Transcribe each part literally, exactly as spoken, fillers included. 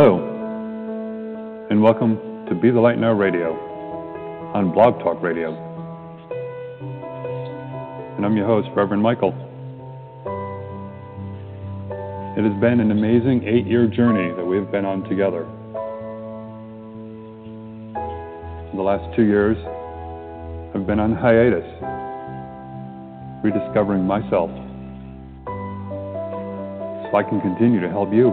Hello, and welcome to Be The Light Now Radio on Blog Talk Radio. And I'm your host, Reverend Michael. It has been an amazing eight-year journey that we've been on together. In the last two years, I've been on hiatus, rediscovering myself, so I can continue to help you.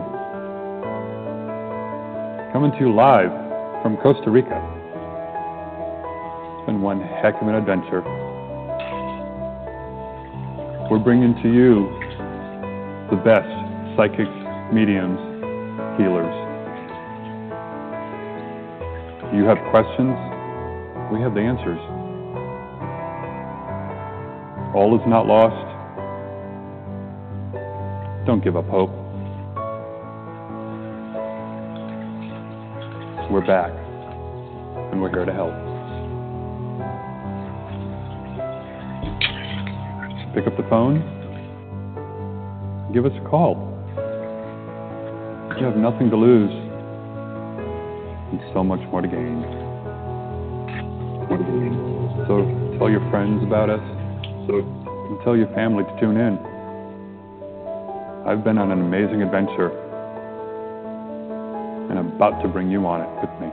Coming to you live from Costa Rica. It's been one heck of an adventure. We're bringing to you the best psychics, mediums, healers. You have questions, we have the answers. All is not lost. Don't give up hope. We're back, and we're here to help. Pick up the phone. Give us a call. You have nothing to lose, and so much more to gain. So tell your friends about us, and tell your family to tune in. I've been on an amazing adventure, and I'm about to bring you on it with me.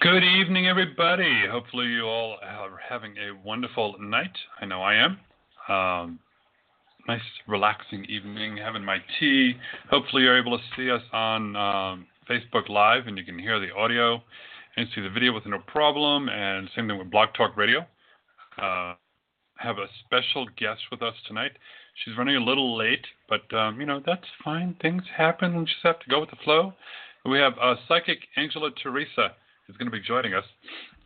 Good evening, everybody. Hopefully you all are having a wonderful night. I know I am. Um, Nice relaxing evening, having my tea. Hopefully you're able to see us on um, Facebook Live, and you can hear the audio and see the video with no problem. And same thing with Blog Talk Radio. Uh, have a special guest with us tonight. She's running a little late, but um, you know, that's fine. Things happen. We just have to go with the flow. We have uh, psychic Angela Teresa is going to be joining us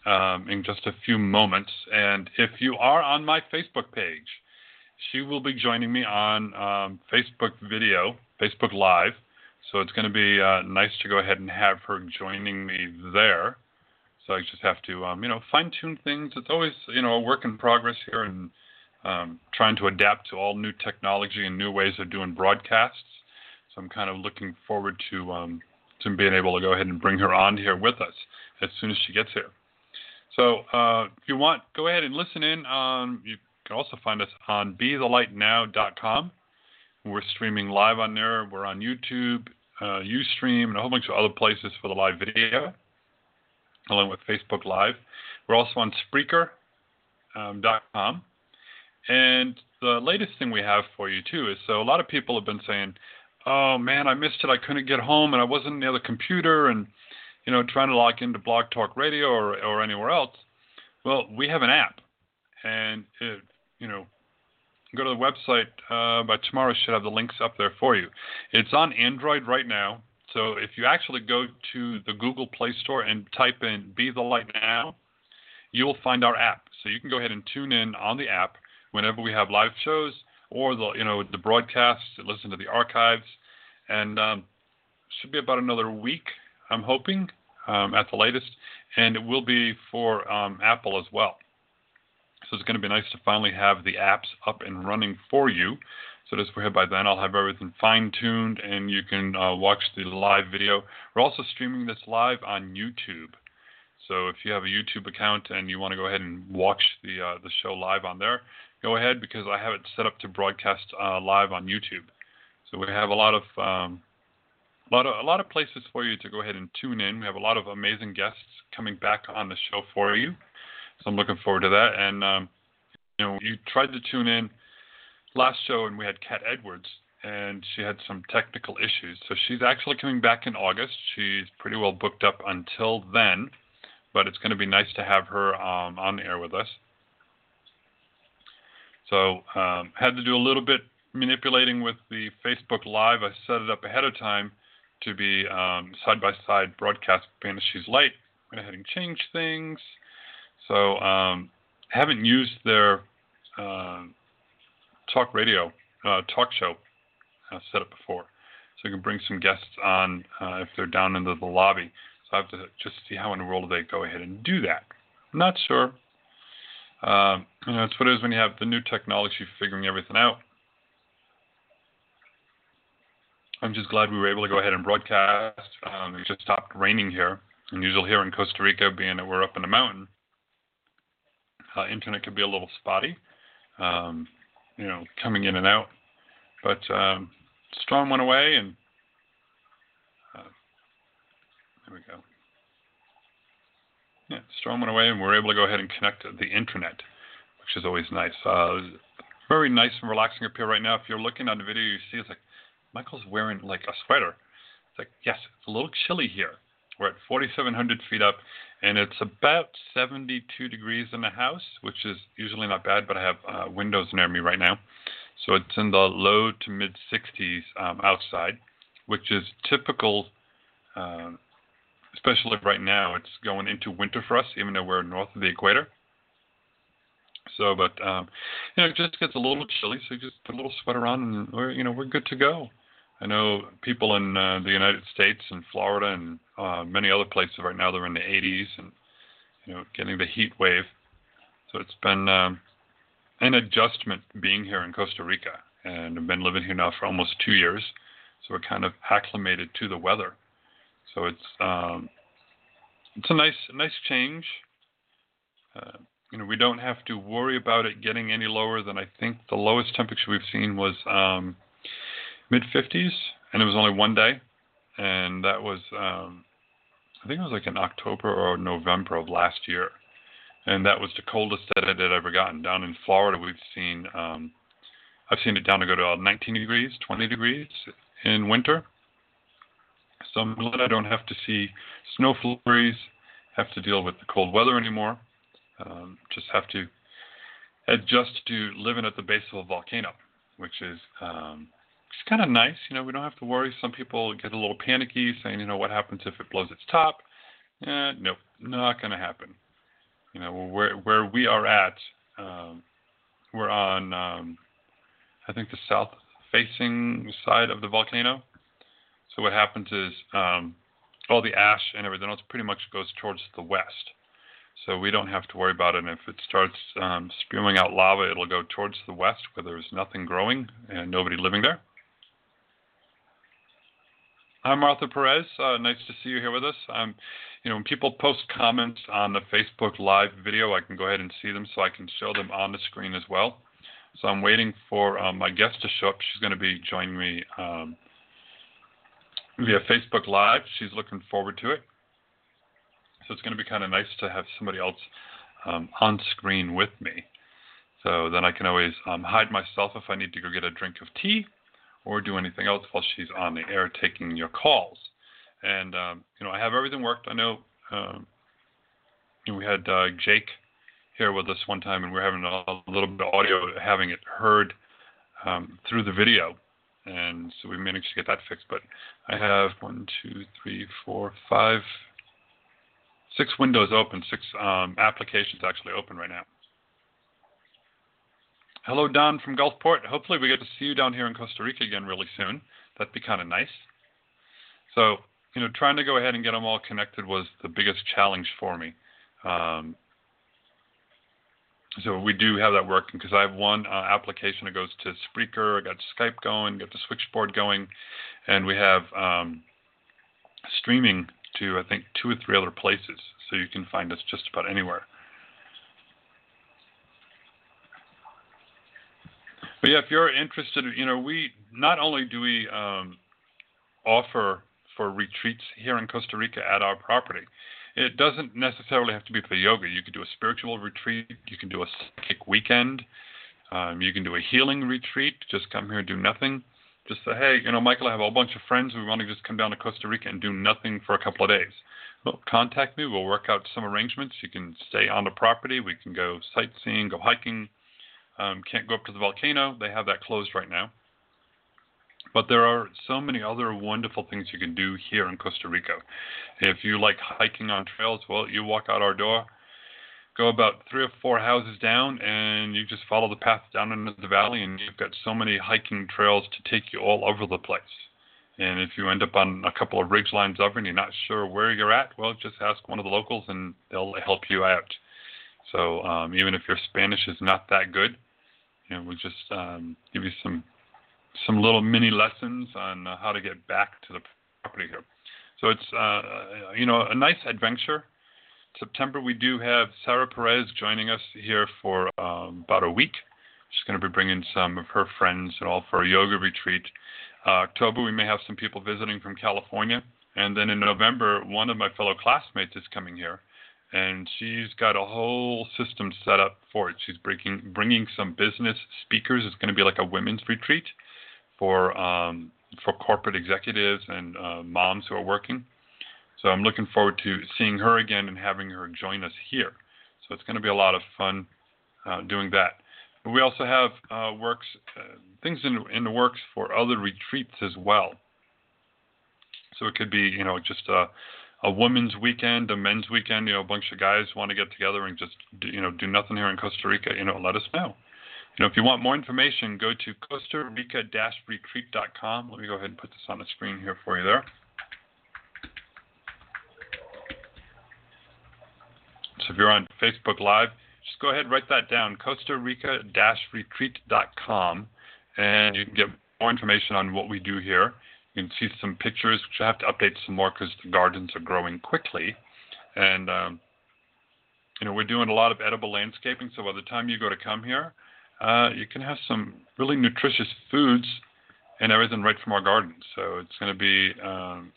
um, in just a few moments. And if you are on my Facebook page, she will be joining me on um, Facebook video, Facebook Live. So it's going to be uh, nice to go ahead and have her joining me there. So I just have to, um, you know, fine-tune things. It's always, you know, a work in progress here, and um, trying to adapt to all new technology and new ways of doing broadcasts. So I'm kind of looking forward to, um, to being able to go ahead and bring her on here with us as soon as she gets here. So uh, if you want, go ahead and listen in. Um, you You can also find us on Be The Light Now dot com. We're streaming live on there. We're on YouTube, uh, Ustream, and a whole bunch of other places for the live video, along with Facebook Live. We're also on Spreaker dot com. And the latest thing we have for you, too, is so a lot of people have been saying, oh, man, I missed it. I couldn't get home, and I wasn't near the computer, and, you know, trying to log into Blog Talk Radio or, or anywhere else. Well, we have an app, and it You know, go to the website. Uh, by tomorrow, should have the links up there for you. It's on Android right now. So if you actually go to the Google Play Store and type in Be The Light Now, you will find our app. So you can go ahead and tune in on the app whenever we have live shows or the, you know, the broadcasts, listen to the archives. And um, should be about another week, I'm hoping, um, at the latest. And it will be for um, Apple as well. So it's going to be nice to finally have the apps up and running for you. So just for here by then, I'll have everything fine-tuned, and you can uh, watch the live video. We're also streaming this live on YouTube. So if you have a YouTube account and you want to go ahead and watch the uh, the show live on there, go ahead, because I have it set up to broadcast uh, live on YouTube. So we have a lot of um, a lot of a lot of places for you to go ahead and tune in. We have a lot of amazing guests coming back on the show for you. So I'm looking forward to that. And, um, you know, you tried to tune in last show, and we had Kat Edwards, and she had some technical issues. So she's actually coming back in August. She's pretty well booked up until then, but it's going to be nice to have her um, on the air with us. So um, had to do a little bit manipulating with the Facebook Live. I set it up ahead of time to be um, side-by-side broadcast Banishes Light. Went ahead and changed things. So um, haven't used their uh, talk radio, uh, talk show uh, set up before. so I can bring some guests on uh, if they're down into the lobby. So I have to just see how in the world they go ahead and do that. I'm not sure. Uh, you know, it's what it is when you have the new technology figuring everything out. I'm just glad we were able to go ahead and broadcast. Um, it just stopped raining here. And usually here in Costa Rica, being that we're up in the mountain, uh, internet can be a little spotty, um, you know, coming in and out. But um, storm went away, and uh, there we go. Yeah, storm went away, and we were able to go ahead and connect to the internet, which is always nice. Uh, very nice and relaxing up here right now. If you're looking on the video, you see it's like Michael's wearing like a sweater. It's like, yes, it's a little chilly here. We're at forty-seven hundred feet up, and it's about seventy-two degrees in the house, which is usually not bad, but I have uh, windows near me right now. So it's in the low to mid-sixties um, outside, which is typical, uh, especially right now. It's going into winter for us, even though we're north of the equator. So, but, um, you know, it just gets a little chilly, so you just put a little sweater on, and, we're, you know, we're good to go. I know people in uh, the United States and Florida and uh, many other places right now, they're in the eighties and, you know, getting the heat wave. So it's been um, an adjustment being here in Costa Rica, and I've been living here now for almost two years. So we're kind of acclimated to the weather. So it's um, it's a nice, nice change. Uh, you know, we don't have to worry about it getting any lower than, I think the lowest temperature we've seen was um, mid-fifties, and it was only one day, and that was, um, I think it was like in October or November of last year, and that was the coldest that it had ever gotten. Down in Florida, we've seen, um, I've seen it down to go to nineteen degrees, twenty degrees in winter, so I'm glad I don't have to see snow flurries, have to deal with the cold weather anymore, um, just have to adjust to living at the base of a volcano, which is, um, it's kind of nice. You know, we don't have to worry. Some people get a little panicky saying, you know, what happens if it blows its top? Eh, nope, not going to happen. You know, where where we are at, um, we're on, um, I think, the south-facing side of the volcano. So what happens is um, all the ash and everything else pretty much goes towards the west. So we don't have to worry about it. And if it starts um, spewing out lava, it'll go towards the west where there's nothing growing and nobody living there. I'm Arthur Perez. Uh, nice to see you here with us. Um, you know, when people post comments on the Facebook Live video, I can go ahead and see them so I can show them on the screen as well. So I'm waiting for um, my guest to show up. She's going to be joining me um, via Facebook Live. She's looking forward to it. So it's going to be kind of nice to have somebody else um, on screen with me. So then I can always um, hide myself if I need to go get a drink of tea or do anything else while she's on the air taking your calls. And, um, you know, I have everything worked. I know um, we had uh, Jake here with us one time, and we were having a little bit of audio, having it heard um, through the video. And so we managed to get that fixed. But I have one, two, three, four, five, six windows open, six um, applications actually open right now. Hello, Don from Gulfport. Hopefully we get to see you down here in Costa Rica again really soon. That'd be kind of nice. So, you know, trying to go ahead and get them all connected was the biggest challenge for me. Um, so we do have that working because I have one uh, application that goes to Spreaker. I got Skype going, got the switchboard going, and we have um, streaming to, I think, two or three other places. So you can find us just about anywhere. But yeah, if you're interested, you know, we not only do we um, offer for retreats here in Costa Rica at our property, it doesn't necessarily have to be for yoga. You could do a spiritual retreat. You can do a psychic weekend. Um, you can do a healing retreat. Just come here and do nothing. Just say, hey, you know, Michael, I have a whole bunch of friends. We want to just come down to Costa Rica and do nothing for a couple of days. Well, contact me. We'll work out some arrangements. You can stay on the property. We can go sightseeing, go hiking. Um, can't go up to the volcano. They have that closed right now. But there are so many other wonderful things you can do here in Costa Rica. If you like hiking on trails, well, you walk out our door, go about three or four houses down, and you just follow the path down into the valley, and you've got so many hiking trails to take you all over the place. And if you end up on a couple of ridge lines over and you're not sure where you're at, well, just ask one of the locals and they'll help you out. So um, even if your Spanish is not that good, you know, we'll just um, give you some some little mini lessons on uh, how to get back to the property here. So it's, uh, you know, a nice adventure. September, we do have Sarah Perez joining us here for um, about a week. She's going to be bringing some of her friends and all for a yoga retreat. Uh, October, we may have some people visiting from California. And then in November, one of my fellow classmates is coming here. And she's got a whole system set up for it. She's bringing, bringing some business speakers. It's going to be like a women's retreat for um, for corporate executives and uh, moms who are working. So I'm looking forward to seeing her again and having her join us here. So it's going to be a lot of fun uh, doing that. But we also have uh, works uh, things in, in the works for other retreats as well. So it could be, you know, just a... Uh, a women's weekend, a men's weekend, you know, a bunch of guys want to get together and just, do, you know, do nothing here in Costa Rica, you know, let us know. You know, if you want more information, go to Costa Rica Retreat dot com. Let me go ahead and put this on the screen here for you there. So if you're on Facebook Live, just go ahead and write that down, Costa Rica Retreat dot com, and you can get more information on what we do here. You can see some pictures, which I have to update some more because the gardens are growing quickly. And, um, you know, we're doing a lot of edible landscaping, so by the time you go to come here, uh, you can have some really nutritious foods and everything right from our garden. So it's going to be um,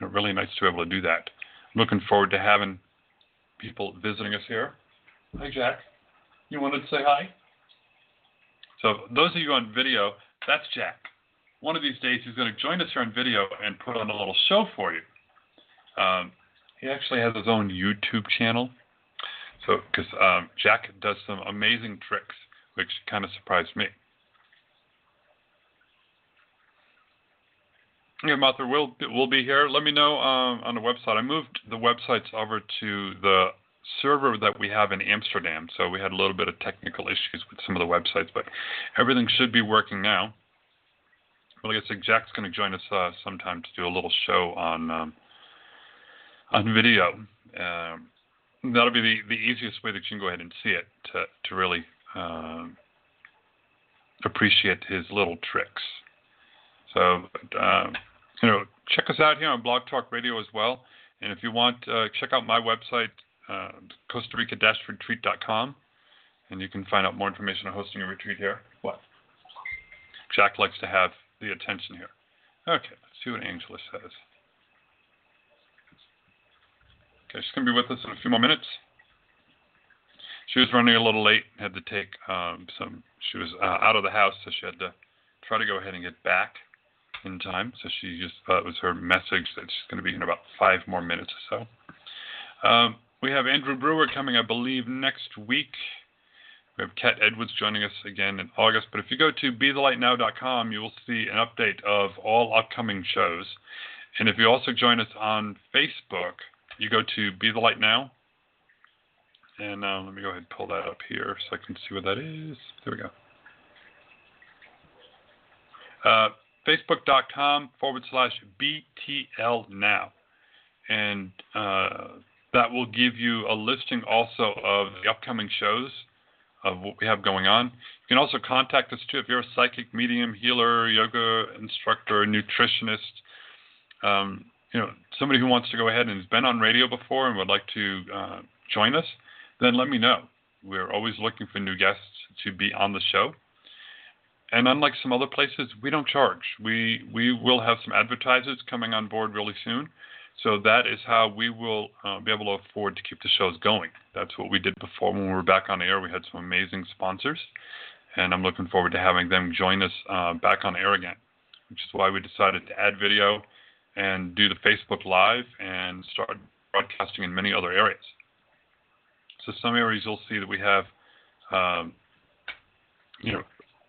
really nice to be able to do that. I'm looking forward to having people visiting us here. Hi, Jack. You wanted to say hi? So those of you on video, that's Jack. One of these days, he's going to join us here on video and put on a little show for you. Um, he actually has his own YouTube channel. So, because um, Jack does some amazing tricks, which kind of surprised me. Yeah, Martha will will be here. Let me know um, on the website. I moved the websites over to the server that we have in Amsterdam. So we had a little bit of technical issues with some of the websites, but everything should be working now. Well, I guess Jack's going to join us uh, sometime to do a little show on um, on video. Um, that'll be the, the easiest way that you can go ahead and see it to, to really uh, appreciate his little tricks. So, uh, you know, check us out here on Blog Talk Radio as well. And if you want, uh, check out my website, uh, Costa Rica Retreat dot com, and you can find out more information on hosting a retreat here. What? Jack likes to have the attention here. Okay, let's see what Angela says. Okay, she's going to be with us in a few more minutes. She was running a little late, had to take um, some, she was uh, out of the house, so she had to try to go ahead and get back in time. So she just, uh, it was her message that she's going to be in about five more minutes or so. Um, we have Andrew Brewer coming, I believe, next week. We have Kat Edwards joining us again in August. But if you go to Be The Light Now dot com, you will see an update of all upcoming shows. And if you also join us on Facebook, you go to Be The Light Now. And uh, let me go ahead and pull that up here so I can see what that is. There we go. Uh, Facebook dot com forward slash B T L Now. And uh, that will give you a listing also of the upcoming shows, of what we have going on. You can also contact us too if you're a psychic, medium, healer, yoga instructor, nutritionist, um, you know, somebody who wants to go ahead and has been on radio before and would like to uh, join us, then let me know. We're always looking for new guests to be on the show. And unlike some other places, we don't charge. We, we will have some advertisers coming on board really soon. So that is how we will uh, be able to afford to keep the shows going. That's what we did before when we were back on air. We had some amazing sponsors, and I'm looking forward to having them join us uh, back on air again, which is why we decided to add video and do the Facebook Live and start broadcasting in many other areas. So some areas you'll see that we have, um, you know,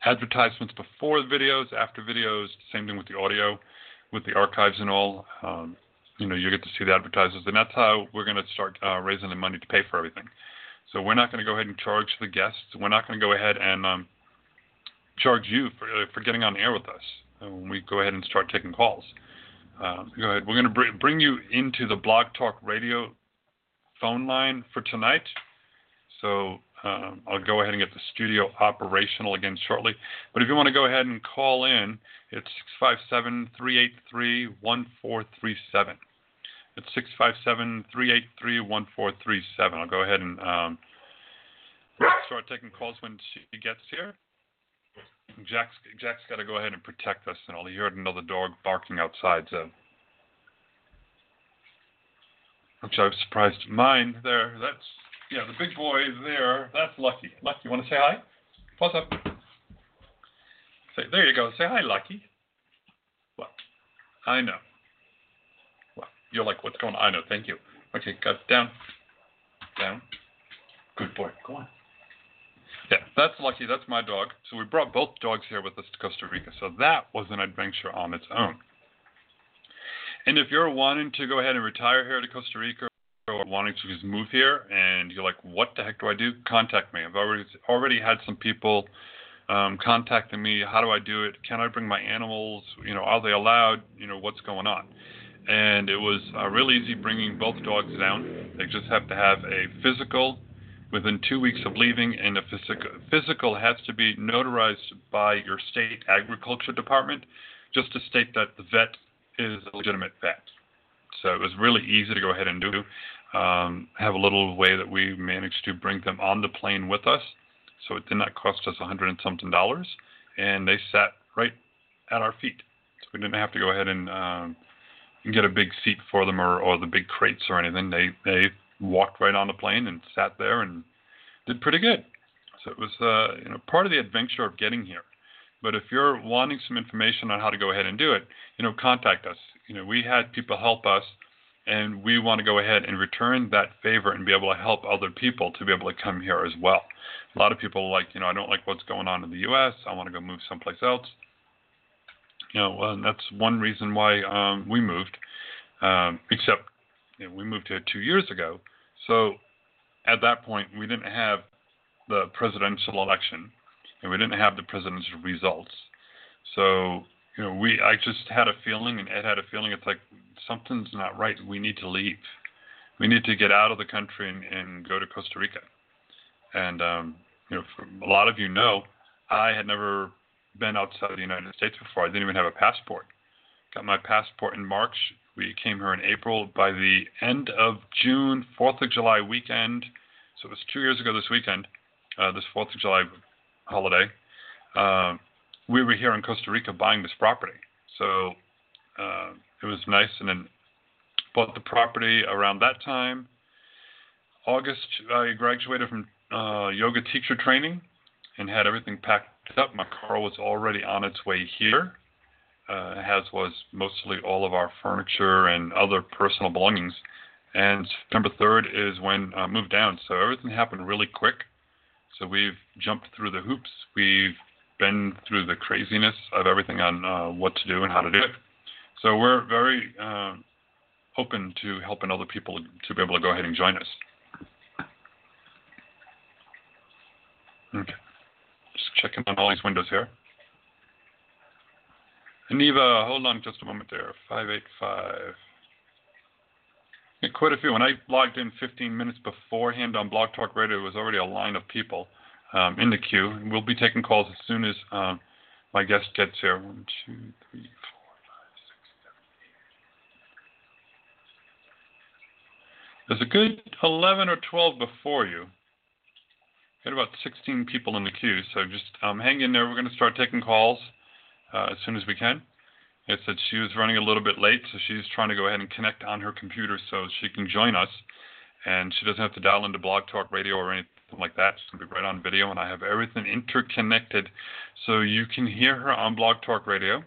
advertisements before the videos, after videos, same thing with the audio, with the archives and all. Um, You know, you get to see the advertisers, and that's how we're going to start uh, raising the money to pay for everything. So we're not going to go ahead and charge the guests. We're not going to go ahead and um, charge you for, uh, for getting on air with us when we go ahead and start taking calls. Uh, go ahead. We're going to br- bring you into the Blog Talk Radio phone line for tonight. So um, I'll go ahead and get the studio operational again shortly. But if you want to go ahead and call in, it's six five seven, three eight three, one four three seven. It's six five seven, three eight three, one four three seven. I'll go ahead and um, start taking calls when she gets here. Jack's, Jack's got to go ahead and protect us, and all he heard another dog barking outside, so. Which I was surprised. Mine there, that's, yeah, the big boy there, that's Lucky. Lucky, you want to say hi? What's up? Say, there you go. Say hi, Lucky. Well, I know. Well, you're like, what's going on? I know, thank you. Okay, go down. Down. Good boy. Go on. Yeah, that's Lucky. That's my dog. So we brought both dogs here with us to Costa Rica. So that was an adventure on its own. And if you're wanting to go ahead and retire here to Costa Rica or wanting to just move here and you're like, what the heck do I do? Contact me. I've already already had some people um, contacting me. How do I do it? Can I bring my animals? You know, are they allowed? You know, what's going on? And it was uh, real easy bringing both dogs down. They just have to have a physical within two weeks of leaving, and a physical, physical has to be notarized by your state agriculture department just to state that the vet is a legitimate vet. So it was really easy to go ahead and do. Um, have a little way that we managed to bring them on the plane with us, so it did not cost us a hundred and something dollars, and they sat right at our feet. So we didn't have to go ahead and um, get a big seat for them or, or the big crates or anything. They they. walked right on the plane and sat there and did pretty good. So it was uh, you know, part of the adventure of getting here. But if you're wanting some information on how to go ahead and do it, you know, contact us. You know, we had people help us, and we want to go ahead and return that favor and be able to help other people to be able to come here as well. A lot of people are like, you know, I don't like what's going on in the U S. I want to go move someplace else. You know, well, that's one reason why um, we moved, um, except you know, we moved here two years ago, so at that point, we didn't have the presidential election, and we didn't have the presidential results. So, you know, we I just had a feeling, and Ed had a feeling, it's like, something's not right. We need to leave. We need to get out of the country and, and go to Costa Rica. And, um, you know, for a lot of you know, I had never been outside of the United States before. I didn't even have a passport. Got my passport in March. We came here in April. By the end of June, fourth of July weekend, so it was two years ago this weekend, uh, this fourth of July holiday, uh, we were here in Costa Rica buying this property. So uh, it was nice, and then bought the property around that time. August, I graduated from uh, yoga teacher training and had everything packed up. My car was already on its way here. Uh, as was mostly all of our furniture and other personal belongings. And September third is when I uh, moved down. So everything happened really quick. So we've jumped through the hoops. We've been through the craziness of everything on uh, what to do and how to do it. So we're very uh, open to helping other people to be able to go ahead and join us. Okay. Just checking on all these windows here. Neva, hold on just a moment there. five eight five. Yeah, quite a few. When I logged in fifteen minutes beforehand on Blog Talk Radio, there was already a line of people um, in the queue. And we'll be taking calls as soon as um, my guest gets here. One, two, three, four, five, six, seven, eight. There's a good eleven or twelve before you. Got about sixteen people in the queue, so just um, hang in there. We're going to start taking calls. Uh, as soon as we can. It said she was running a little bit late, so she's trying to go ahead and connect on her computer so she can join us, and she doesn't have to dial into Blog Talk Radio or anything like that. She's going to be right on video, and I have everything interconnected, so you can hear her on Blog Talk Radio,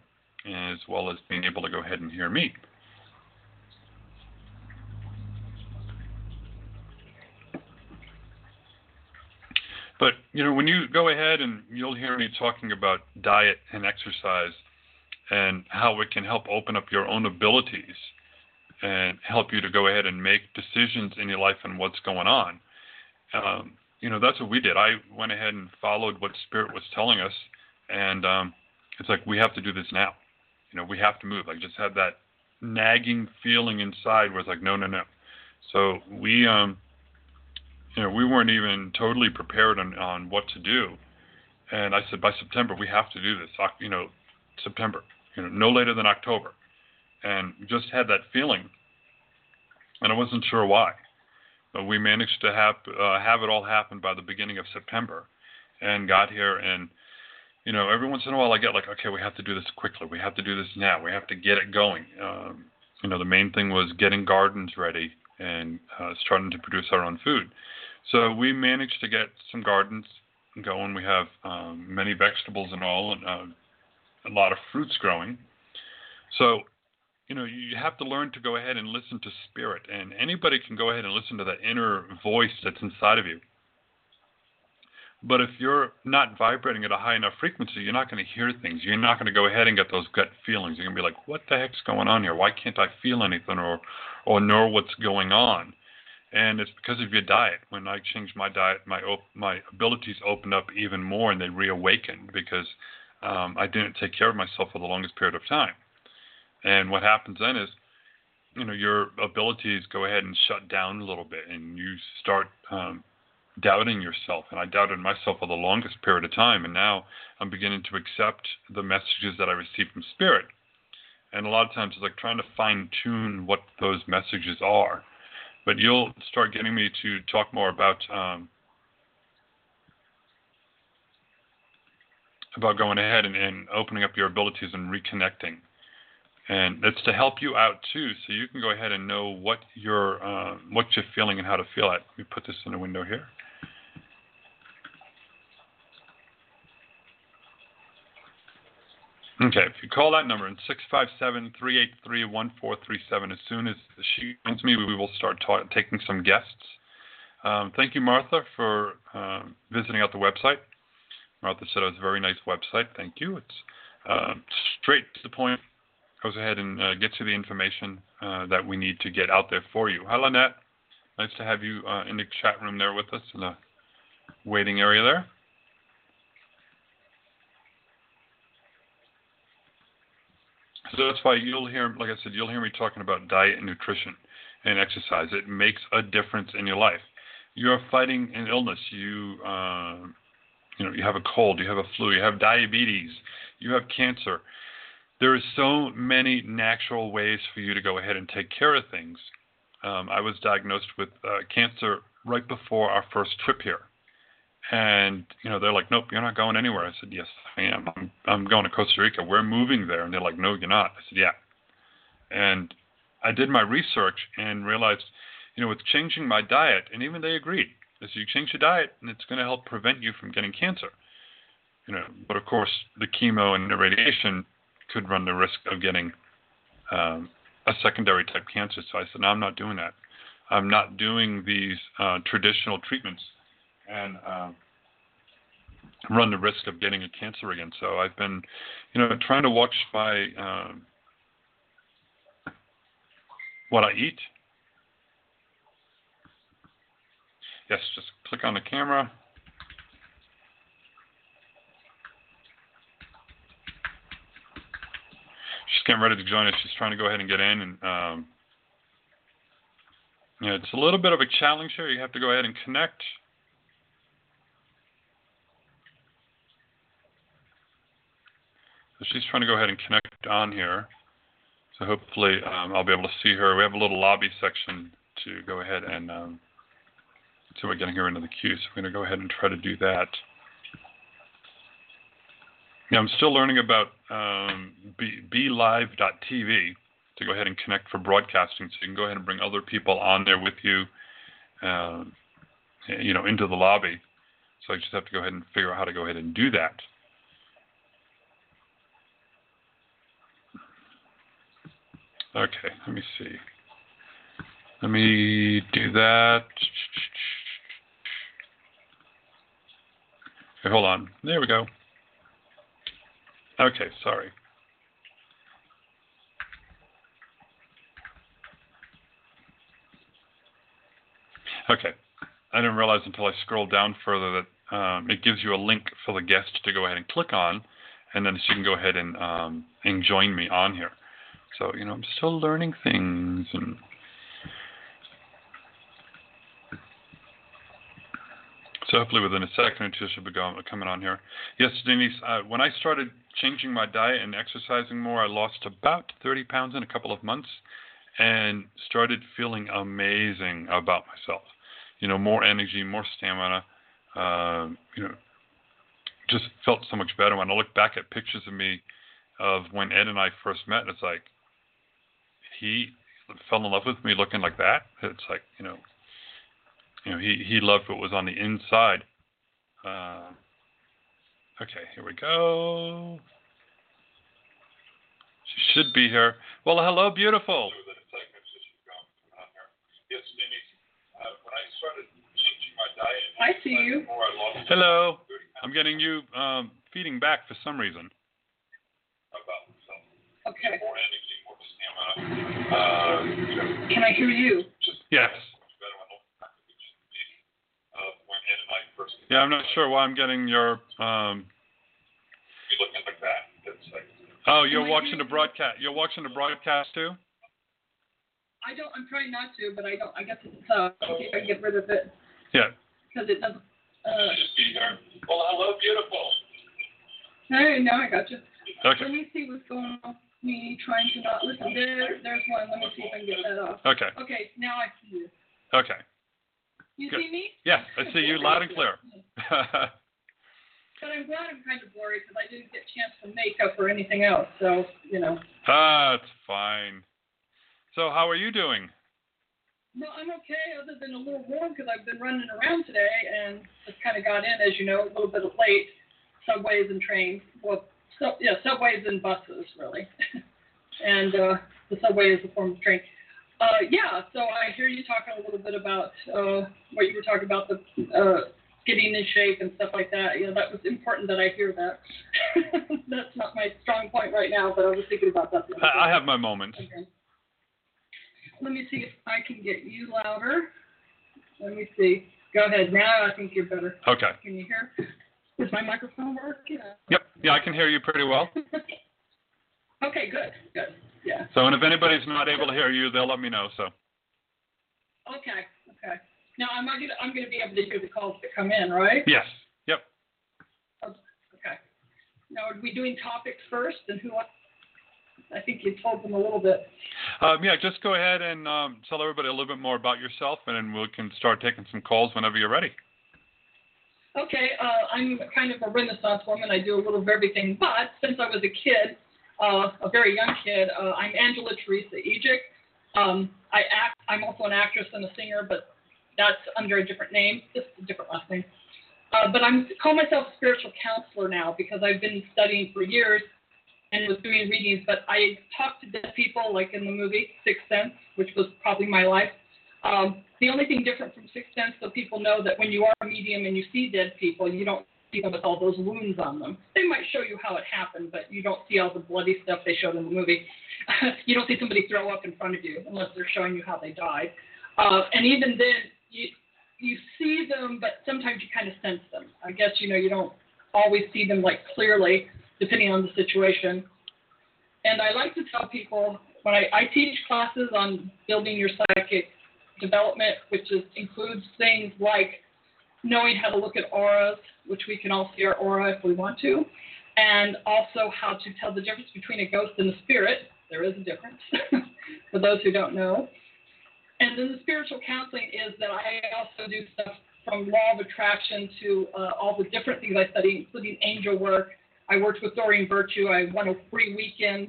as well as being able to go ahead and hear me. But, you know, when you go ahead and you'll hear me talking about diet and exercise and how it can help open up your own abilities and help you to go ahead and make decisions in your life and what's going on. Um, you know, that's what we did. I went ahead and followed what Spirit was telling us. And um, it's like, we have to do this now. You know, we have to move. I just had that nagging feeling inside was like, no, no, no. So we, um, you know, we weren't even totally prepared on, on what to do. And I said, by September, we have to do this, you know, September, you know, no later than October. And just had that feeling. And I wasn't sure why. But we managed to have, uh, have it all happen by the beginning of September and got here. And, you know, every once in a while I get like, okay, we have to do this quickly. We have to do this now. We have to get it going. Um, you know, the main thing was getting gardens ready and uh, starting to produce our own food. So we managed to get some gardens going. We have um, many vegetables and all, and uh, a lot of fruits growing. So, you know, you have to learn to go ahead and listen to spirit. And anybody can go ahead and listen to that inner voice that's inside of you. But if you're not vibrating at a high enough frequency, you're not going to hear things. You're not going to go ahead and get those gut feelings. You're going to be like, what the heck's going on here? Why can't I feel anything or or know what's going on? And it's because of your diet. When I changed my diet, my op- my abilities opened up even more and they reawakened because um, I didn't take care of myself for the longest period of time. And what happens then is, you know, your abilities go ahead and shut down a little bit and you start um, doubting yourself. And I doubted myself for the longest period of time. And now I'm beginning to accept the messages that I receive from spirit. And a lot of times it's like trying to fine tune what those messages are. But you'll start getting me to talk more about um, about going ahead and, and opening up your abilities and reconnecting. And that's to help you out, too, so you can go ahead and know what you're, uh, what you're feeling and how to feel it. Let me put this in the window here. Okay, if you call that number, it's six five seven, three eight three, one four three seven. As soon as she joins me, we will start ta- taking some guests. Um, thank you, Martha, for uh, visiting out the website. Martha said it was a very nice website. Thank you. It's uh, straight to the point. Goes ahead and uh, gets you the information uh, that we need to get out there for you. Hi, Lynette. Nice to have you uh, in the chat room there with us in the waiting area there. So that's why you'll hear, like I said, you'll hear me talking about diet and nutrition and exercise. It makes a difference in your life. You're fighting an illness. You, uh, you know, you have a cold, you have a flu, you have diabetes, you have cancer. There are so many natural ways for you to go ahead and take care of things. Um, I was diagnosed with uh, cancer right before our first trip here. And, you know, they're like, nope, you're not going anywhere. I said, yes, I am. I'm, I'm going to Costa Rica. We're moving there. And they're like, no, you're not. I said, yeah. And I did my research and realized, you know, with changing my diet, and even they agreed. They said, you change your diet, and it's going to help prevent you from getting cancer. You know, but, of course, the chemo and the radiation could run the risk of getting um, a secondary type cancer. So I said, no, I'm not doing that. I'm not doing these uh, traditional treatments and uh, run the risk of getting a cancer again. So I've been, you know, trying to watch my, um, what I eat. Yes, just click on the camera. She's getting ready to join us. She's trying to go ahead and get in. And um, you know, it's a little bit of a challenge here. You have to go ahead and connect. So she's trying to go ahead and connect on here. So hopefully um, I'll be able to see her. We have a little lobby section to go ahead and um, so we're getting her into the queue. So we're going to go ahead and try to do that. Yeah, I'm still learning about um, be live dot t v to go ahead and connect for broadcasting. So you can go ahead and bring other people on there with you, uh, you know, into the lobby. So I just have to go ahead and figure out how to go ahead and do that. Okay, let me see. Let me do that. Okay, hold on. There we go. Okay, sorry. Okay, I didn't realize until I scrolled down further that um, it gives you a link for the guest to go ahead and click on, and then she can go ahead and, um, and join me on here. So, you know, I'm still learning things. And so hopefully within a second or two should be going, coming on here. Yes, Denise, uh, when I started changing my diet and exercising more, I lost about thirty pounds in a couple of months and started feeling amazing about myself. You know, more energy, more stamina, uh, you know, just felt so much better. When I look back at pictures of me of when Ed and I first met, it's like he fell in love with me looking like that. It's like, you know, you know, he, he loved what was on the inside. Uh, okay, here we go. She should be here. Well, hello, beautiful. I see you. Hello. I'm getting you um, feeding back for some reason. Okay. Can I hear you? Yes. Yeah, I'm not sure why I'm getting your... Um... Oh, you're watching the broadcast. You're watching the broadcast too? I don't. I'm trying not to, but I don't. I guess it's uh, I get rid of it. Yeah. Because it doesn't. Uh, well, hello, beautiful. Hey, now I got you. Okay. Let me see what's going on. Me trying to not listen. There, there's one. Let me see if I can get that off. Okay. Okay. Now I see you. Okay. You Good. See me? Yes, I see you loud and clear. But I'm glad I'm kind of blurry because I didn't get a chance to make up or anything else. So you know. Ah, it's fine. So how are you doing? No, I'm okay, other than a little warm because I've been running around today and just kind of got in, as you know, a little bit late. Subways and trains. Well, so, yeah, subways and buses, really. And uh, the subway is a form of train. Uh, yeah, so I hear you talking a little bit about uh, what you were talking about, the uh, getting in shape and stuff like that. You know, that was important that I hear that. That's not my strong point right now, but I was thinking about that. I, I have my moments. Okay. Let me see if I can get you louder. Let me see. Go ahead. Now I think you're better. Okay. Can you hear? Does my microphone work? Yeah. Yep. Yeah, I can hear you pretty well. Okay, good. Good. Yeah. So, and if anybody's not able to hear you, they'll let me know. So. Okay. Okay. Now, I'm not gonna, I'm going to be able to hear the calls that come in, right? Yes. Yep. Okay. Now, are we doing topics first and who wants? I think you told them a little bit. Um, yeah, just go ahead and um, tell everybody a little bit more about yourself, and then we can start taking some calls whenever you're ready. Okay, uh, I'm kind of a Renaissance woman. I do a little of everything, but since I was a kid, uh, a very young kid, uh, I'm Angela Teresa Ejic. Um, I act. I'm also an actress and a singer, but that's under a different name, just a different last name. Uh, but I'm call myself a spiritual counselor now because I've been studying for years. And was doing readings, but I talked to dead people, like in the movie Sixth Sense, which was probably my life. Um, the only thing different from Sixth Sense, so people know that when you are a medium and you see dead people, you don't see them with all those wounds on them. They might show you how it happened, but you don't see all the bloody stuff they showed in the movie. You don't see somebody throw up in front of you unless they're showing you how they died. Uh, and even then, you you see them, but sometimes you kind of sense them. I guess, you know, you don't always see them like clearly, depending on the situation. And I like to tell people, when I, I teach classes on building your psychic development, which is, includes things like knowing how to look at auras, which we can all see our aura if we want to, and also how to tell the difference between a ghost and a spirit. There is a difference, for those who don't know. And then the spiritual counseling is that I also do stuff from law of attraction to uh, all the different things I study, including angel work. I worked with Doreen Virtue. I won a free weekend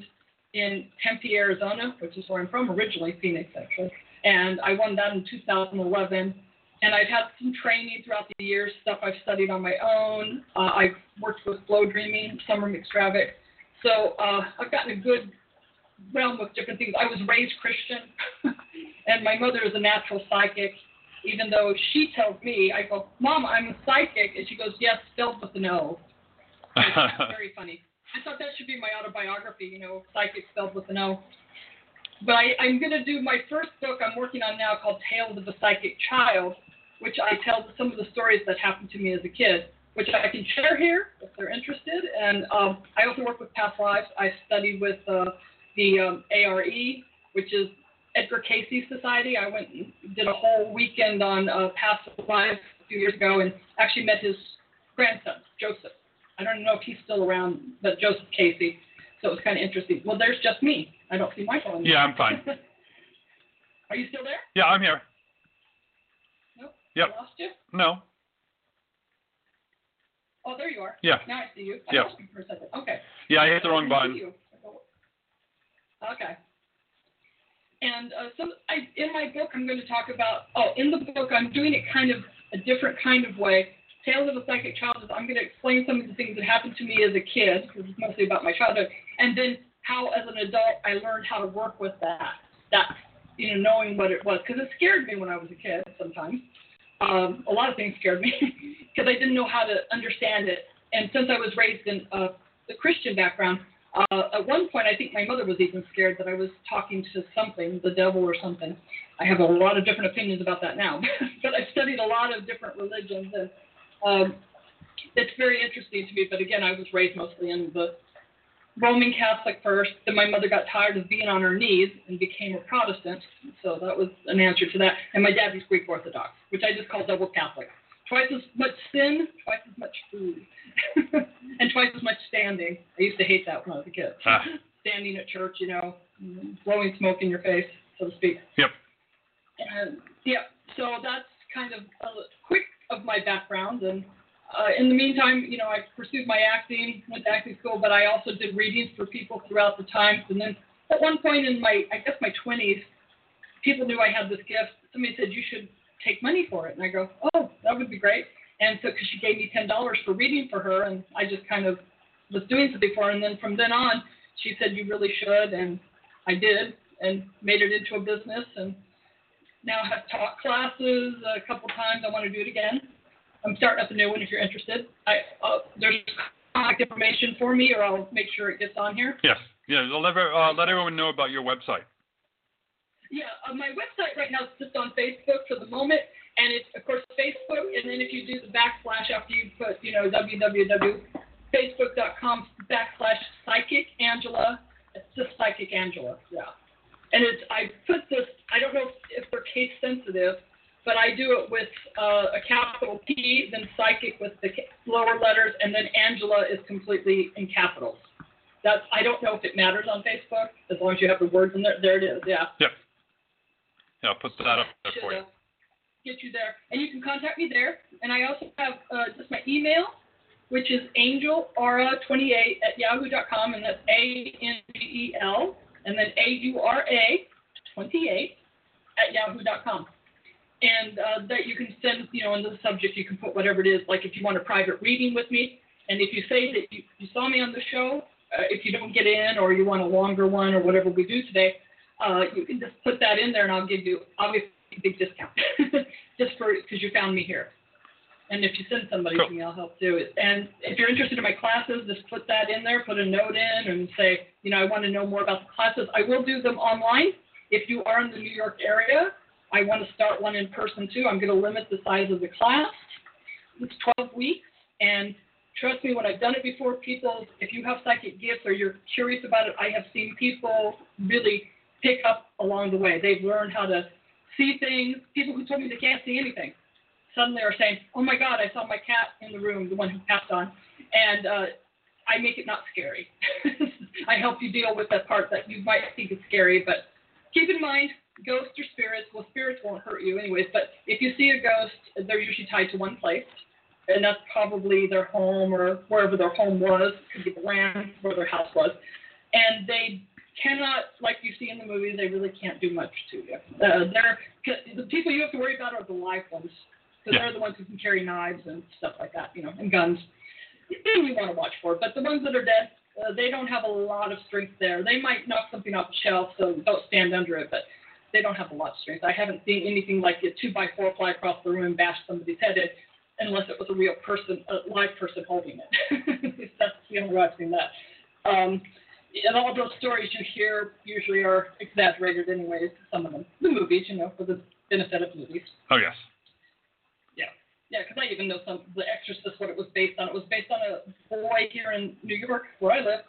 in Tempe, Arizona, which is where I'm from originally, Phoenix, actually. And I won that in two thousand eleven. And I've had some training throughout the years, stuff I've studied on my own. Uh, I've worked with Flow Dreaming, Summer McStravick. So uh, I've gotten a good realm of different things. I was raised Christian, and my mother is a natural psychic. Even though she tells me, I go, Mom, I'm a psychic. And she goes, yes, filled with an O. Very funny. I thought that should be my autobiography, you know, psychic spelled with an O. But I, I'm going to do my first book I'm working on now called Tales of a Psychic Child, which I tell some of the stories that happened to me as a kid, which I can share here if they're interested. And um, I also work with past lives. I study with uh, the um, A R E, which is Edgar Casey Society. I went and did a whole weekend on uh, Past Lives a few years ago and actually met his grandson, Joseph. I don't know if he's still around, but Joseph Casey. So it was kind of interesting. Well, there's just me. I don't see Michael anymore. Yeah, I'm fine. Are you still there? Yeah, I'm here. Nope. Yep. I lost you? No. Oh, there you are. Yeah. Now I see you. I yep. lost you for a second. Okay. Yeah, I hit the wrong button. Okay. And uh, some, I, in my book, I'm going to talk about, oh, in the book, I'm doing it kind of a different kind of way. Tales of a Psychic Childhood, I'm going to explain some of the things that happened to me as a kid, because it's mostly about my childhood, and then how, as an adult, I learned how to work with that, that, you know, knowing what it was, because it scared me when I was a kid sometimes. Um, a lot of things scared me, because I didn't know how to understand it, and since I was raised in uh, the Christian background, uh, at one point, I think my mother was even scared that I was talking to something, the devil or something. I have a lot of different opinions about that now, but I've studied a lot of different religions, and Um, it's very interesting to me, but again, I was raised mostly in the Roman Catholic first, then my mother got tired of being on her knees and became a Protestant, so that was an answer to that, and my dad was Greek Orthodox, which I just call double Catholic. Twice as much sin, twice as much food, and twice as much standing. I used to hate that when I was a kid. Ah. Standing at church, you know, blowing smoke in your face, so to speak. Yep. And, yeah, so that's kind of a quick of my background, and uh, in the meantime, you know, I pursued my acting, went to acting school, but I also did readings for people throughout the times, and then at one point in my, I guess my twenties, people knew I had this gift. Somebody said, you should take money for it, and I go, oh, that would be great, and so, because she gave me ten dollars for reading for her, and I just kind of was doing something for her, and then from then on, she said, you really should, and I did, and made it into a business, and now I have taught classes a couple times. I want to do it again. I'm starting up a new one if you're interested. I uh, there's contact information for me, or I'll make sure it gets on here. Yes. Yeah, I'll let, uh, let everyone know about your website. Yeah, uh, my website right now is just on Facebook for the moment, and it's, of course, Facebook, and then if you do the backslash after you put, you know, www dot facebook dot com backslash psychic Angela, it's just psychic Angela, yeah. And it's, I put this, I don't know if, if they're case sensitive, but I do it with uh, a capital P, then psychic with the lower letters, and then Angela is completely in capitals. That's, I don't know if it matters on Facebook, as long as you have the words in there. There it is, yeah. Yep. Yeah, I'll put that up there for you. Get you there. And you can contact me there. And I also have uh, just my email, which is angel aura twenty-eight at yahoo dot com, and that's A N G E L. And then A U R A twenty-eight at yahoo dot com. And uh, that you can send, you know, in the subject, you can put whatever it is, like if you want a private reading with me. And if you say that you, you saw me on the show, uh, if you don't get in or you want a longer one or whatever we do today, uh, you can just put that in there and I'll give you, obviously, a big discount just for because you found me here. And if you send somebody cool. to me, I'll help do it. And if you're interested in my classes, just put that in there, put a note in, and say, you know, I want to know more about the classes. I will do them online. If you are in the New York area, I want to start one in person, too. I'm going to limit the size of the class. It's twelve weeks. And trust me, when I've done it before, people, if you have psychic gifts or you're curious about it, I have seen people really pick up along the way. They've learned how to see things. People who told me they can't see anything suddenly are saying, oh, my God, I saw my cat in the room, the one who passed on, and uh, I make it not scary. I help you deal with that part that you might think is scary, but keep in mind, ghosts or spirits, well, spirits won't hurt you anyways, but if you see a ghost, they're usually tied to one place, and that's probably their home or wherever their home was, could be the land where their house was, and they cannot, like you see in the movies, they really can't do much to you. Uh, they're, the people you have to worry about are the live ones. So yeah. They're the ones who can carry knives and stuff like that, you know, and guns. We want to watch for. But the ones that are dead, uh, they don't have a lot of strength there. They might knock something off the shelf, so don't stand under it, but they don't have a lot of strength. I haven't seen anything like a two by four fly across the room and bash somebody's head in, unless it was a real person, a live person holding it. That's the only way I've seen that. Um, and all those stories you hear usually are exaggerated anyways, some of them. The movies, you know, for the benefit of movies. Oh, yes. Yeah, because I even know some The Exorcist, what it was based on. It was based on a boy here in New York, where I live,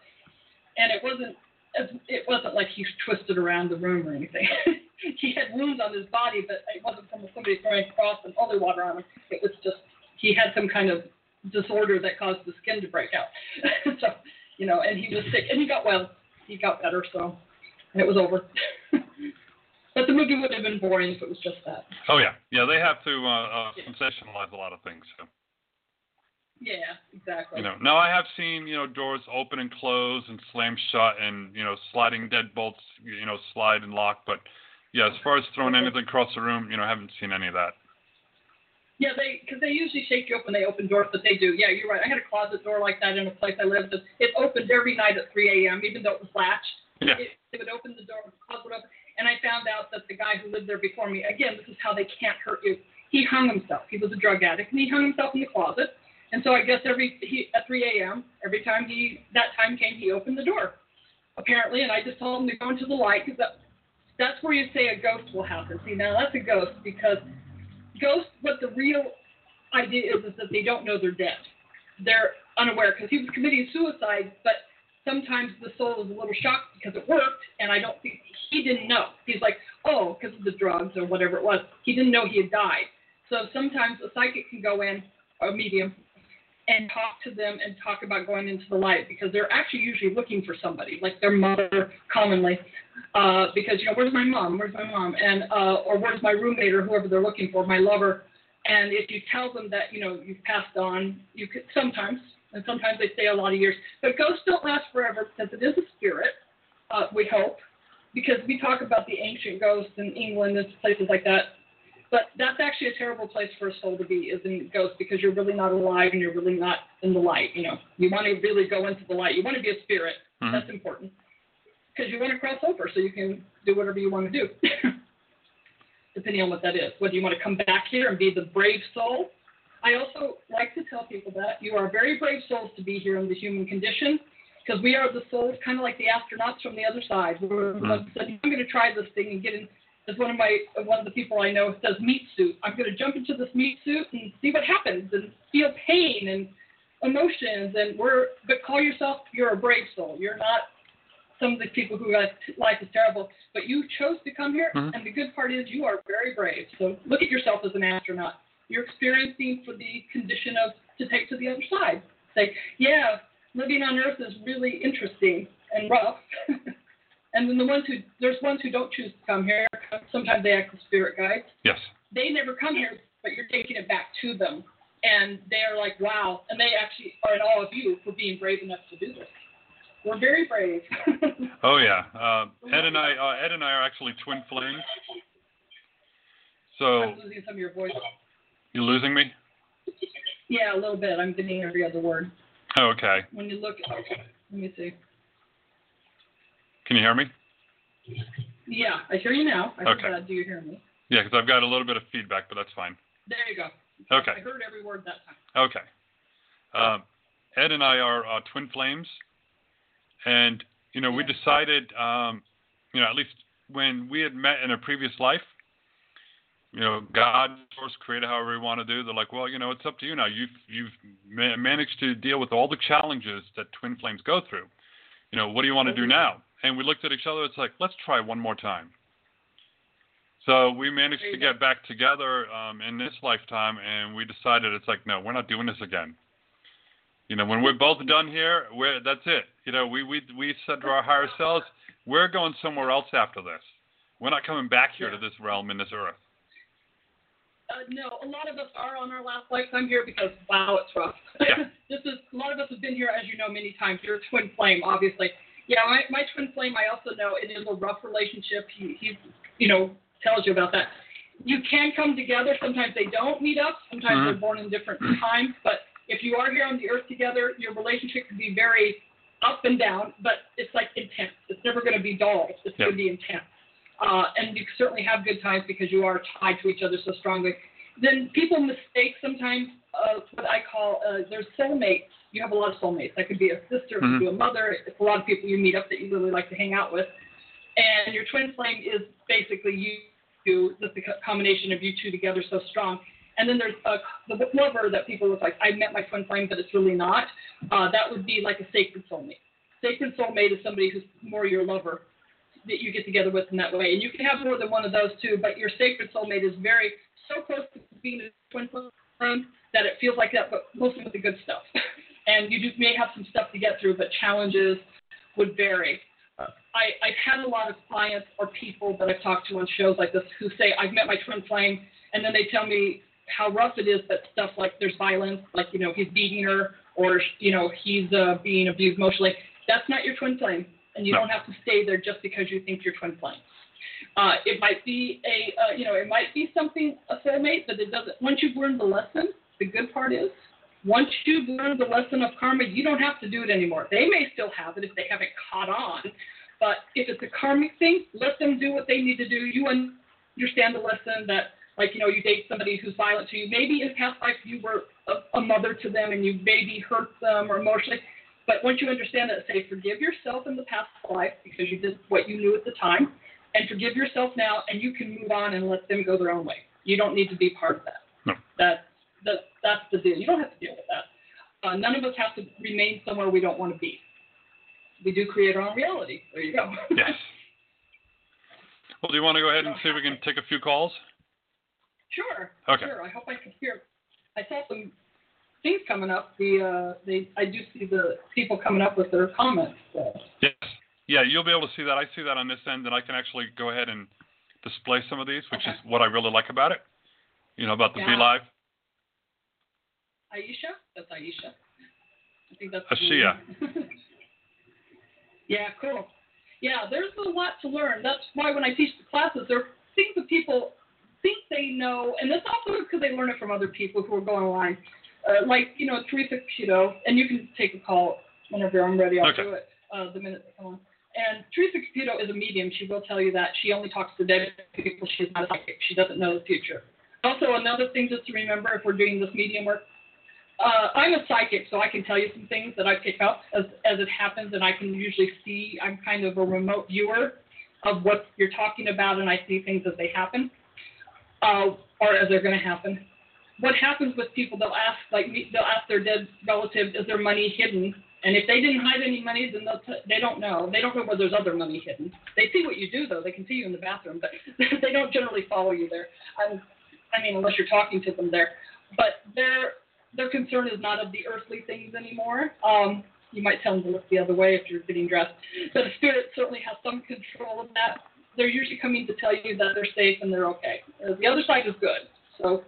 and it wasn't it wasn't like he twisted around the room or anything. He had wounds on his body, but it wasn't from somebody throwing cross and holy water on him. It was just he had some kind of disorder that caused the skin to break out. So, you know, and he was sick, and he got well. He got better, so it was over. But the movie would have been boring if it was just that. Oh, yeah. Yeah, they have to uh, uh, yeah. sensationalize a lot of things. So. Yeah, exactly. You know, now I have seen, you know, doors open and close and slam shut and, you know, sliding deadbolts, you know, slide and lock. But, yeah, as far as throwing anything across the room, you know, I haven't seen any of that. Yeah, they because they usually shake you up when they open doors, but they do. Yeah, you're right. I had a closet door like that in a place I lived. It opened every night at three a.m., even though it was latched. Yeah. It, it would open the door, the closet would open. And I found out that the guy who lived there before me, again, this is how they can't hurt you. He hung himself. He was a drug addict, and he hung himself in the closet. And so I guess every he, at three a.m., every time he that time came, he opened the door, apparently. And I just told him to go into the light because that, that's where you say a ghost will happen. See, now that's a ghost because ghosts, what the real idea is, is that they don't know they're dead. They're unaware because he was committing suicide, but sometimes the soul is a little shocked because it worked, and I don't think he didn't know. He's like, oh, because of the drugs or whatever it was. He didn't know he had died. So sometimes a psychic can go in, or a medium, and talk to them and talk about going into the light because they're actually usually looking for somebody, like their mother commonly, uh, because, you know, where's my mom? Where's my mom? And uh, or where's my roommate or whoever they're looking for, my lover. And if you tell them that, you know, you've passed on, you could sometimes – and sometimes they stay a lot of years. But ghosts don't last forever because it is a spirit, uh, we hope, because we talk about the ancient ghosts in England and places like that. But that's actually a terrible place for a soul to be, is in ghosts, because you're really not alive and you're really not in the light. You know, you want to really go into the light. You want to be a spirit. Mm-hmm. That's important because you want to cross over so you can do whatever you want to do, depending on what that is, whether you want to come back here and be the brave soul. I also like to tell people that you are very brave souls to be here in the human condition because we are the souls, kind of like the astronauts from the other side. We're mm-hmm. one said, I'm going to try this thing and get in. As one of my one of the people I know says, meat suit. I'm going to jump into this meat suit and see what happens and feel pain and emotions. And we're but call yourself, you're a brave soul. You're not some of the people who like life is terrible, but you chose to come here. Mm-hmm. And the good part is you are very brave. So look at yourself as an astronaut. You're experiencing for the condition of to take to the other side. Say, yeah, living on Earth is really interesting and rough. And then the ones who there's ones who don't choose to come here. Sometimes they act as spirit guides. Yes. They never come here, but you're taking it back to them, and they are like, wow. And they actually are in awe of you for being brave enough to do this. We're very brave. Oh yeah. Uh, Ed and I, uh, Ed and I are actually twin flames. So. I'm losing some of your voice. You losing me? Yeah, a little bit. I'm getting every other word. Oh, okay. When you look at okay. Let me see. Can you hear me? Yeah, I hear you now. I okay. Heard, uh, do you hear me? Yeah, because I've got a little bit of feedback, but that's fine. There you go. Okay. I heard every word that time. Okay. Um, Ed and I are uh, twin flames, and, you know, we yeah. decided, um, you know, at least when we had met in a previous life, you know, God, source, creator, however you want to do. They're like, well, you know, it's up to you now. You've you've ma- managed to deal with all the challenges that twin flames go through. You know, what do you want to do now? And we looked at each other. It's like, let's try one more time. So we managed to get back together um, in this lifetime, and we decided it's like, no, we're not doing this again. You know, when we're both done here, we're, that's it. You know, we, we, we said to our higher selves, we're going somewhere else after this. We're not coming back here yeah. to this realm in this earth. Uh, no, a lot of us are on our last lifetime here because, wow, it's rough. Yeah. This is a lot of us have been here, as you know, many times. You're a twin flame, obviously. Yeah, my, my twin flame, I also know, it is a rough relationship. He, he, you know, tells you about that. You can come together. Sometimes they don't meet up. Sometimes mm-hmm. they're born in different times. But if you are here on the earth together, your relationship can be very up and down, but it's, like, intense. It's never going to be dull. It's yeah. going to be intense. Uh, and you certainly have good times because you are tied to each other so strongly. Then people mistake sometimes uh, what I call uh, their soulmates. You have a lot of soulmates. That could be a sister, mm-hmm. it could be a mother. It's a lot of people you meet up that you really like to hang out with. And your twin flame is basically you two, the combination of you two together so strong. And then there's a, the lover that people look like, I met my twin flame, but it's really not. Uh, that would be like a sacred soulmate. Sacred soulmate is somebody who's more your lover that you get together with in that way. And you can have more than one of those too, but your sacred soulmate is very, so close to being a twin flame that it feels like that, but mostly with the good stuff. And you do, may have some stuff to get through, but challenges would vary. I, I've had a lot of clients or people that I've talked to on shows like this who say, I've met my twin flame, and then they tell me how rough it is, but stuff like there's violence, like, you know, he's beating her or, you know, he's uh, being abused emotionally. That's not your twin flame, and you no. don't have to stay there just because you think you're twin flame. Uh, it might be a, uh, you know, it might be something, a soulmate, but it doesn't, once you've learned the lesson, the good part is, once you've learned the lesson of karma, you don't have to do it anymore. They may still have it if they haven't caught on, but if it's a karmic thing, let them do what they need to do. You understand the lesson that, like, you know, you date somebody who's violent to you. Maybe in past life you were a, a mother to them and you maybe hurt them or emotionally, but once you understand that, say, forgive yourself in the past life because you did what you knew at the time, and forgive yourself now, and you can move on and let them go their own way. You don't need to be part of that. No. That, that that's the deal. You don't have to deal with that. Uh, none of us have to remain somewhere we don't want to be. We do create our own reality. There you go. Yes. Well, do you want to go ahead and see if we can take a few calls? Sure. Okay. Sure. I hope I can hear. I saw some things coming up. The uh, they I do see the people coming up with their comments. So. Yes. Yeah, you'll be able to see that. I see that on this end, and I can actually go ahead and display some of these, which okay. is what I really like about it, you know, about the yeah. Be Live. Aisha? That's Aisha. I think that's Ashia. Yeah, cool. Yeah, there's a lot to learn. That's why when I teach the classes, there are things that people think they know, and that's also because they learn it from other people who are going online. Uh, like, you know, Teresa Caputo, and you can take a call whenever I'm ready. I'll okay. do it uh, the minute they come on. And Teresa Caputo is a medium. She will tell you that. She only talks to dead people. She's not a psychic. She doesn't know the future. Also, another thing just to remember if we're doing this medium work, uh, I'm a psychic, so I can tell you some things that I pick up as, as it happens, and I can usually see. I'm kind of a remote viewer of what you're talking about, and I see things as they happen uh, or as they're going to happen. What happens with people, they'll ask, like me, they'll ask their dead relative, is their money hidden? And if they didn't hide any money, then t- they don't know. They don't know where there's other money hidden. They see what you do, though. They can see you in the bathroom, but they don't generally follow you there. I'm, I mean, unless you're talking to them there. But their their concern is not of the earthly things anymore. Um, you might tell them to look the other way if you're getting dressed. But the spirit certainly has some control of that. They're usually coming to tell you that they're safe and they're okay. The other side is good. So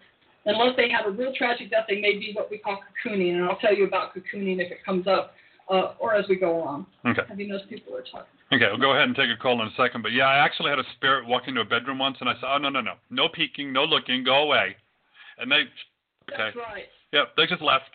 unless they have a real tragic death, they may be what we call cocooning. And I'll tell you about cocooning if it comes up. Uh, or as we go along. Okay. I mean, those people are talking. Okay, we'll go ahead and take a call in a second. But, yeah, I actually had a spirit walk into a bedroom once, and I said, oh, no, no, no. No peeking, no looking, go away. And they, okay. That's right. Yep, they just left.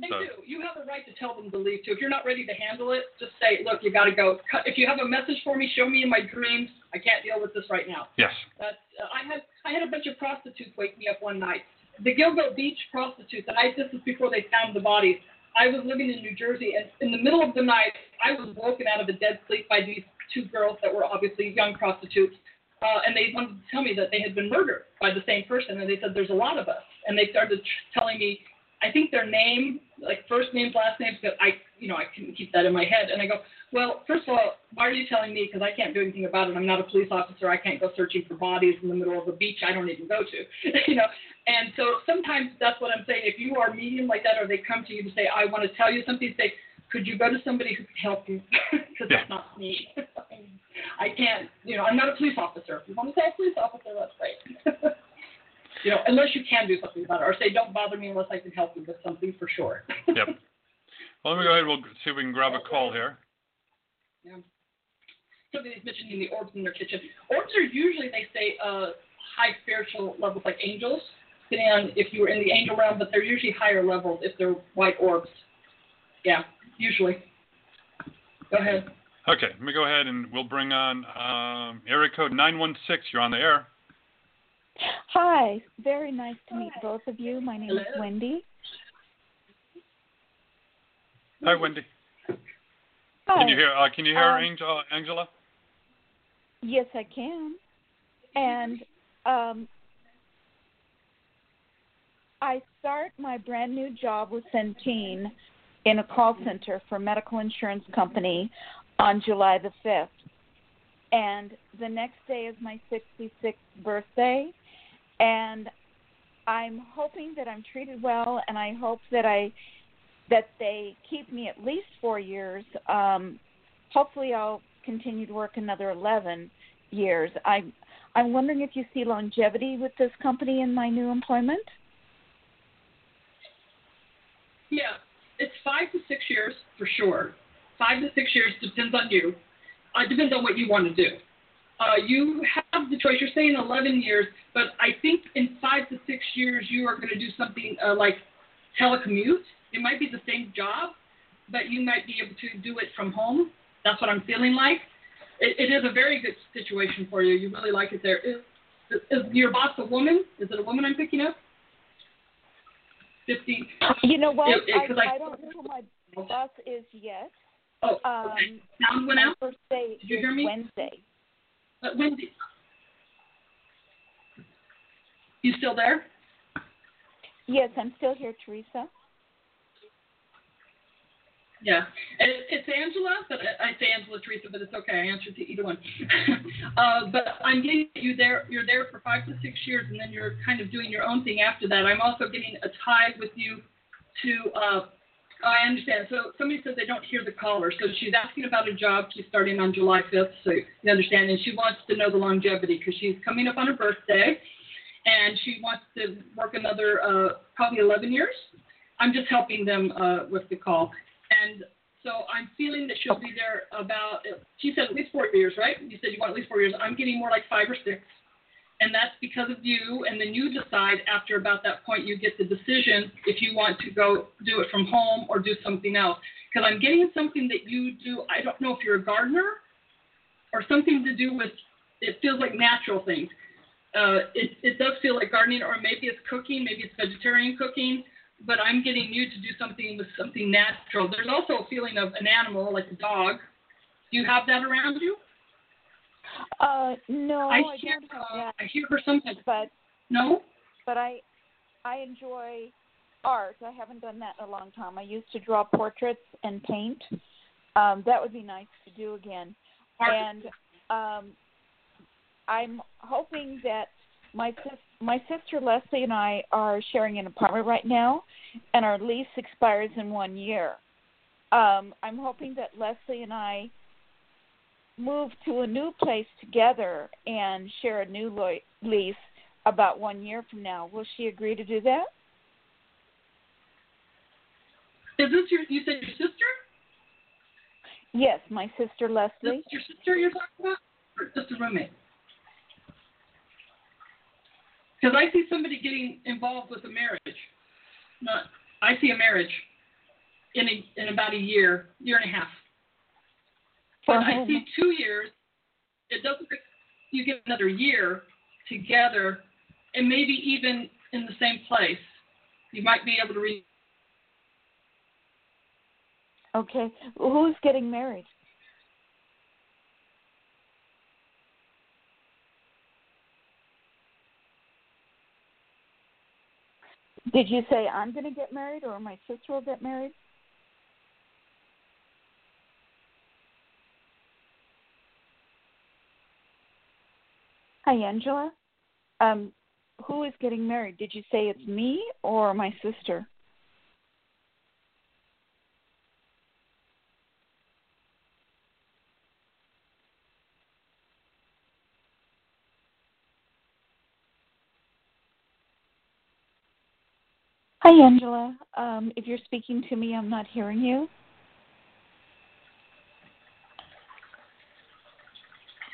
They so. do. You have the right to tell them to leave, too. If you're not ready to handle it, just say, look, you got to go. If you have a message for me, show me in my dreams. I can't deal with this right now. Yes. That's, uh, I had I had a bunch of prostitutes wake me up one night. The Gilgo Beach prostitutes, and I, this is before they found the bodies. I was living in New Jersey, and in the middle of the night, I was woken out of a dead sleep by these two girls that were obviously young prostitutes, uh, and they wanted to tell me that they had been murdered by the same person, and they said, there's a lot of us, and they started tr- telling me, I think their name, like first names, last names, because I, you know, I couldn't keep that in my head, and I go, well, first of all, why are you telling me, because I can't do anything about it, I'm not a police officer, I can't go searching for bodies in the middle of a beach I don't even go to, you know. And so sometimes that's what I'm saying. If you are medium like that or they come to you to say, I want to tell you something, say, could you go to somebody who can help you? Because yeah. that's not me. I can't, you know, I'm not a police officer. If you want to say a police officer, that's great. You know, unless you can do something about it. Or say, don't bother me unless I can help you with something for sure. Yep. Well, let me go ahead. We'll see if we can grab a call here. Yeah. Somebody's mentioning the orbs in their kitchen. Orbs are usually, they say, uh, high spiritual levels like angels. Depending on if you were in the angel realm, but they're usually higher levels if they're white orbs. Yeah, usually. Go ahead. Okay, let me go ahead and we'll bring on um, area code nine one six. You're on the air. Hi, very nice to meet both of you. My name Hello. is Wendy. Hi, Wendy. Hi. Can you hear? Uh, can you hear um, Angel, Angela? Yes, I can. And. Um, I start my brand new job with Centene in a call center for a medical insurance company on July the fifth. And the next day is my sixty-sixth birthday, and I'm hoping that I'm treated well, and I hope that I that they keep me at least four years. Um, hopefully I'll continue to work another eleven years. I, I'm wondering if you see longevity with this company in my new employment? Yeah, it's five to six years for sure. Five to six years depends on you. It uh, depends on what you want to do. Uh, you have the choice. You're saying eleven years, but I think in five to six years you are going to do something uh, like telecommute. It might be the same job, but you might be able to do it from home. That's what I'm feeling like. It, it is a very good situation for you. You really like it there. Is, is your boss a woman? Is it a woman I'm picking up? fifty You know what? It, it, I, I, I don't know who my boss is yet. Oh, okay. Um, Sound went out? Did you hear me? Wednesday. Uh, Wednesday. You still there? Yes, I'm still here, Teresa. Yeah. It, it's Angela, but I, I say Angela Teresa, but it's okay. I answer to either one. uh, but I'm getting you there. You're there for five to six years, and then you're kind of doing your own thing after that. I'm also getting a tie with you to uh, – I understand. So somebody said they don't hear the caller. So she's asking about a job. She's starting on July fifth, so you understand. And she wants to know the longevity because she's coming up on her birthday, and she wants to work another uh, probably eleven years. I'm just helping them uh, with the call. And so I'm feeling that she'll be there about, she said at least four years, right? You said you want at least four years. I'm getting more like five or six. And that's because of you, and then you decide after about that point you get the decision if you want to go do it from home or do something else. Because I'm getting something that you do, I don't know if you're a gardener or something to do with, it feels like natural things. Uh, it, it does feel like gardening, or maybe it's cooking, maybe it's vegetarian cooking, but I'm getting you to do something with something natural. There's also a feeling of an animal, like a dog. Do you have that around you? Uh, no, I, I hear, don't have uh, that. I hear her sometimes. But, no? But I I enjoy art. I haven't done that in a long time. I used to draw portraits and paint. Um, that would be nice to do again. And um, I'm hoping that my, sis- my sister Leslie and I are sharing an apartment right now, and our lease expires in one year. Um, I'm hoping that Leslie and I move to a new place together and share a new lo- lease about one year from now. Will she agree to do that? Is this your, you said your sister? Yes, my sister Leslie. Is this your sister you're talking about? Or just a roommate? Because I see somebody getting involved with a marriage. Not, I see a marriage in a, in about a year, year and a half. But I see two years, it doesn't, you get another year together, and maybe even in the same place. You might be able to read. Okay. Who's getting married? Did you say I'm going to get married, or my sister will get married? Hi, Angela. Um, who is getting married? Did you say it's me or my sister? Hi, Angela. Um, if you're speaking to me, I'm not hearing you.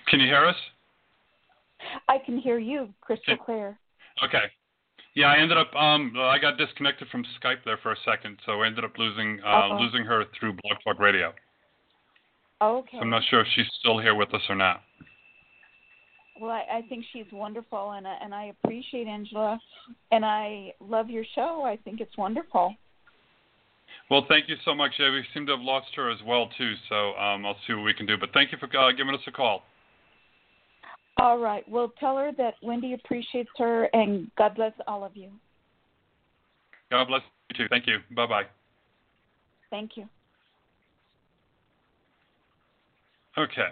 Can you hear us? I can hear you crystal clear. Okay. Yeah, I ended up, um, I got disconnected from Skype there for a second, so I ended up losing uh, losing her through Blog Talk Radio. Okay. So I'm not sure if she's still here with us or not. Well, I, I think she's wonderful, and, and I appreciate Angela, and I love your show. I think it's wonderful. Well, thank you so much. Yeah, we seem to have lost her as well, too, so um, I'll see what we can do. But thank you for uh, giving us a call. All right. Well, tell her that Wendy appreciates her, and God bless all of you. God bless you, too. Thank you. Bye-bye. Thank you. Okay.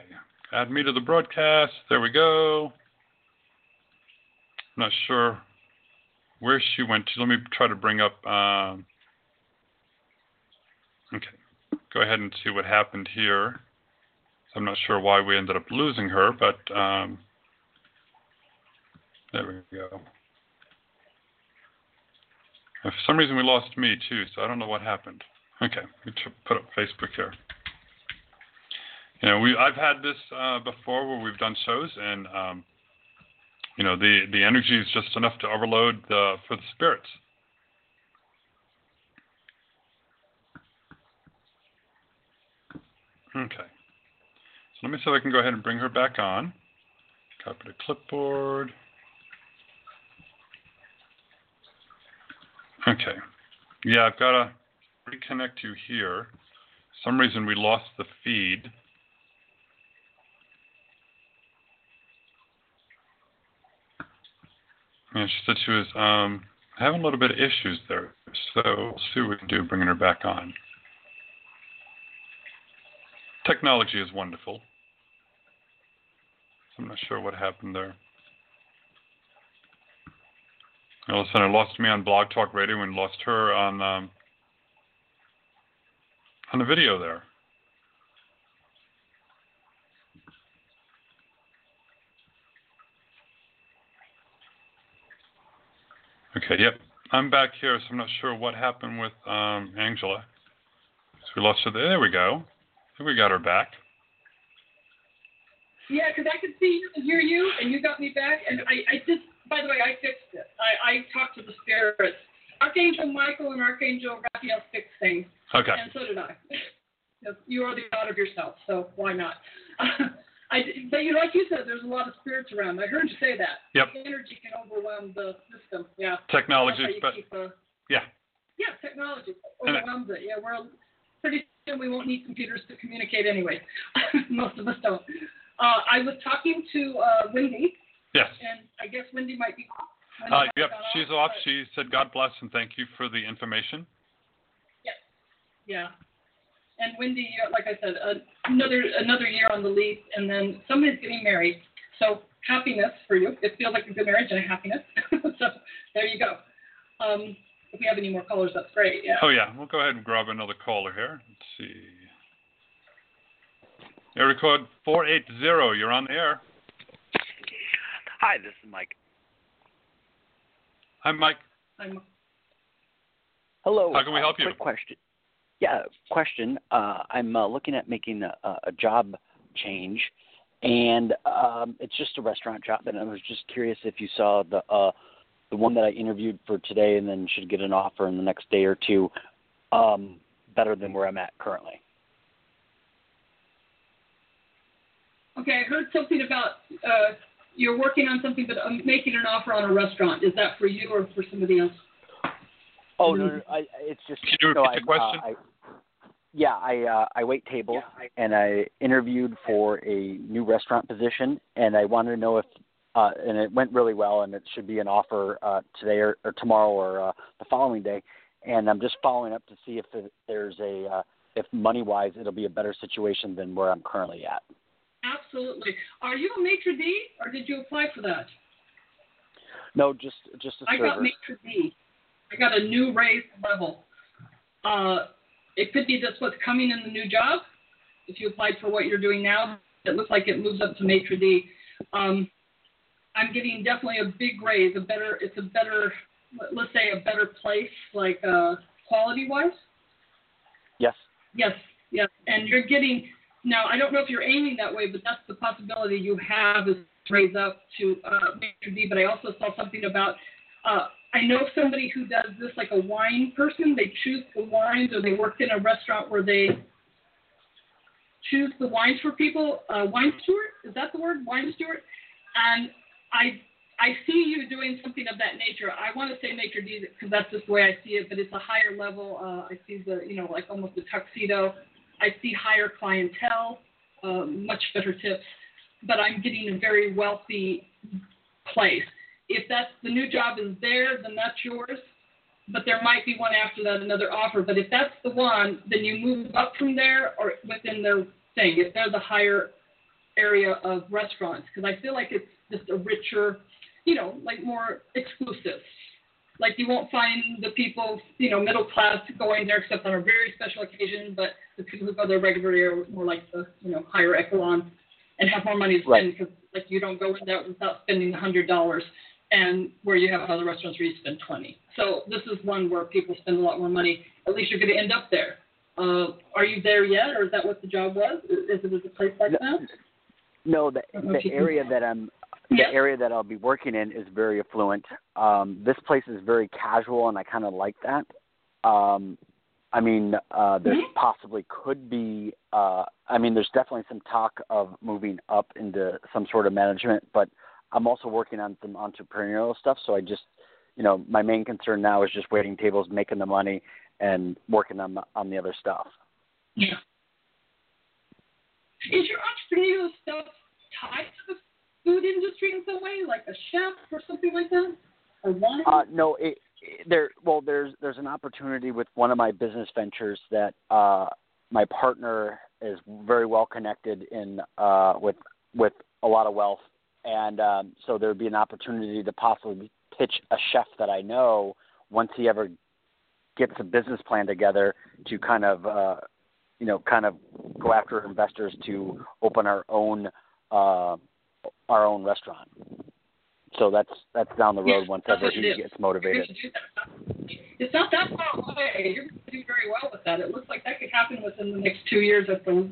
Add me to the broadcast. There we go. Not sure where she went to. Let me try to bring up. Um, okay. Go ahead and see what happened here. I'm not sure why we ended up losing her, but um, there we go. For some reason, we lost me, too, so I don't know what happened. Okay, we put up Facebook here. You know, we I've had this uh, before where we've done shows, and, um, you know, the, the energy is just enough to overload the, for the spirits. Okay. So let me see if I can go ahead and bring her back on. Copy the clipboard. Okay. Yeah, I've got to reconnect you here. For some reason we lost the feed. And she said she was um, having a little bit of issues there. So we'll see what we can do bringing her back on. Technology is wonderful. I'm not sure what happened there. All of a sudden, I lost me on Blog Talk Radio and lost her on um, on the video there. Okay, yep. I'm back here, so I'm not sure what happened with um, Angela. So we lost her there. There we go. I think we got her back. Yeah, because I could see and hear you, and you got me back, and I, I just... By the way, I fixed it. I, I talked to the spirits. Archangel Michael and Archangel Raphael fixed things. Okay. And so did I. You are the God of yourself, so why not? I, but you, like you said, there's a lot of spirits around. I heard you say that. Yep. The energy can overwhelm the system. Yeah. Technology. But, keep, uh, yeah. Yeah, technology overwhelms it. it. Yeah, we're pretty soon we won't need computers to communicate anyway. Most of us don't. Uh, I was talking to uh, Wendy. Yes. And I guess Wendy might be off. Uh, yep, she's off. off. She said, God bless and thank you for the information. Yes. Yeah. And Wendy, like I said, uh, another another year on the lease, and then somebody's getting married. So happiness for you. It feels like a good marriage and a happiness. So there you go. Um, if we have any more callers, that's great. Yeah. Oh, yeah. We'll go ahead and grab another caller here. Let's see. Area code four eighty. You're on the air. Hi, this is Mike. Hi, Mike. I'm... Hello. How can we help uh, you? Quick question. Yeah, question. Uh, I'm uh, looking at making a, a job change, and um, it's just a restaurant job. And I was just curious if you saw the uh, the one that I interviewed for today, and then should get an offer in the next day or two. Um, better than where I'm at currently. Okay, I heard something about. Uh... You're working on something, but I'm making an offer on a restaurant. Is that for you or for somebody else? Oh, no, no I, it's just. Can you repeat so the I, question? Uh, I, yeah, I uh, I wait tables, yeah, I, and I interviewed for a new restaurant position, and I wanted to know if, uh, and it went really well, and it should be an offer uh, today or, or tomorrow or uh, the following day, and I'm just following up to see if there's a, uh, if money-wise it'll be a better situation than where I'm currently at. Absolutely. Are you a maitre d', or did you apply for that? No, just just a server. I got maitre d'. I got a new raised level. Uh, it could be just what's coming in the new job. If you applied for what you're doing now, it looks like it moves up to maitre d'. Um, I'm getting definitely a big raise. A better, it's a better, let's say a better place, like uh, quality wise. Yes. Yes. Yes. And you're getting. Now, I don't know if you're aiming that way, but that's the possibility you have is to raise up to uh, maitre d'. But I also saw something about, uh, I know somebody who does this like a wine person. They choose the wines, or they worked in a restaurant where they choose the wines for people. Uh, wine steward, is that the word? Wine steward? And I I see you doing something of that nature. I want to say maitre d' because that's just the way I see it, but it's a higher level. Uh, I see the, you know, like almost a tuxedo. I see higher clientele, uh, much better tips, but I'm getting a very wealthy place. If that's the new job is there, then that's yours. but there might be one after that, another offer. But if that's the one, then you move up from there or within their thing, if they're the higher area of restaurants, because I feel like it's just a richer, you know, like more exclusive. Like you won't find the people, you know, middle class going there except on a very special occasion, but the people who go there regularly are more like the, you know, higher echelon and have more money to spend, right. Because like you don't go in there without spending one hundred dollars, and where you have other restaurants where you spend twenty dollars. So this is one where people spend a lot more money. At least you're going to end up there. Uh, are you there yet, or is that what the job was? Is it, is it a place like no, that? No, the, the area that I'm the yeah. area that I'll be working in is very affluent. Um, this place is very casual, and I kind of like that. Um, I mean, uh, there mm-hmm. possibly could be. Uh, I mean, there's definitely some talk of moving up into some sort of management, but I'm also working on some entrepreneurial stuff. So I just, you know, my main concern now is just waiting tables, making the money, and working on the, on the other stuff. Yeah. Is your entrepreneurial stuff tied to the food industry in some way, like a chef or something like that? Or wine? Uh, no, it, it, there. Well, there's there's an opportunity with one of my business ventures that uh, my partner is very well connected in uh, with with a lot of wealth. And um, so there would be an opportunity to possibly pitch a chef that I know once he ever gets a business plan together to kind of, uh, you know, kind of go after investors to open our own uh, our own restaurant. So that's that's down the road yeah, once ever he gets motivated. It's not that far away. You're going to do very well with that. It looks like that could happen within the next two years at the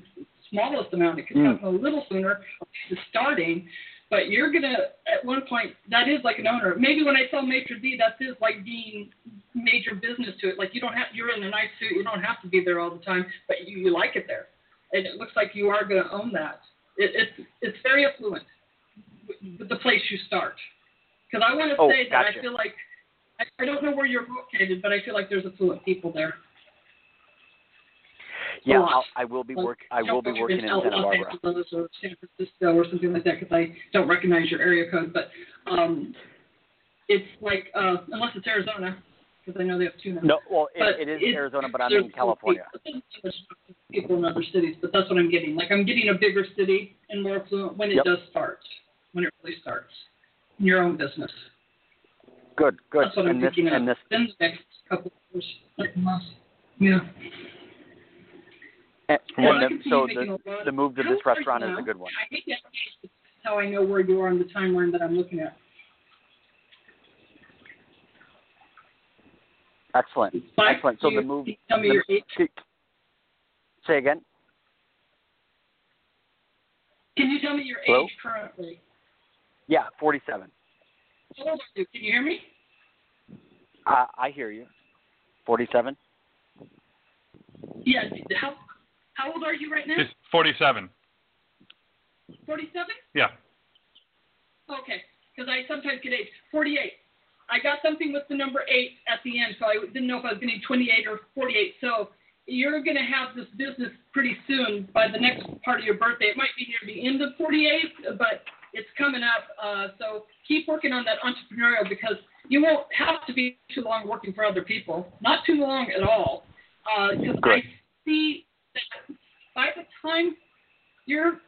smallest amount. It could mm. happen a little sooner. It's starting. But you're going to, at one point, that is like an owner. Maybe when I tell Maitre D, that is like being major business to it. Like you don't have, you're in a nice suit. You don't have to be there all the time, but you, you like it there. And it looks like you are going to own that. It, it's it's very affluent with the place you start. Because I want to oh, say gotcha. that I feel like, I, I don't know where you're located, but I feel like there's affluent people there. Yeah, I'll, I will be, like, work, I will be working in Santa Barbara. Or San Francisco or something like that, because I don't recognize your area code. But um, it's like, uh, unless it's Arizona, because I know they have two now. No, well, it, but it is Arizona, but I'm in California. People, people in other cities, but that's what I'm getting. Like, I'm getting a bigger city and more affluent when it yep. does start, when it really starts, in your own business. Good, good. That's what and I'm this, thinking and of. This... In the next couple of years. Yeah. And, and the, so the, the move to this restaurant is a good one. I think that's how I know where you are on the timeline that I'm looking at. Excellent. Excellent. So the move. Tell me your age. Say again. Can you tell me your Hello? age currently? Yeah, forty-seven. How old are you? Can you hear me? Uh, I hear you. forty-seven. Yeah. How, How old are you right now? It's forty-seven. forty-seven? Yeah. Okay, because I sometimes get age. forty-eight. I got something with the number eight at the end, so I didn't know if I was getting twenty-eight or forty-eight. So you're going to have this business pretty soon by the next part of your birthday. It might be near the end of forty-eight, but it's coming up. Uh, so keep working on that entrepreneurial, because you won't have to be too long working for other people. Not too long at all. Because uh, I see... by the time you're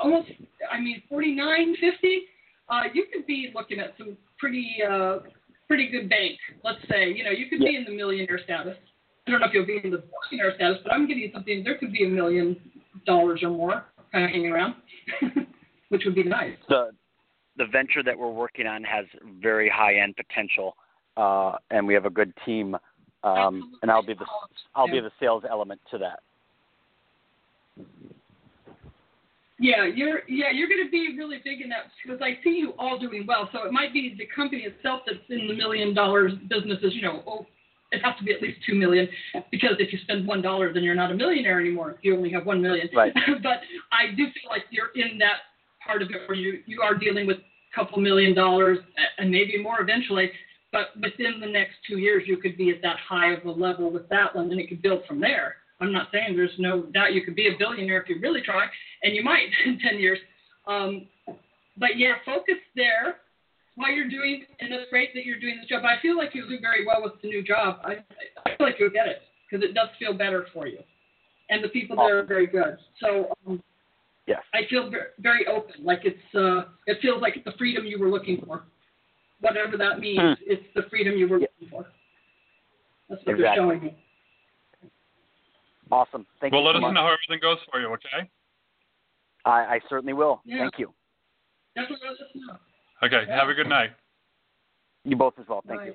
almost, I mean, forty-nine, fifty, uh, you could be looking at some pretty uh, pretty good bank, let's say. You know, you could yeah. be in the millionaire status. I don't know if you'll be in the billionaire status, but I'm getting something. There could be a million dollars or more kind of hanging around, which would be nice. The, the venture that we're working on has very high-end potential, uh, and we have a good team, um, and I'll be the I'll be the sales element to that. Yeah, you're yeah you're going to be really big in that, because I see you all doing well. So it might be the company itself that's in the million dollars businesses. You know, oh, it has to be at least two million, because if you spend one dollar, then you're not a millionaire anymore. You only have one million. Right. But I do feel like you're in that part of it where you, you are dealing with a couple million dollars and maybe more eventually. But within the next two years, you could be at that high of a level with that one, and it could build from there. I'm not saying there's no doubt you could be a billionaire if you really try, and you might in ten years. Um, but, yeah, focus there. why you're doing, and it's great that you're doing this job. I feel like you'll do very well with the new job. I, I feel like you'll get it because it does feel better for you. And the people awesome. there are very good. So um, yes. I feel very open. Like it's, uh, it feels like the freedom you were looking for. Whatever that means, mm. it's the freedom you were yes. looking for. That's what exactly. they're showing me. Awesome. Thank well, you Well, let so us much. know how everything goes for you, okay? I, I certainly will. Yeah. Thank you. Definitely let us know. Okay, yeah. have a good night. You both as well. Thank right. you.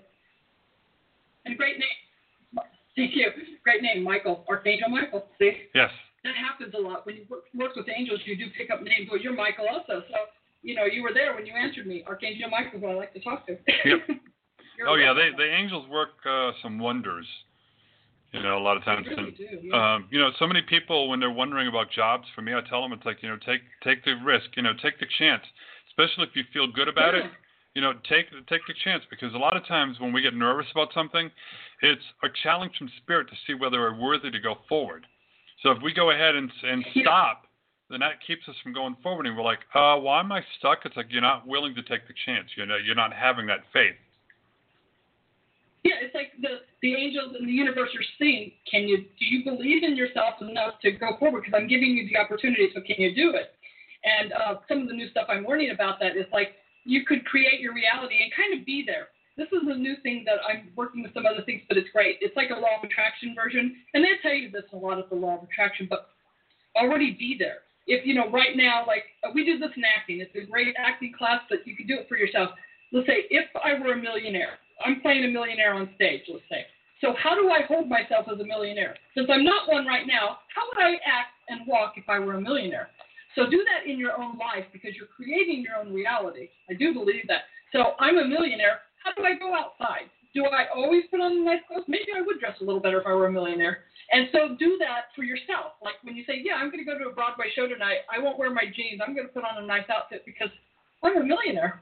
And great name. Thank you. Great name, Michael. Archangel Michael. See? Yes. That happens a lot. When you work, work with angels, you do pick up names. Well, you're Michael also. So, you know, you were there when you answered me. Archangel Michael, who I like to talk to. Yep. Oh, yeah. They, the angels work uh, some wonders, you know, a lot of times. They really and, do, yeah. um, you know, so many people, when they're wondering about jobs, for me, I tell them, it's like, you know, take take the risk, you know, take the chance. Especially if you feel good about yeah. it, you know, take take the chance, because a lot of times when we get nervous about something, it's a challenge from spirit to see whether we're worthy to go forward. So if we go ahead and and yeah. stop, then that keeps us from going forward, and we're like, oh, uh, why am I stuck? It's like you're not willing to take the chance. You know, you're not having that faith. Yeah, it's like the, the angels and the universe are saying, can you do you believe in yourself enough to go forward? Because I'm giving you the opportunity, so can you do it? And uh, some of the new stuff I'm learning about that is like you could create your reality and kind of be there. This is a new thing that I'm working with some other things, but it's great. It's like a law of attraction version. And they tell you this a lot of the law of attraction, but already be there. If, you know, right now, like we did this in acting. It's a great acting class, but you can do it for yourself. Let's say if I were a millionaire, I'm playing a millionaire on stage, let's say. So how do I hold myself as a millionaire? Since I'm not one right now, how would I act and walk if I were a millionaire? So do that in your own life because you're creating your own reality. I do believe that. So I'm a millionaire. How do I go outside? Do I always put on nice clothes? Maybe I would dress a little better if I were a millionaire. And so do that for yourself. Like when you say, yeah, I'm going to go to a Broadway show tonight. I won't wear my jeans. I'm going to put on a nice outfit because I'm a millionaire.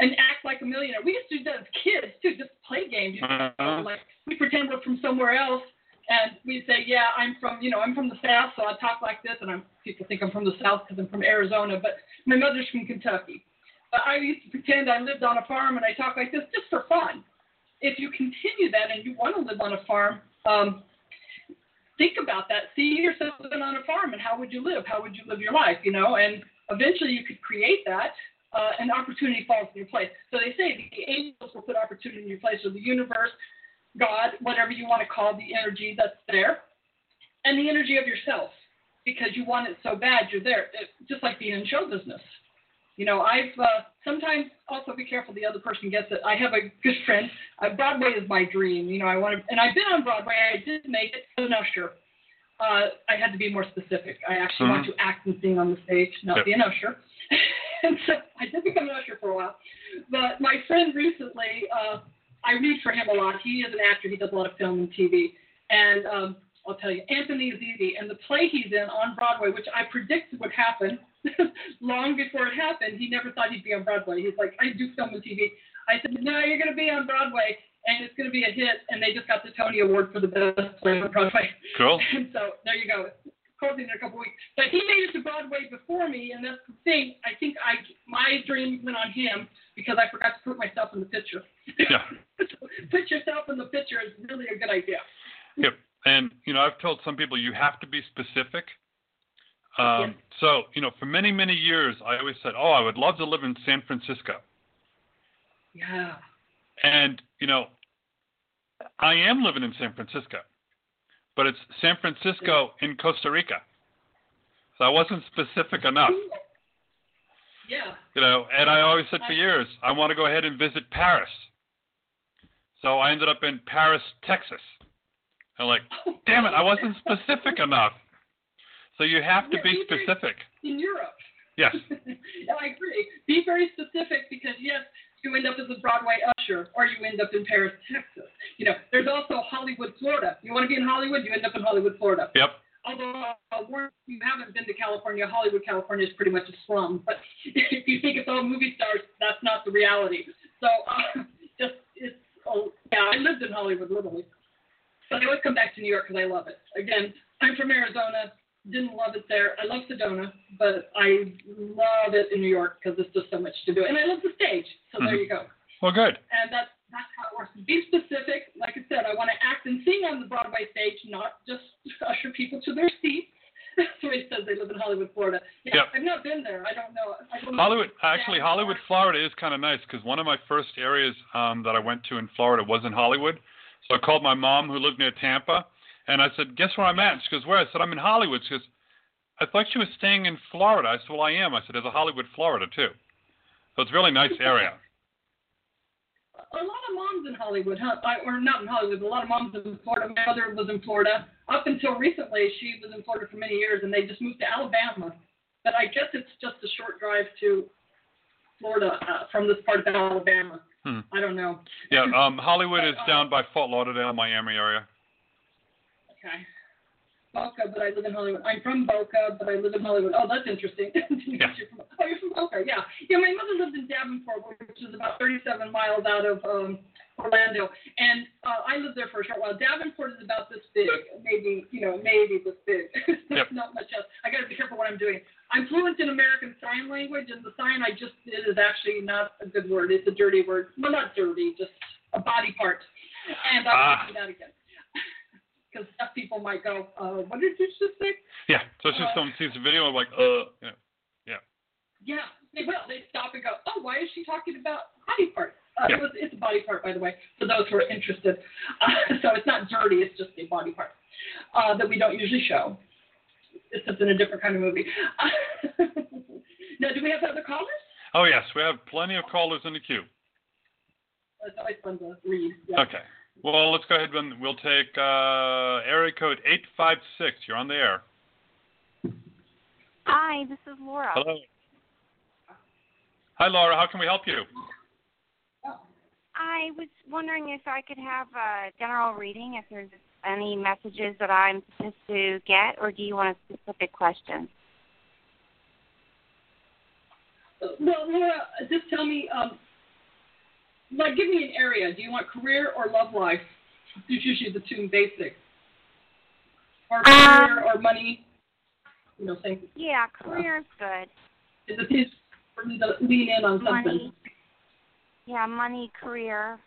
And act like a millionaire. We used to do that as kids, too, just play games. Uh-huh. Like we pretend we're from somewhere else. And we say, yeah, I'm from, you know, I'm from the South, so I talk like this. And I'm, people think I'm from the South because I'm from Arizona, but my mother's from Kentucky. But I used to pretend I lived on a farm and I talk like this just for fun. If you continue that and you want to live on a farm, um, think about that. See yourself living on a farm and how would you live? How would you live your life, you know? And eventually you could create that. Uh, an opportunity falls in your place. So they say the angels will put opportunity in your place, or the universe, God, whatever you want to call the energy that's there, and the energy of yourself, because you want it so bad, you're there. It, just like being in show business. You know, I've uh, sometimes also be careful the other person gets it. I have a good friend. Uh, Broadway is my dream. You know, I want to, and I've been on Broadway. I did make it. I'm not sure. Uh, I had to be more specific. I actually mm-hmm. want to act and sing on the stage, not yep. be an usher. And so I did become an usher for a while. But my friend recently, uh, I read for him a lot. He is an actor. He does a lot of film and T V. And um, I'll tell you, Anthony is easy. And the play he's in on Broadway, which I predicted would happen long before it happened, he never thought he'd be on Broadway. He's like, I do film and T V. I said, no, you're going to be on Broadway, and it's going to be a hit. And they just got the Tony Award for the best play on Broadway. Cool. And so there you go. In a couple of weeks, but he made it to Broadway before me, and that's the thing. I think I my dream went on him because I forgot to put myself in the picture. Yeah. Put yourself in the picture is really a good idea. Yep, and you know I've told some people you have to be specific. Um, yes. So you know for many many years I always said, oh, I would love to live in San Francisco. Yeah. And you know I am living in San Francisco. But it's San Francisco in Costa Rica. So I wasn't specific enough. Yeah. You know, and I always said for years, I want to go ahead and visit Paris. So I ended up in Paris, Texas. I'm like, damn it, I wasn't specific enough. So you have to be specific. In Europe. Yes. I agree. Be very specific because, yes, you end up as a Broadway usher, or you end up in Paris, Texas. You know, there's also Hollywood, Florida. You want to be in Hollywood, you end up in Hollywood, Florida. Yep. Although, uh, you haven't been to California, Hollywood, California is pretty much a slum. But if you think it's all movie stars, that's not the reality. So, uh, just, it's, oh, yeah, I lived in Hollywood, literally. But I always come back to New York because I love it. Again, I'm from Arizona. Didn't love it there. I love Sedona, but I love it in New York because there's just so much to do. And I love the stage, so mm-hmm. there you go. Well, good. And that's, that's how it works. Be specific. Like I said, I want to act and sing on the Broadway stage, not just usher people to their seats. Somebody says they live in Hollywood, Florida. Yeah, yep. I've not been there. I don't know. I don't Hollywood, know. Actually, Hollywood, Florida is kind of nice because one of my first areas um, that I went to in Florida was in Hollywood. So I called my mom, who lived near Tampa. And I said, guess where I'm at? She goes, where? I said, I'm in Hollywood. She goes, I thought you were staying in Florida. I said, well, I am. I said, there's a Hollywood, Florida, too. So it's a really nice area. A lot of moms in Hollywood, huh? I, or not in Hollywood, but a lot of moms in Florida. My mother was in Florida. Up until recently, she was in Florida for many years, and they just moved to Alabama. But I guess it's just a short drive to Florida uh, from this part of Alabama. Hmm. I don't know. Yeah, um, Hollywood but, is uh, down by Fort Lauderdale, Miami area. Okay. Boca, but I live in Hollywood. I'm from Boca, but I live in Hollywood. Oh, that's interesting. Yeah. You're from, oh, you're from Boca, yeah. Yeah, my mother lived in Davenport, which is about thirty-seven miles out of um, Orlando. And uh, I lived there for a short while. Davenport is about this big, maybe, you know, maybe this big. Yep. Not much else. I got to be careful what I'm doing. I'm fluent in American Sign Language, and the sign I just did is actually not a good word. It's a dirty word. Well, not dirty, just a body part. And I'll ah. do that again. Because deaf people might go, uh, what did you just say? Yeah, so it's just uh, someone sees the video and like, uh, yeah. Yeah, Yeah, they will. They stop and go, oh, why is she talking about body parts? Uh, yeah. it was, it's a body part, by the way, for those who are interested. Uh, so it's not dirty, it's just a body part uh, that we don't usually show. It's just in a different kind of movie. Uh, now, do we have other callers? Oh, yes, we have plenty of callers in the queue. It's always fun to read. Yeah. Okay. Well, let's go ahead and we'll take uh, area code eight five six. You're on the air. Hi, this is Laura. Hello. Hi, Laura. How can we help you? I was wondering if I could have a general reading, if there's any messages that I'm supposed to get, or do you want a specific question? Well, Laura, just tell me... Um, Like, give me an area. Do you want career or love life? It's usually the two basics. Or career um, or money. You know, things. Yeah, career is good. Is it important to lean in on something? Money. Yeah, money, career.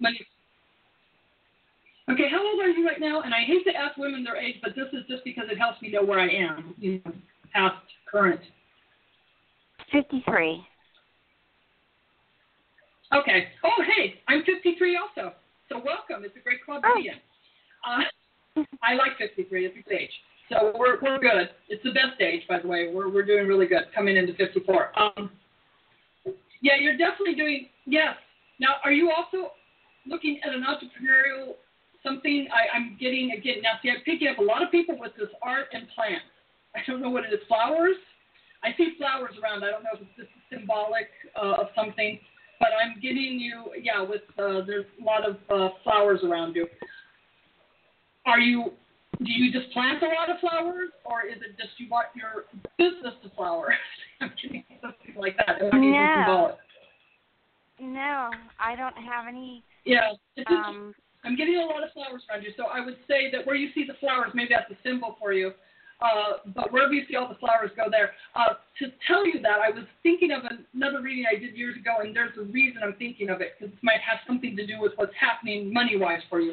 Money. Okay, how old are you right now? And I hate to ask women their age, but this is just because it helps me know where I am. You know, past, current. fifty-three. Okay. Oh, hey, I'm fifty-three also. So welcome. It's a great club to be in. Uh, I like fifty-three. It's a good age. So we're we're good. It's the best age, by the way. We're we're doing really good coming into fifty-four. Um, yeah, you're definitely doing yes. Now, are you also looking at an entrepreneurial something? I, I'm getting again now. See, I'm picking up a lot of people with this art and plants. I don't know what it is. Flowers. I see flowers around. I don't know if it's just symbolic uh, of something. But I'm getting you, yeah, with, uh, there's a lot of uh, flowers around you. Are you, do you just plant a lot of flowers, or is it just you want your business to flower? I'm kidding, something like that. I mean, no. No, I don't have any. Yeah, um, I'm getting a lot of flowers around you. So I would say that where you see the flowers, maybe that's a symbol for you. Uh, but wherever you see all the flowers, go there. Uh, to tell you that, I was thinking of another reading I did years ago, and there's a reason I'm thinking of it, because it might have something to do with what's happening money-wise for you.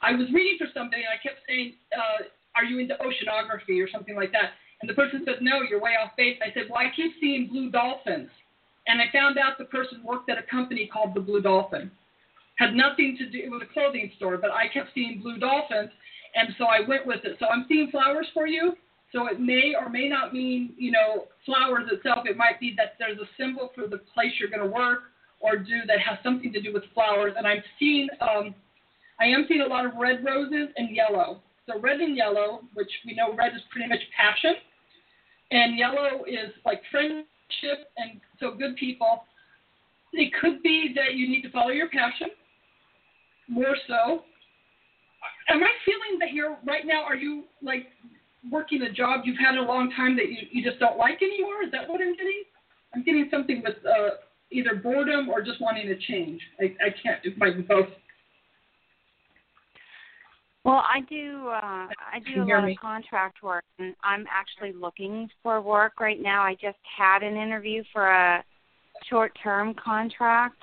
I was reading for somebody, and I kept saying, uh, are you into oceanography or something like that? And the person said, no, you're way off base. I said, well, I keep seeing blue dolphins. And I found out the person worked at a company called the Blue Dolphin. Had nothing to do, it was a clothing store, but I kept seeing blue dolphins, and so I went with it. So I'm seeing flowers for you. So it may or may not mean, you know, flowers itself. It might be that there's a symbol for the place you're going to work or do that has something to do with flowers. And I'm seeing, um, I am seeing a lot of red roses and yellow. So red and yellow, which we know red is pretty much passion, and yellow is like friendship, and so good people. It could be that you need to follow your passion more so. Am I feeling that you're right now? Are you like working a job you've had a long time that you, you just don't like anymore? Is that what I'm getting? I'm getting something with uh, either boredom or just wanting to change. I, I can't, it might be both. Well, I do. Uh, I do a lot of contract work, and I'm actually looking for work right now. I just had an interview for a short-term contract,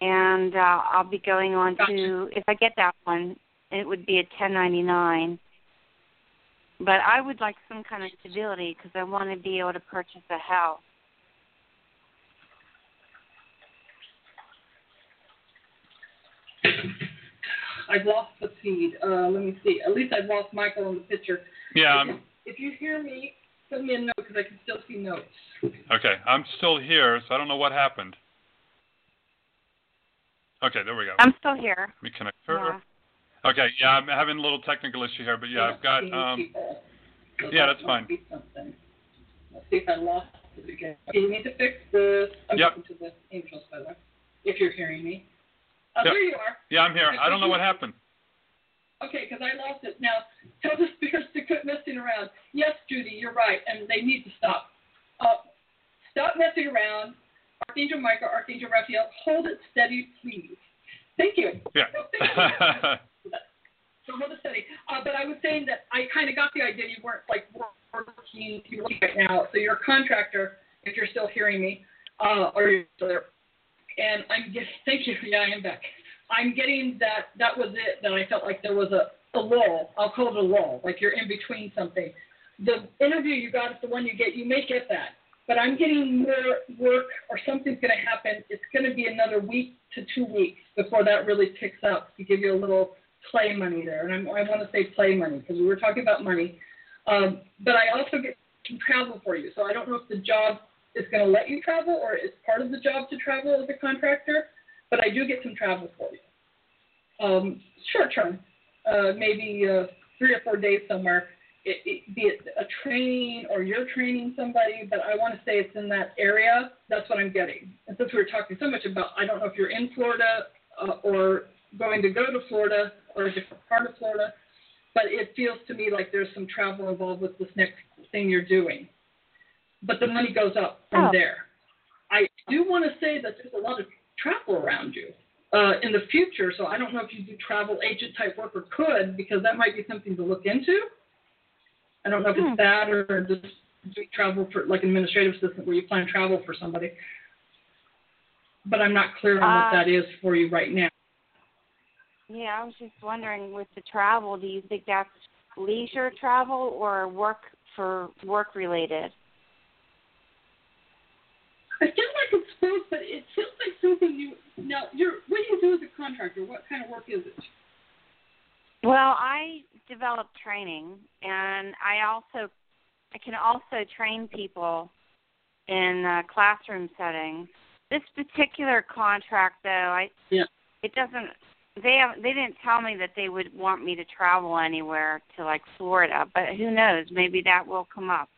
and uh, I'll be going on to. If I get that one, it would be a ten ninety-nine. But I would like some kind of stability because I want to be able to purchase a house. I've lost the feed. Uh, let me see. At least I've lost Michael in the picture. Yeah. If, if you hear me, send me a note because I can still see notes. Okay. I'm still here, so I don't know what happened. Okay, there we go. I'm still here. Let me connect her. Yeah. Okay. Yeah, I'm having a little technical issue here, but yeah, yeah I've got. Um, yeah, that's fine. Let's see if I lost it again. Okay, you need to fix this. I'm yep. talking to the angels, by the way, if you're hearing me. Oh, yep. There you are. Yeah, I'm here. I don't know what happened. Okay, because I lost it. Now, tell the speakers to quit messing around. Yes, Judy, you're right, and they need to stop. Uh, stop messing around. Archangel Michael, Archangel Raphael, hold it steady, please. Thank you. Yeah. No, thank you. So hold it steady. Uh, but I was saying that I kind of got the idea you weren't, like, working right now. So you're a contractor, if you're still hearing me, uh, or you're still there. And I'm getting, thank you, yeah, I am back. I'm getting that, that was it, that I felt like there was a, a lull. I'll call it a lull, like you're in between something. The interview you got is the one you get, you may get that. But I'm getting more work or something's going to happen. It's going to be another week to two weeks before that really picks up to give you a little play money there. And I'm, I want to say play money because we were talking about money. Um, but I also get some travel for you. So I don't know if the job is going to let you travel, or it's part of the job to travel as a contractor, but I do get some travel for you. Um, short term, uh, maybe uh, three or four days somewhere, it, it, be it a training or you're training somebody, but I want to say it's in that area. That's what I'm getting. And since we were talking so much about, I don't know if you're in Florida uh, or going to go to Florida or a different part of Florida, but it feels to me like there's some travel involved with this next thing you're doing. But the money goes up from oh. there. I do want to say that there's a lot of travel around you uh, in the future, so I don't know if you do travel agent type work or could, because that might be something to look into. I don't know if hmm. it's that or just do travel for like administrative assistant where you plan travel for somebody. But I'm not clear on uh, what that is for you right now. Yeah, I was just wondering with the travel, do you think that's leisure travel or work for work related? I feel like it's both, but it feels like something you now. You're what do you do as a contractor? What kind of work is it? Well, I develop training, and I also I can also train people in uh, classroom settings. This particular contract, though, I yeah. it doesn't. They have, they didn't tell me that they would want me to travel anywhere to like Florida, but who knows? Maybe that will come up.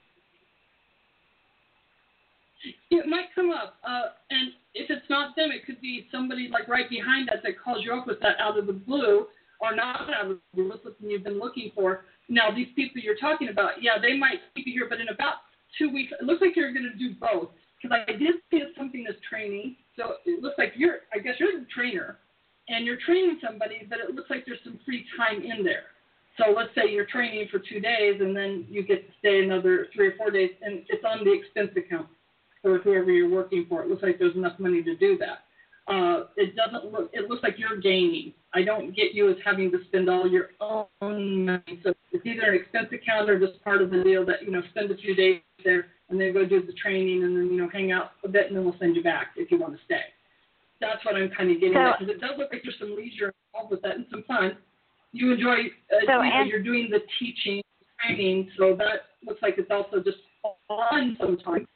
It might come up, uh, and if it's not them, it could be somebody like right behind us that calls you up with that out of the blue, or not out of the blue, with something you've been looking for. Now, these people you're talking about, yeah, they might keep you here, but in about two weeks, it looks like you're going to do both, because I did see something that's training, so it looks like you're, I guess you're the trainer, and you're training somebody, but it looks like there's some free time in there. So let's say you're training for two days, and then you get to stay another three or four days, and it's on the expense account. Or whoever you're working for, it looks like there's enough money to do that. Uh, it doesn't look. It looks like you're gaining. I don't get you as having to spend all your own money. So it's either an expense account or just part of the deal that you know spend a few days there and then go do the training and then you know hang out a bit and then we'll send you back if you want to stay. That's what I'm kind of getting so, at because it does look like there's some leisure involved with that and some fun. You enjoy. Uh, so and- you're doing the teaching, training. So that looks like it's also just fun sometimes.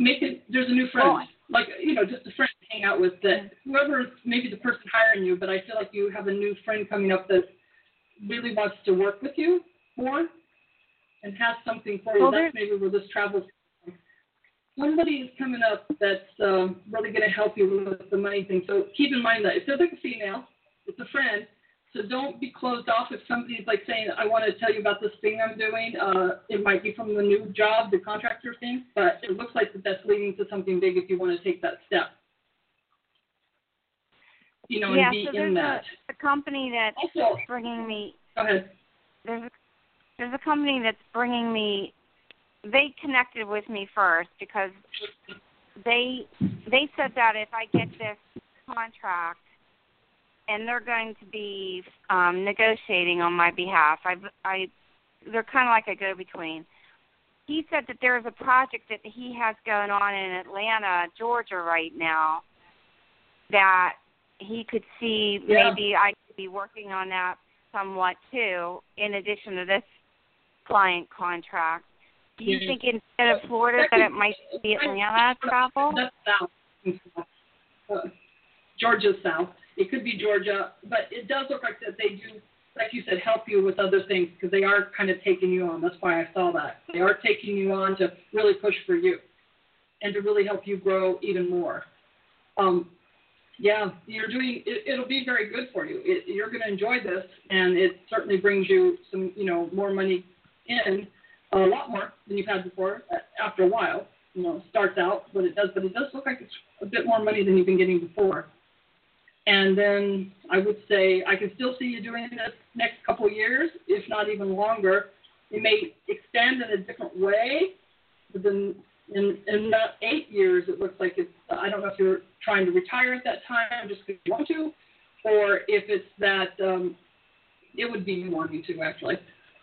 Make it, there's a new friend, oh. like, you know, just a friend to hang out with that whoever, maybe the person hiring you, but I feel like you have a new friend coming up that really wants to work with you more and has something for you. Well, that's maybe where this travel. Somebody is coming up that's um, really going to help you with the money thing. So keep in mind that if they're like a female, it's a friend. So don't be closed off if somebody's like saying, I want to tell you about this thing I'm doing. Uh, it might be from the new job, the contractor thing, but it looks like that that's leading to something big if you want to take that step. you know, yeah, and be so in that. Yeah, there's a company that's also bringing me. Go ahead. There's a, there's a company that's bringing me. They connected with me first because they they said that if I get this contract, and they're going to be um, negotiating on my behalf. I, I, they're kind of like a go-between. He said that there is a project that he has going on in Atlanta, Georgia right now that he could see yeah. maybe I could be working on that somewhat too in addition to this client contract. Do you mm-hmm. think instead of Florida that it might be Atlanta travel? That's south. Georgia south. It could be Georgia, but it does look like that they do, like you said, help you with other things because they are kind of taking you on. That's why I saw that. They are taking you on to really push for you and to really help you grow even more. Um, yeah, you're doing, it, it'll be very good for you. It, you're going to enjoy this, and it certainly brings you some, you know, more money in, a lot more than you've had before after a while. You know, it starts out what it does, but it does look like it's a bit more money than you've been getting before. And then I would say I can still see you doing this next couple of years, if not even longer. It may extend in a different way, but then in, in about eight years, it looks like it's, I don't know if you're trying to retire at that time just because you want to, or if it's that um, it would be you wanting to, actually,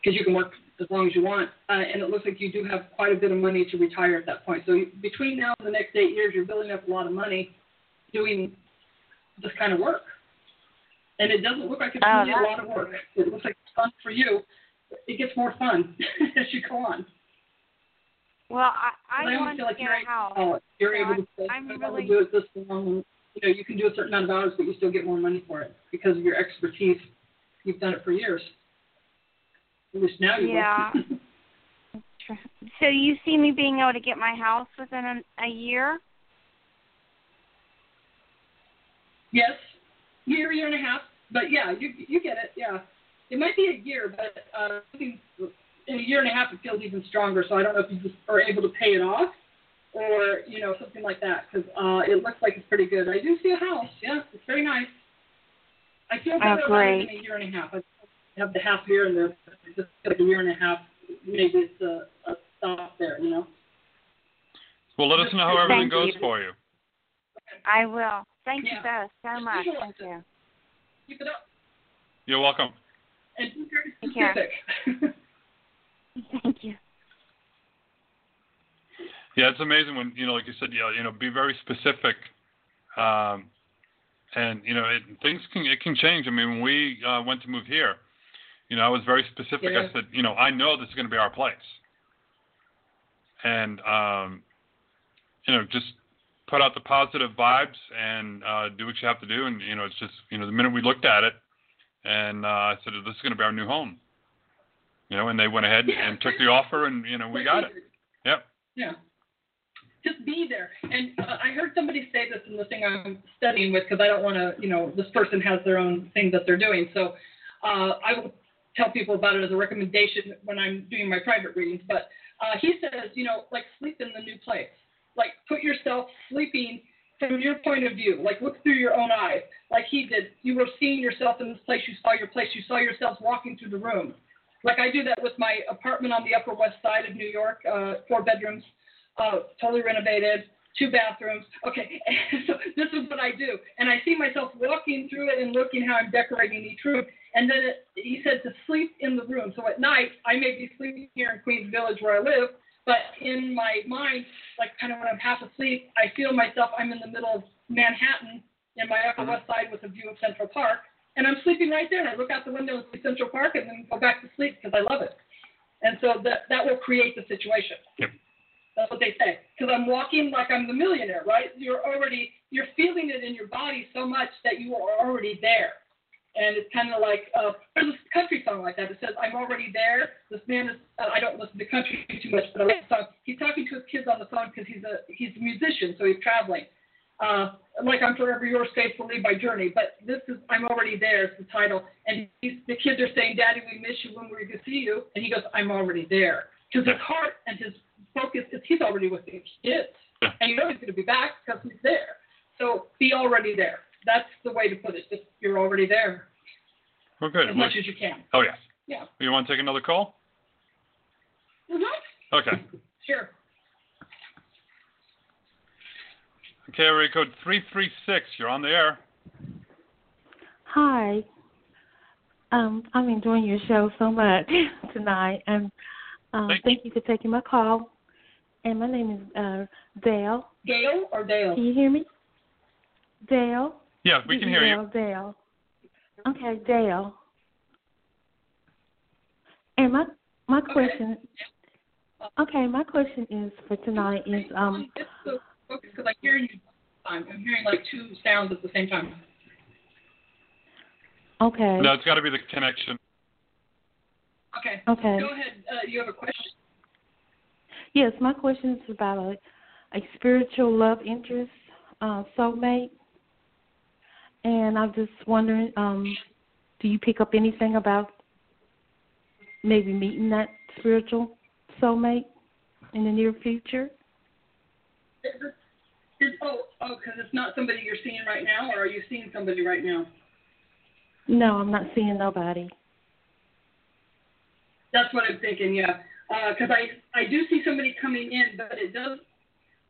because you can work as long as you want. Uh, and it looks like you do have quite a bit of money to retire at that point. So between now and the next eight years, you're building up a lot of money doing this kind of work, and it doesn't look like it's really oh, a lot of work. It looks like it's fun for you. It gets more fun as you go on. Well, I, I, I want feel to like get you're, out. Oh, you're so able to I'm, I'm really... do it this long. You know, you can do a certain amount of hours, but you still get more money for it because of your expertise. You've done it for years. At least now you yeah. will. So you see me being able to get my house within a, a year? Yes, year, year and a half, but yeah, you you get it, yeah. It might be a year, but uh, in a year and a half it feels even stronger, so I don't know if you just are able to pay it off or, you know, something like that, because uh, it looks like it's pretty good. I do see a house, yeah, it's very nice. I feel better about it in a year and a half. I have the half year and the just like a year and a half, maybe it's a, a stop there, you know. Well, let us know how everything Thank goes you. for you. Okay. I will. Thank yeah. you both so much. Sure. Thank you. Keep it up. You're welcome. And Take care. Thank you. Yeah, it's amazing when, you know, like you said, yeah, you know, be very specific. Um, and, you know, it, things can, it can change. I mean, when we uh, went to move here, you know, I was very specific. Yeah. I said, you know, I know this is going to be our place. And, um, you know, just put out the positive vibes and uh, do what you have to do. And, you know, it's just, you know, the minute we looked at it and I uh, said, this is going to be our new home, you know, and they went ahead yeah. and took the offer and, you know, we got it. Yep. Yeah. Just be there. And uh, I heard somebody say this in the thing I'm studying with, because I don't want to, you know, this person has their own thing that they're doing. So uh, I will tell people about it as a recommendation when I'm doing my private readings. But uh, he says, you know, like sleep in the new place. Like, put yourself sleeping from your point of view. Like, look through your own eyes. Like he did. You were seeing yourself in this place. You saw your place. You saw yourself walking through the room. Like, I do that with my apartment on the Upper West Side of New York, uh, four bedrooms, uh, totally renovated, two bathrooms. Okay, so this is what I do. And I see myself walking through it and looking how I'm decorating each room. And then it, he said to sleep in the room. So at night, I may be sleeping here in Queens Village where I live, but in my mind, like kind of when I'm half asleep, I feel myself, I'm in the middle of Manhattan in my Upper West Side with a view of Central Park, and I'm sleeping right there. And I look out the window and see Central Park and then go back to sleep because I love it. And so that, that will create the situation. Yep. That's what they say. Because I'm walking like I'm the millionaire, right? You're already, you're feeling it in your body so much that you are already there. And it's kind of like, uh, there's a country song like that. It says, I'm already there. This man is, uh, I don't listen to country too much, but I like the song. He's talking to his kids on the phone because he's a he's a musician, so he's traveling. Uh, like, I'm forever yours, faithfully, by journey. But this is, I'm already there is the title. And he's, the kids are saying, Daddy, we miss you, when we're going to see you. And he goes, I'm already there. Because his heart and his focus is he's already with the kids. And you know he's going to be back because he's there. So be already there. that's the way to put it. Just, you're already there. Well, good. As much as you can. Oh, yeah. Yeah. You want to take another call? Mm-hmm. Okay. Sure. Okay, area code three three six. You're on the air. Hi. Um, I'm enjoying your show so much tonight, and um, thank, thank you for taking my call. And my name is uh, Dale. Dale or Dale? Can you hear me? Dale? Yeah, we can hear Dale, you. Dale. Okay, Dale. And my my okay. question. Okay, my question is for tonight is um. Because I hear you. I'm hearing like two sounds at the same time. Okay. No, it's got to be the connection. Okay. Okay. Go ahead. Uh, you have a question? Yes, my question is about a, a spiritual love interest, uh, soulmate. And I'm just wondering, um, do you pick up anything about maybe meeting that spiritual soulmate in the near future? It's, oh, oh, because it's not somebody you're seeing right now, or are you seeing somebody right now? No, I'm not seeing nobody. That's what I'm thinking, yeah. Because uh, I, I do see somebody coming in, but it does,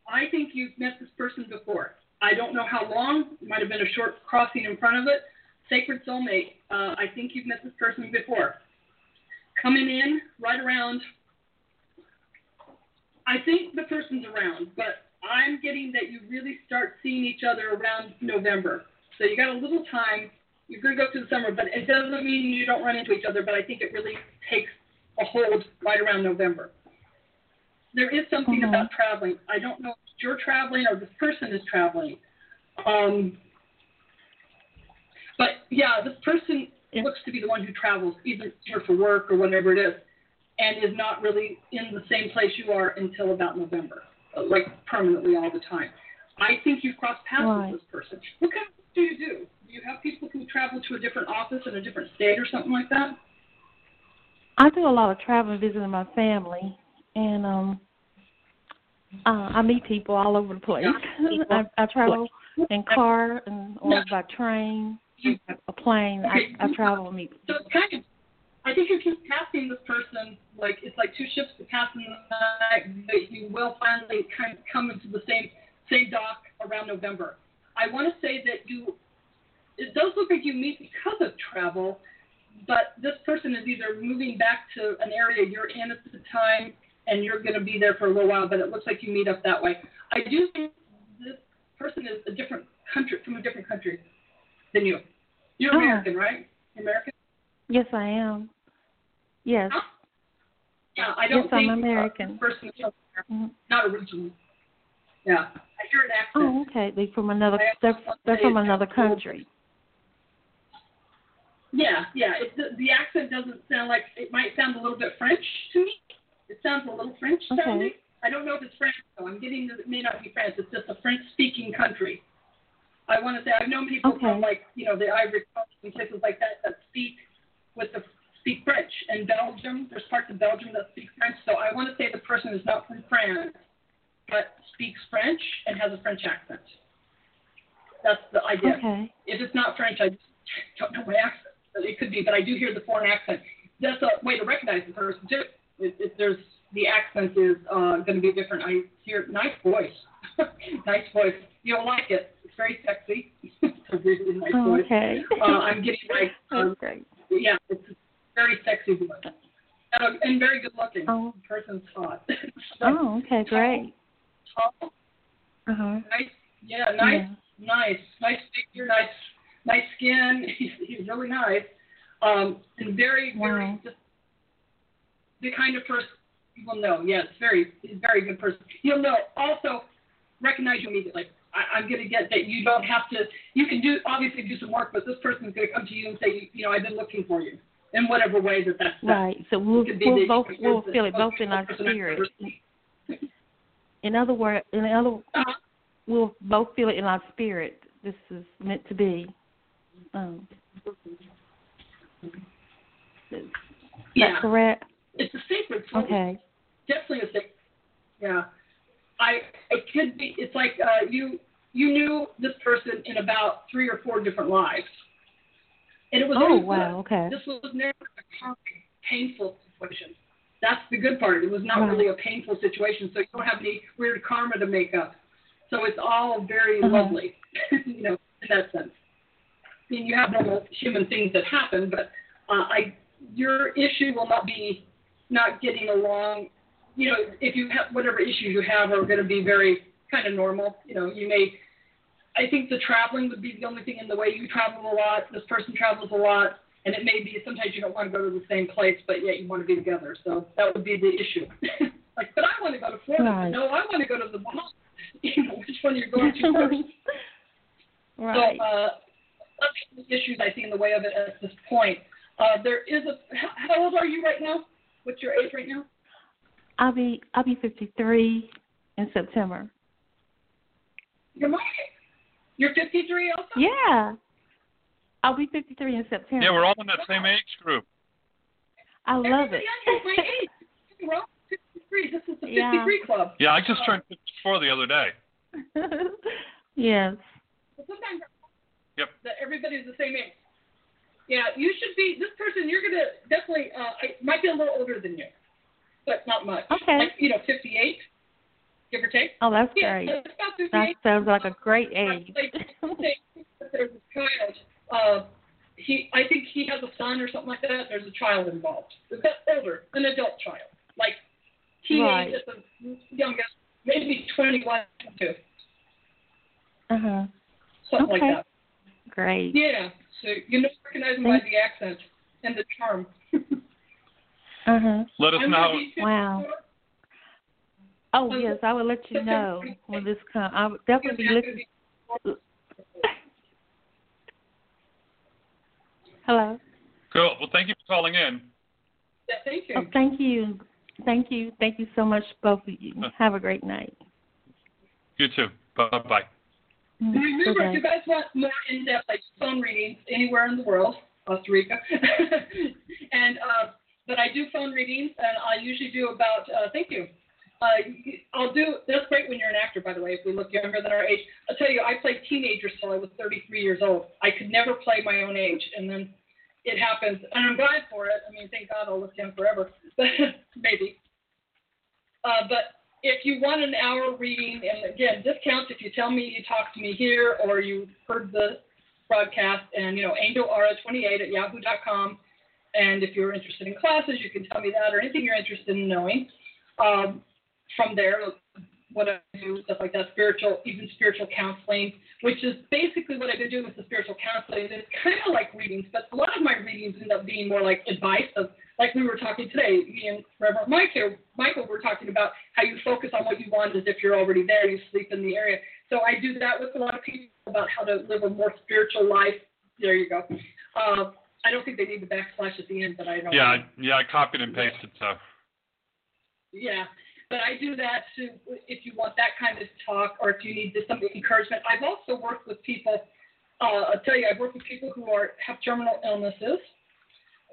I think you've met this person before. I don't know how long. It might have been a short crossing in front of it. Sacred soulmate, uh, I think you've met this person before. Coming in right around, I think the person's around, but I'm getting that you really start seeing each other around November. So you got a little time. You're going to go through the summer, but it doesn't mean you don't run into each other, but I think it really takes a hold right around November. There is something mm-hmm. about traveling. I don't know if you're traveling or this person is traveling. Um, but, yeah, this person yeah. looks to be the one who travels, either for work or whatever it is, and is not really in the same place you are until about November, like permanently all the time. I think you've crossed paths right. with this person. What kind of things do you do? Do you have people who travel to a different office in a different state or something like that? I do a lot of traveling, visiting my family, and um, uh, I meet people all over the place. I, I travel in car and or no. by train, a plane. Okay. I, I travel and meet people. So kind of, I think you're just passing this person, like it's like two ships that pass in the night, but you will finally kind of come into the same same dock around November. I want to say that you, it does look like you meet because of travel, but this person is either moving back to an area you're in at the time and you're going to be there for a little while, but it looks like you meet up that way. I do think this person is a different country, from a different country than you. You're oh. American, right? American? Yes, I am. Yes. Huh? Yeah, I don't yes, think I'm American. Person is American. Mm-hmm. Not originally. Yeah. I hear an accent. Oh, okay. They're from another, they're, they're from another country. Yeah, yeah. It, the, the accent doesn't sound like, it might sound a little bit French to me. It sounds a little French okay. sounding. I don't know if it's French, though. I'm getting that it may not be French. It's just a French-speaking country. I want to say I've known people okay. from, like, you know, the Ivory Coast and places like that that speak with the speak French. And Belgium, there's parts of Belgium that speak French. So I want to say the person is not from France, but speaks French and has a French accent. That's the idea. Okay. If it's not French, I just don't know what accent. It could be, but I do hear the foreign accent. That's a way to recognize the person, too. If, if there's, the accent is uh, going to be different. I hear, nice voice. Nice voice. You don't like it. It's very sexy. It's a really nice oh, voice. Okay. Uh, I'm getting like, um, okay. yeah, it's a very sexy voice. And, and very good looking. Oh. The person's hot. So, oh, okay, great. Tall. Uh-huh. Nice. Yeah, nice, yeah. nice. Nice figure, nice. Nice skin. He's, he's really nice. Um, and very, very, wow. just the kind of person you will know. Yes, very, very good person. You'll know. Also, recognize you immediately. I, I'm going to get that you don't have to, you can do, obviously do some work, but this person is going to come to you and say, you know, I've been looking for you in whatever way that that's right. So we'll, we'll, both, we'll feel it both in our spirit. In other words, in other, uh-huh. we'll both feel it in our spirit. This is meant to be. Um, is yeah. that correct? It's a sacred soulmate. Okay. Definitely a sacred. Yeah. I. It could be. It's like uh, you. you knew this person in about three or four different lives. And it was oh, wow, okay. This was never a painful situation. That's the good part. It was not wow. really a painful situation, so you don't have any weird karma to make up. So it's all very uh-huh. lovely, you know, in that sense. I mean, you have normal human things that happen, but uh, I, your issue will not be not getting along. You know, if you have whatever issues you have are going to be very kind of normal. You know, you may, I think the traveling would be the only thing in the way. You travel a lot. This person travels a lot. And it may be sometimes you don't want to go to the same place, but yet you want to be together. So that would be the issue. Like, but I want to go to Florida. Right. No, I want to go to the Bahamas. You know, which one you're going to first? Right. So uh, that's the issues I see in the way of it at this point. Uh, there is a. How, how old are you right now? What's your age right now? I'll be I'll be fifty-three in September. You're my. You're fifty-three also. Yeah. I'll be fifty-three in September. Yeah, we're all in that same age group. I love Everybody it. My age. We're all fifty-three. This is the yeah. fifty-three club. Yeah, I just turned fifty-four the other day. Yes. Well, sometimes yep. that everybody's the same age. Yeah, you should be, this person, you're going to definitely, uh, I might be a little older than you, but not much. Okay. Like, you know, fifty-eight, give or take. Oh, that's yeah, great. That sounds like a great age. There's a child. Uh, he, I think he has a son or something like that. There's a child involved. That's older, an adult child. Like, he right. is just a young guy, maybe twenty-one, twenty-two. Uh-huh. Something okay. like that. Great. Yeah. So you know, recognize him by the accent and the charm. Uh-huh. Let us I'm know. Wow. Oh, so yes, I will let you know when this comes. I will definitely be listening. Hello. Cool. Well, thank you for calling in. Yeah, thank you. Oh, thank you. Thank you. Thank you so much, both of you. Uh, Have a great night. You too. Bye-bye. Mm-hmm. Remember, okay. if you guys want more in-depth, like, phone readings anywhere in the world, Costa Rica, and, uh, but I do phone readings, and I usually do about, uh, thank you. Uh, I'll do, that's great when you're an actor, by the way, if we look younger than our age. I'll tell you, I played teenagers till I was thirty-three years old. I could never play my own age, and then it happens, and I'm glad for it. I mean, thank God I'll live young forever, but maybe. Uh, but if you want an hour reading, and again, discounts if you tell me you talked to me here or you heard the broadcast, and, you know, angel a r a twenty-eight at yahoo dot com, and if you're interested in classes, you can tell me that or anything you're interested in knowing. Um, From there, what I do, stuff like that, spiritual, even spiritual counseling, which is basically what I've been doing with the spiritual counseling. It's kind of like readings, but a lot of my readings end up being more like advice of, like we were talking today, me and Reverend Michael, Michael were talking about how you focus on what you want as if you're already there, you sleep in the area. So I do that with a lot of people about how to live a more spiritual life. There you go. Uh, I don't think they need the backslash at the end, but I don't. Yeah, know. yeah, I copied and pasted, so. Yeah. But I do that to, if you want that kind of talk or if you need some encouragement. I've also worked with people, uh, I'll tell you, I've worked with people who are have terminal illnesses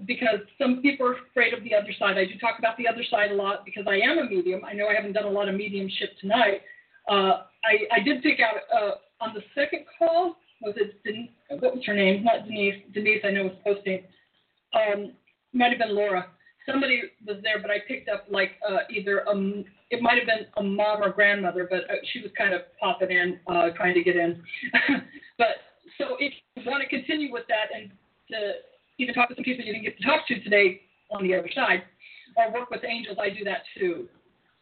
because some people are afraid of the other side. I do talk about the other side a lot because I am a medium. I know I haven't done a lot of mediumship tonight. Uh, I, I did pick out uh, on the second call, was it Denise? What was her name? Not Denise. Denise, I know, was posting. Um, might have been Laura. Somebody was there, but I picked up like uh, either um it might have been a mom or grandmother, but she was kind of popping in, uh, trying to get in. But so if you want to continue with that and to even talk to some people you didn't get to talk to today on the other side, or work with angels, I do that too.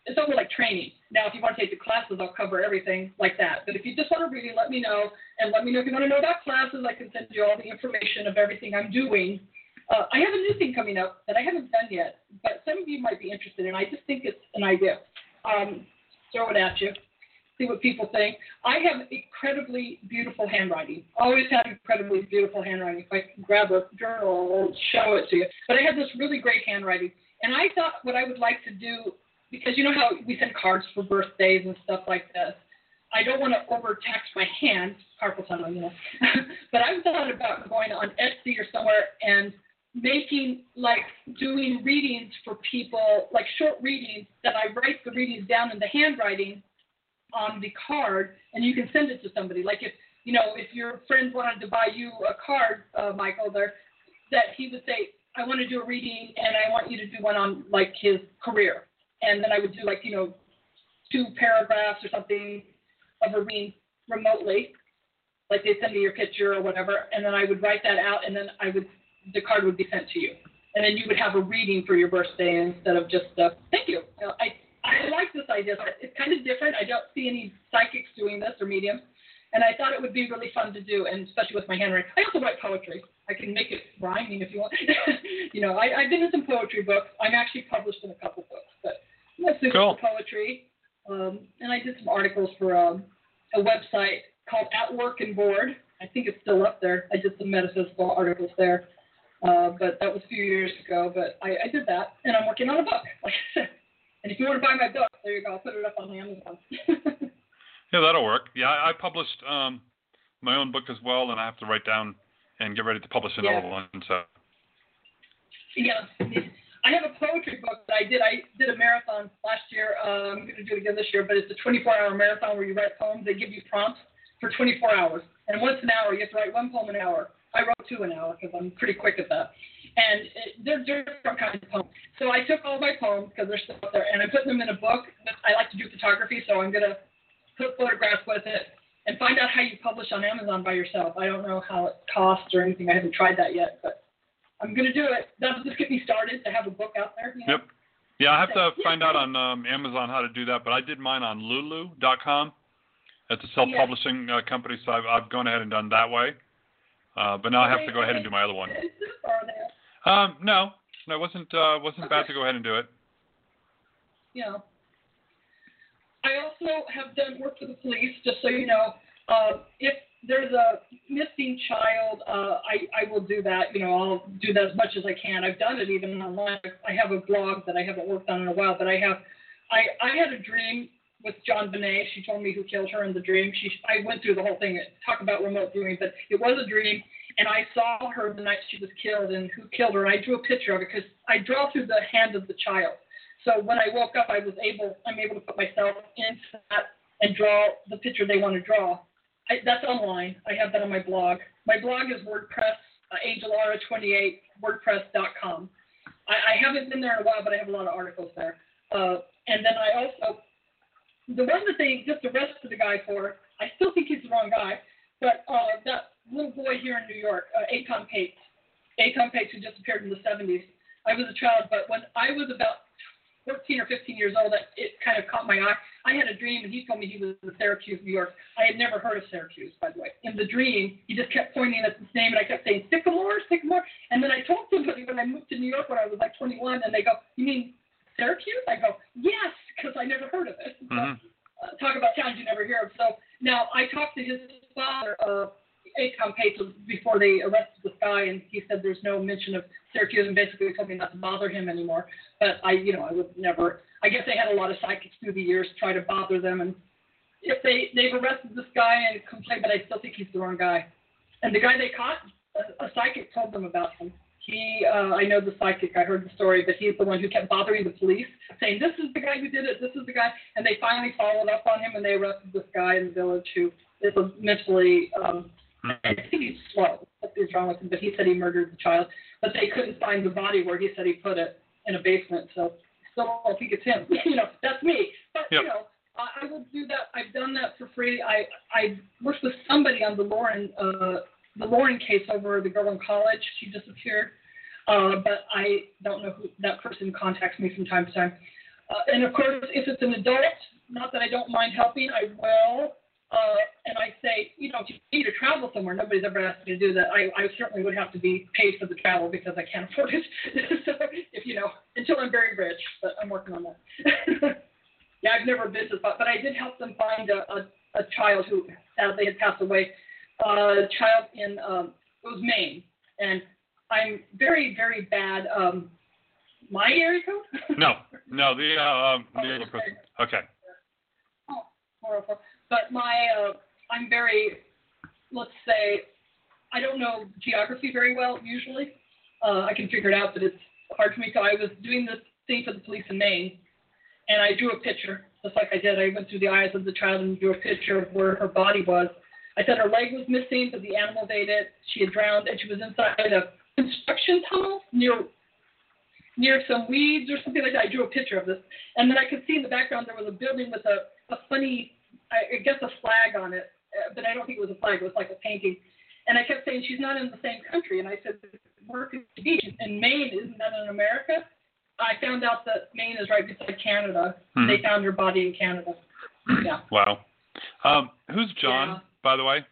It's almost like training. Now, if you want to take the classes, I'll cover everything like that. But if you just want to read, let me know, and let me know if you want to know about classes. I can send you all the information of everything I'm doing. Uh, I have a new thing coming up that I haven't done yet, but some of you might be interested in. I just think it's an idea. Um, throw it at you. See what people think. I have incredibly beautiful handwriting. Always have incredibly beautiful handwriting. If I can grab a journal, I'll show it to you. But I have this really great handwriting. And I thought what I would like to do, because you know how we send cards for birthdays and stuff like this. I don't want to overtax my hand, carpal tunnel, you know. But I've thought about going on Etsy or somewhere and making, like, doing readings for people, like short readings that I write the readings down in the handwriting on the card, and you can send it to somebody. Like if, you know, if your friend wanted to buy you a card, uh, Michael, there, that he would say, I want to do a reading, and I want you to do one on, like, his career. And then I would do, like, you know, two paragraphs or something of a reading remotely, like they send me your picture or whatever, and then I would write that out, and then I would, the card would be sent to you. And then you would have a reading for your birthday instead of just uh, thank you. you know, I, I like this idea. It's kind of different. I don't see any psychics doing this or mediums. And I thought it would be really fun to do, and especially with my handwriting. I also write poetry. I can make it rhyming if you want. you know, I, I've been in some poetry books. I'm actually published in a couple books, but mostly cool. Poetry. Um, and I did some articles for um, a website called At Work and Board. I think it's still up there. I did some metaphysical articles there, uh, but that was a few years ago. But I, I did that, and I'm working on a book. And if you want to buy my book, there you go. I'll put it up on Amazon. Yeah, that'll work. Yeah, I, I published um, my own book as well, and I have to write down and get ready to publish another yeah. one. So. Yeah, I have a poetry book that I did. I did a marathon last year. Uh, I'm going to do it again this year, but it's a twenty-four hour marathon where you write poems. They give you prompts for twenty-four hours, and once an hour, you have to write one poem an hour. I wrote two an hour because I'm pretty quick at that. And it, they're different kinds of poems. So I took all my poems because they're still out there, and I put them in a book. I like to do photography, so I'm going to put photographs with it, and find out how you publish on Amazon by yourself. I don't know how it costs or anything. I haven't tried that yet, but I'm going to do it. That'll just get me started to have a book out there. You know? Yep. Yeah, I have to find out on um, Amazon how to do that, but I did mine on Lulu dot com. It's a self-publishing uh, company, so I've, I've gone ahead and done that way. Uh, but now I have to go ahead and do my other one. Um, no, no, it wasn't, uh, wasn't okay. bad to go ahead and do it. Yeah. I also have done work for the police, just so you know. Uh, if there's a missing child, uh, I, I will do that. You know, I'll do that as much as I can. I've done it even online. I have a blog that I haven't worked on in a while, but I have. I, I had a dream with John Bonet. She told me who killed her in the dream. She I went through the whole thing. Talk about remote viewing, but it was a dream, and I saw her the night she was killed and who killed her. I drew a picture of it because I draw through the hand of the child. So when I woke up, I was able, I'm able to put myself into that and draw the picture they want to draw. I, that's online. I have that on my blog. My blog is WordPress, uh, Angel Ara twenty-eight, WordPress dot com. I, I haven't been there in a while, but I have a lot of articles there. Uh, and then I also, the one that they just arrested the guy for, I still think he's the wrong guy, but uh, that little boy here in New York, uh, Acon Pates, Acon Pates, who just appeared in the seventies. I was a child, but when I was about fourteen or fifteen years old, that it kind of caught my eye. I had a dream, and he told me he was in Syracuse, New York. I had never heard of Syracuse, by the way. In the dream, he just kept pointing at his name, and I kept saying, Sycamore, Sycamore. And then I told somebody when I moved to New York when I was like twenty-one, and they go, you mean Syracuse? I go, yes, because I never heard of it. Mm-hmm. So, uh, talk about towns you never hear of. So now I talked to his father, uh, Acon Pates, before they arrested this guy, and he said there's no mention of Syracuse, and basically told me not to bother him anymore. But I, you know, I would never. I guess they had a lot of psychics through the years try to bother them, and if they they've arrested this guy and complained, but I still think he's the wrong guy. And the guy they caught, a, a psychic told them about him. He, uh, I know the psychic. I heard the story, but he's the one who kept bothering the police, saying this is the guy who did it, this is the guy, and they finally followed up on him and they arrested this guy in the village who is mentally. Um, I think he's slow. Something's wrong with him, but he said he murdered the child. But they couldn't find the body where he said he put it in a basement. So, so I think it's him. You know, that's me. But yep. you know, I, I will do that. I've done that for free. I I worked with somebody on the Lauren uh, the Lauren case over the girl in college. She disappeared. Uh, but I don't know who that person contacts me from time to time. Uh, and of course, if it's an adult, not that I don't mind helping, I will. Uh, and I say, you know, if you need to travel somewhere, nobody's ever asked me to do that. I, I certainly would have to be paid for the travel because I can't afford it. So if you know, until I'm very rich, but I'm working on that. Yeah, I've never been to, but I did help them find a, a, a child who sadly had passed away. Uh, a child in um, it was Maine, and I'm very, very bad. Um, my area code? no, no, the uh, um, the other person. Okay. Oh, horrible. But my, uh, I'm very, let's say, I don't know geography very well usually. Uh, I can figure it out, but it's hard for me. So I was doing this thing for the police in Maine, and I drew a picture. just like I did. I went through the eyes of the child and drew a picture of where her body was. I said her leg was missing, but the animals ate it. She had drowned, and she was inside a construction tunnel near near some weeds or something like that. I drew a picture of this. And then I could see in the background there was a building with a, a funny, I guess, a flag on it. But I don't think it was a flag. It was like a painting. And I kept saying, she's not in the same country. And I said, where could she be? And Maine, isn't that in America? I found out that Maine is right beside Canada. Hmm. They found her body in Canada. Yeah. Wow. Um, who's John, yeah. by the way?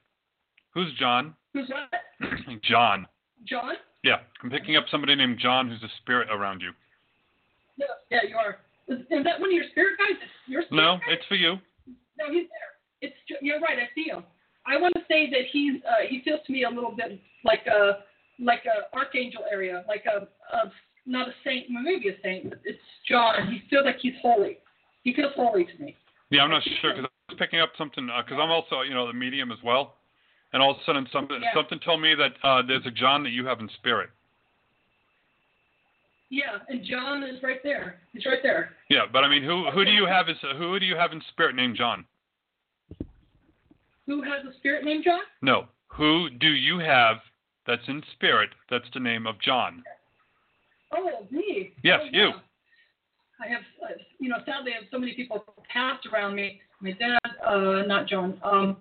Who's John? Who's what? John. John? Yeah. I'm picking up somebody named John who's a spirit around you. Yeah, yeah you are. Is, is that one of your spirit guys? Your spirit no, guys? It's for you. No, he's there. It's, you're right. I see him. I want to say that he's uh, he feels to me a little bit like a like a archangel area, like a, a not a saint, maybe a saint. But it's John. He feels like he's holy. He feels holy to me. Yeah, I'm not sure because I was picking up something because uh, I'm also you know the medium as well, and all of a sudden something yeah. something told me that uh, there's a John that you have in spirit. Yeah, and John is right there. He's right there. Yeah, but I mean, who who do you have is who do you have in spirit named John? Who has a spirit named John? No. Who do you have that's in spirit that's the name of John? Oh, me. Yes, oh, yeah. you. I have, you know, sadly I have so many people passed around me. My dad, uh, not John. Um,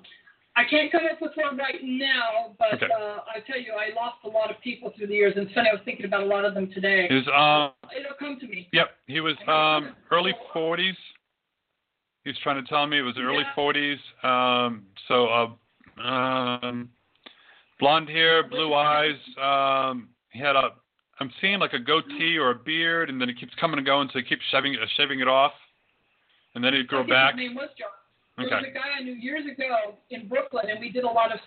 I can't come up with one right now, but okay. uh, I tell you, I lost a lot of people through the years. And funny, I was thinking about a lot of them today. Is, um, It'll come to me. Yep. He was um, early forties. He was trying to tell me it was early yeah. forties. Um, so, uh, um, blonde hair, blue eyes. Um, he had a, I'm seeing like a goatee or a beard, and then it keeps coming and going, so he keeps shaving, uh, shaving it off, and then he'd grow back. His name was John. There okay. was a guy I knew years ago in Brooklyn, and we did a lot of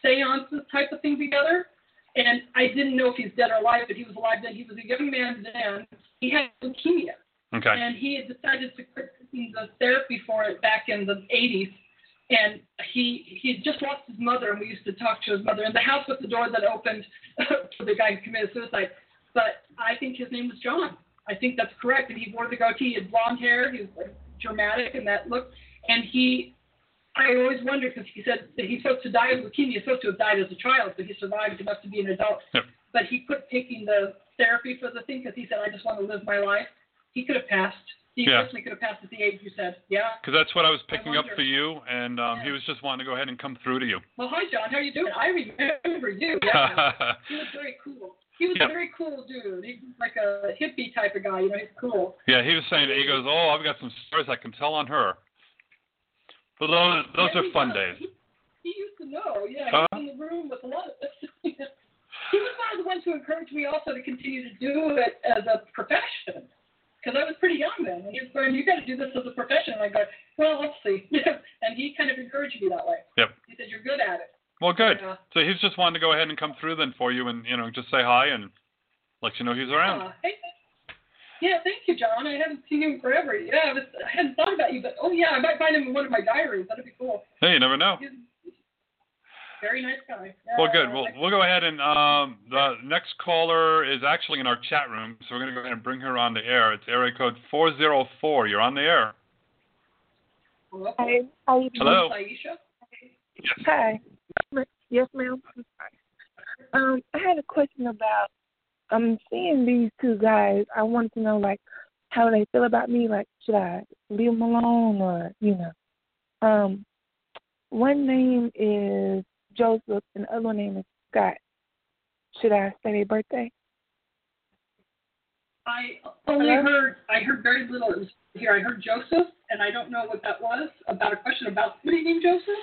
seances type of thing together. And I didn't know if he's dead or alive, but he was alive then. He was a young man then. He had leukemia. Okay. And he had decided to quit the therapy for it back in the eighties. And he he had just lost his mother, and we used to talk to his mother in the house with the door that opened for the guy who committed suicide. But I think his name was John. I think that's correct. And he wore the goatee. He had blonde hair. He was dramatic in that look. And he, I always wondered, because he said that he's supposed to die of leukemia. He's supposed to have died as a child, but he survived enough to be an adult. Yep. But he quit taking the therapy for the thing because he said, I just want to live my life. He could have passed. He yeah. definitely could have passed at the age you said. Yeah. Because that's what I was picking I up for you, and um, yeah. he was just wanting to go ahead and come through to you. Well, hi, John. How are you doing? I remember you. Yeah. He was very cool. He was yeah. a very cool dude. He was like a hippie type of guy. You know, he's cool. Yeah, he was saying, he goes, oh, I've got some stories I can tell on her. But those, those yeah, are fun does. days. He, he used to know. Yeah, uh-huh. He was in the room with a lot of us. He was one of the ones who encouraged me also to continue to do it as a profession. Because I was pretty young then. And he was going, you got to do this as a profession. And I go, well, let's see. And he kind of encouraged me that way. Yep. He said, you're good at it. Well, good. Yeah. So he's just wanted to go ahead and come through then for you and, you know, just say hi and let you know he's around. Uh, hey, yeah, thank you, John. I haven't seen him forever. Yeah, I, was, I hadn't thought about you, but, oh, yeah, I might find him in one of my diaries. That'd be cool. Hey, you never know. He's a very nice guy. Yeah, well, good. Well, we'll go ahead and um, the next caller is actually in our chat room, so we're going to go ahead and bring her on the air. It's area code four zero four. You're on the air. Hello. Hi. Hello. Aisha? Yes. Hi. Yes, ma'am. I'm sorry. Um, I had a question about I'm um, seeing these two guys. I wanted to know, like, how they feel about me. Like, should I leave them alone or, you know? Um, one name is Joseph, and the other name is Scott. Should I say their birthday? I only Hello? heard I heard very little here. I heard Joseph, and I don't know what that was about. A question about somebody named Joseph.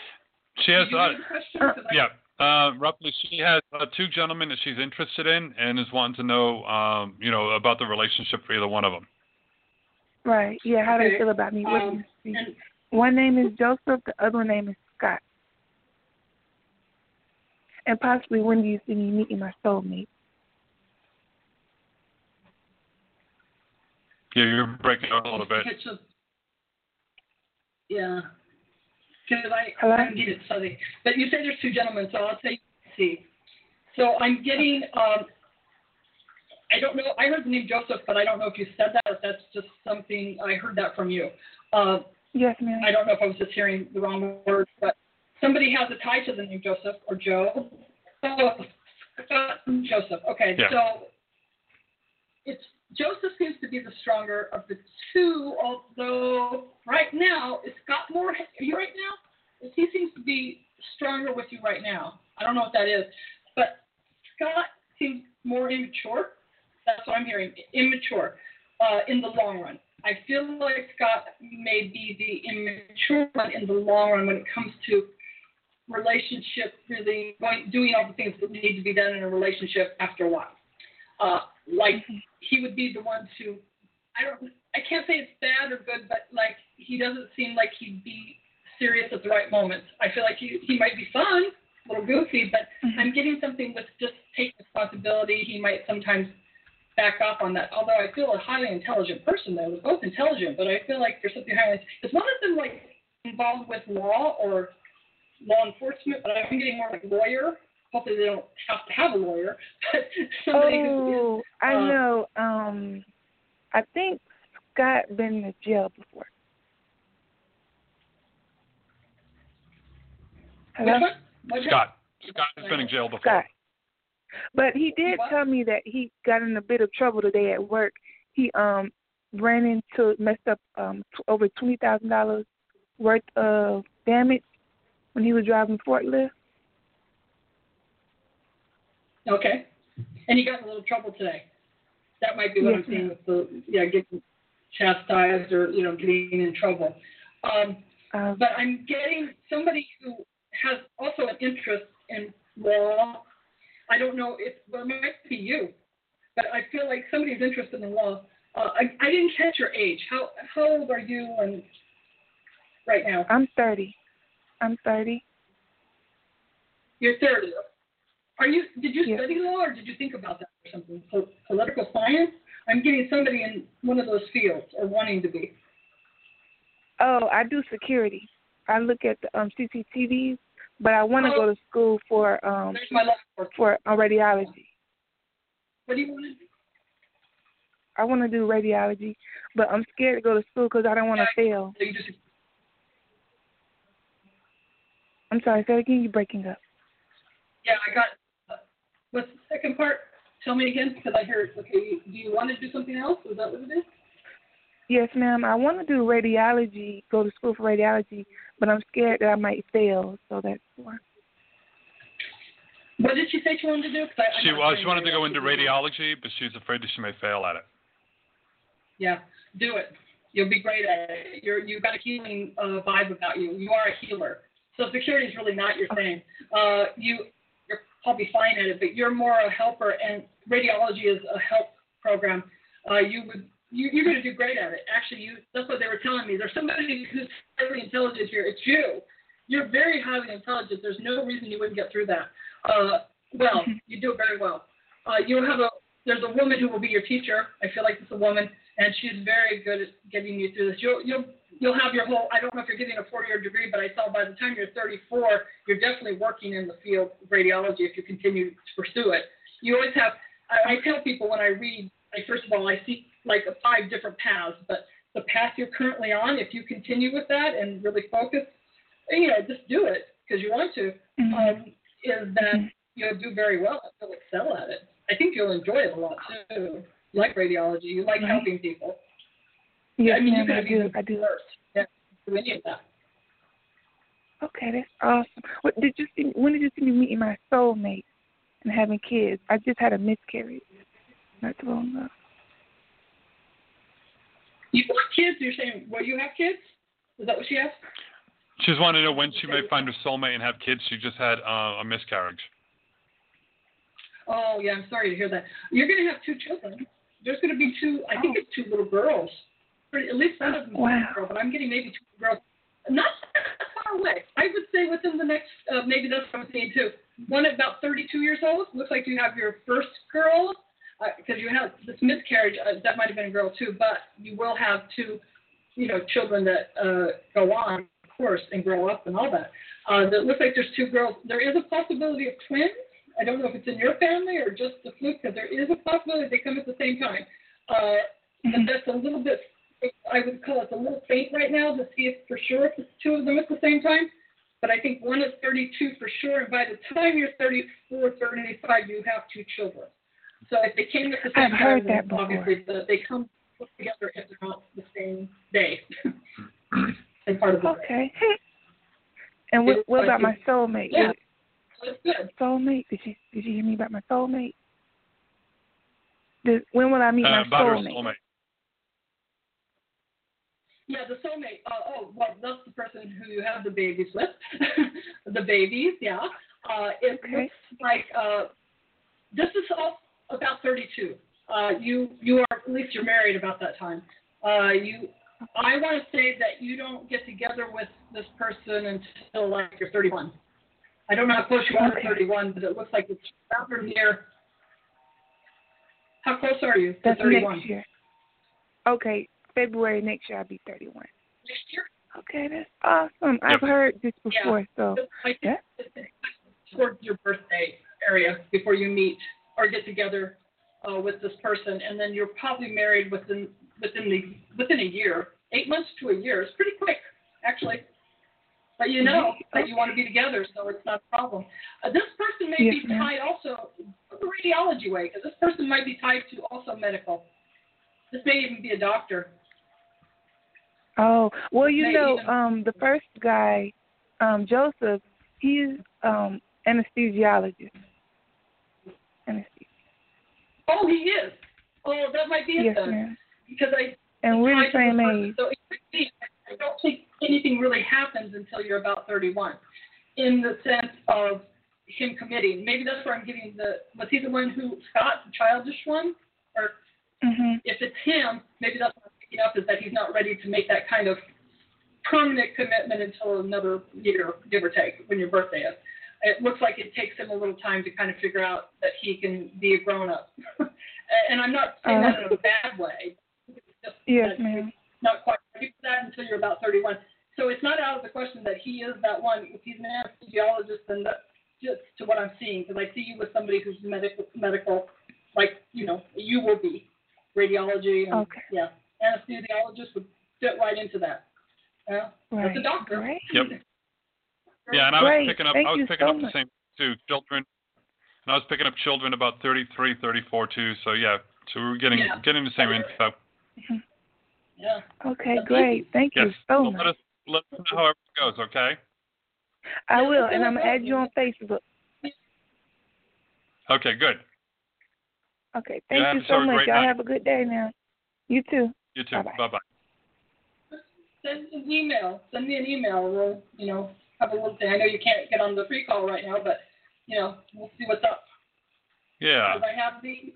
She has uh, uh, yeah. Uh, roughly, she has uh, two gentlemen that she's interested in, and is wanting to know, um, you know, about the relationship for either one of them. Right. Yeah. How okay. do they feel about me? What um, do you see? And one name is Joseph. The other name is Scott. And possibly, when do you see me meeting my soulmate? Yeah, you're breaking up a little bit. Yeah. Because I, I get it, sorry. But you say there's two gentlemen, so I'll say see. So I'm getting, um, I don't know, I heard the name Joseph, but I don't know if you said that, if that's just something, I heard that from you. Uh, Yes, ma'am. I don't know if I was just hearing the wrong words, but somebody has a tie to the name Joseph or Joe. Oh, Scott and Joseph. Okay, yeah. So it's Joseph seems to be the stronger of the two, although right now, is Scott more heavy right now? He seems to be stronger with you right now. I don't know what that is, but Scott seems more immature. That's what I'm hearing, immature uh, in the long run. I feel like Scott may be the immature one in the long run when it comes to relationship, really going, doing all the things that need to be done in a relationship after a while. Uh, like he would be the one to, I don't, I can't say it's bad or good, but like he doesn't seem like he'd be serious at the right moment. I feel like he, he might be fun, a little goofy, but mm-hmm. I'm getting something with just take responsibility. He might sometimes back off on that. Although I feel a highly intelligent person, though. They're both intelligent, but I feel like there's something highly. Is one of them like involved with law or law enforcement? But I'm getting more like lawyer. Hopefully they don't have to have a lawyer. But somebody oh, who is, uh, I know. Um, I think Scott been to jail before. Hello? Scott. Scott has been in jail before. Scott. But he did what? tell me that he got in a bit of trouble today at work. He um ran into, messed up um t- over twenty thousand dollars worth of damage when he was driving forklift. Okay. And he got in a little trouble today. That might be what yes, I'm seeing with the, yeah, getting chastised or, you know, getting in trouble. Um, um, but I'm getting somebody who has also an interest in law. I don't know if it might be you, but I feel like somebody's interested in law. Uh, I, I didn't catch your age. How how old are you and right now? I'm thirty. I'm thirty. You're thirty. Are you? Did you yeah. study law, or did you think about that or something? Po- political science. I'm getting somebody in one of those fields, or wanting to be. Oh, I do security. I look at the um, C C T Vs. But I want to oh, go to school for um for uh, radiology. What do you want to do? I want to do radiology, but I'm scared to go to school because I don't want to yeah, fail. You just... I'm sorry, say again. You're breaking up. Yeah, I got. Uh, what's the second part? Tell me again because I heard. Okay, do you want to do something else? Is that what it is? Yes, ma'am. I want to do radiology, go to school for radiology, but I'm scared that I might fail, so that's why. What did she say she wanted to do? I, she, well, she wanted to go into radiology, but she's afraid that she may fail at it. Yeah, do it. You'll be great at it. You're, you've got a healing uh, vibe about you. You are a healer. So security is really not your thing. Uh, you, you're probably fine at it, but you're more a helper, and radiology is a help program. Uh, you would... You, you're going to do great at it. Actually, you, that's what they were telling me. There's somebody who's highly intelligent here. It's you. You're very highly intelligent. There's no reason you wouldn't get through that. Uh, well, you do it very well. Uh, you have a. There's a woman who will be your teacher. I feel like it's a woman, and she's very good at getting you through this. You'll you'll you'll have your whole. I don't know if you're getting a four-year degree, but I saw by the time you're thirty-four, you're definitely working in the field of radiology if you continue to pursue it. You always have. I, I tell people when I read. Like, first of all, I see like five different paths, but the path you're currently on, if you continue with that and really focus, you know, just do it because you want to, mm-hmm. um, is that mm-hmm. you'll do very well. You'll excel at it. I think you'll enjoy it a lot, too. You like radiology. You like mm-hmm. helping people. Yeah, I mean, you could do I do. Yeah, do any of that. Okay, that's awesome. What, did you see, when did you see me meeting my soulmate and having kids? I just had a miscarriage. Not too long ago. You want kids? You're saying, well, you have kids? Is that what she asked? She's wanting to know when she may find her soulmate and have kids. She just had uh, a miscarriage. Oh, yeah, I'm sorry to hear that. You're going to have two children. There's going to be two, I think oh. it's two little girls. At least one of them is wow. a girl, but I'm getting maybe two girls. Not far away. I would say within the next, uh, maybe that's what I'm saying too. One about thirty-two years old. Looks like you have your first girl. Because uh, you have this miscarriage, uh, that might have been a girl too, but you will have two, you know, children that uh, go on, of course, and grow up and all that. Uh, it looks like there's two girls. There is a possibility of twins. I don't know if it's in your family or just the fluke, because there is a possibility they come at the same time. Uh, mm-hmm. And that's a little bit I would call it a little faint right now to see if for sure if it's two of them at the same time. But I think one is thirty-two for sure. And by the time you're thirty-four, thirty-five, you have two children. So if they came at the same I've time, heard that obviously the, they come together if they're not the same day. And part of the okay. Day. And what, what about my soulmate? Yeah, that's good. Soulmate? Did you did you hear me about my soulmate? Did, when will I meet uh, my soulmate? soulmate? Yeah, the soulmate. Uh, oh, well, that's the person who you have the babies with. The babies, yeah. Uh, it okay. looks like uh, this is all about thirty-two. Uh, you you are at least you're married about that time. Uh, you. I want to say that you don't get together with this person until like you're thirty-one. I don't know how close you are to thirty-one, but it looks like it's rather near. How close are you to That's thirty-one? Next year. Okay, February next year I'll be thirty-one. Next year? Okay, that's awesome. I've heard this before, yeah. so. I think yeah. it's towards your birthday area before you meet or get together uh, with this person, and then you're probably married within. Within the within a year, eight months to a year, it's pretty quick, actually. But you know okay. that you want to be together, so it's not a problem. Uh, this person may yes, be ma'am. tied also the radiology way, because this person might be tied to also medical. This may even be a doctor. Oh well, you know even, um, the first guy, um, Joseph, he's um, anesthesiologist. Anesthesiologist. Oh, he is. Oh, that might be it yes, then. Ma'am. Because I and we're the same age, so it could be. I don't think anything really happens until you're about thirty-one, in the sense of him committing. Maybe that's where I'm getting the. Was he the one who Scott, the childish one, or mm-hmm. if it's him, maybe that's what I'm picking up is that he's not ready to make that kind of permanent commitment until another year, give or take, when your birthday is. It looks like it takes him a little time to kind of figure out that he can be a grown up, and I'm not saying uh-huh. that in a bad way. Yes, ma'am. Not quite ready for that until you're about thirty-one. So it's not out of the question that he is that one. If he's an anesthesiologist, then that's just to what I'm seeing. Because I see you with somebody who's medical, medical, like, you know, you will be. Radiology. And, okay. Yeah. Anesthesiologist would fit right into that. Yeah. Right. That's a doctor. Right. Yep. Yeah, and I was right. picking up, Thank I was picking so up much. the same, too, children. And I was picking up children about thirty-three, thirty-four, too. So, yeah. So we were getting, yeah. getting the same info. Mm-hmm. Yeah. Okay, great. Thank yes. you so well, much. Let us, let us know how it goes, okay? I will, and I'm going to add you on Facebook. Okay, good. Okay, thank you, you so much. Y'all night. Have a good day now. You too. You too. Bye-bye. Bye-bye. Send an email. Send me an email. We'll, you know, have a little thing. I know you can't get on the free call right now, but, you know, we'll see what's up. Yeah. Because I have the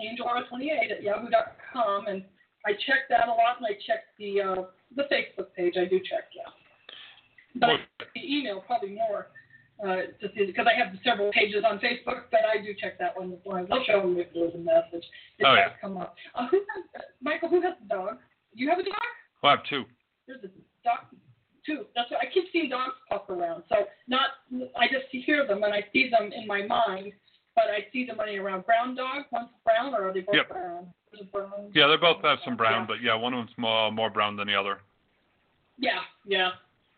angel R twenty-eight at yahoo dot com, and I check that a lot, and I check the uh, the Facebook page. I do check, yeah. But I check the email probably more uh, to see, because I have several pages on Facebook, but I do check that one as well. I'll show them if there's a message. It oh, does yeah. come up. Uh, who has, Michael, who has a dog? You have a dog? Well, I have two. There's a dog, two. That's what I keep seeing dogs pop around. So not I just hear them, and I see them in my mind. But I see the money around. Brown dog, one's brown, or are they both yep. brown? brown? Yeah, they both have some brown, yeah. but yeah, one of them's more, more brown than the other. Yeah, yeah.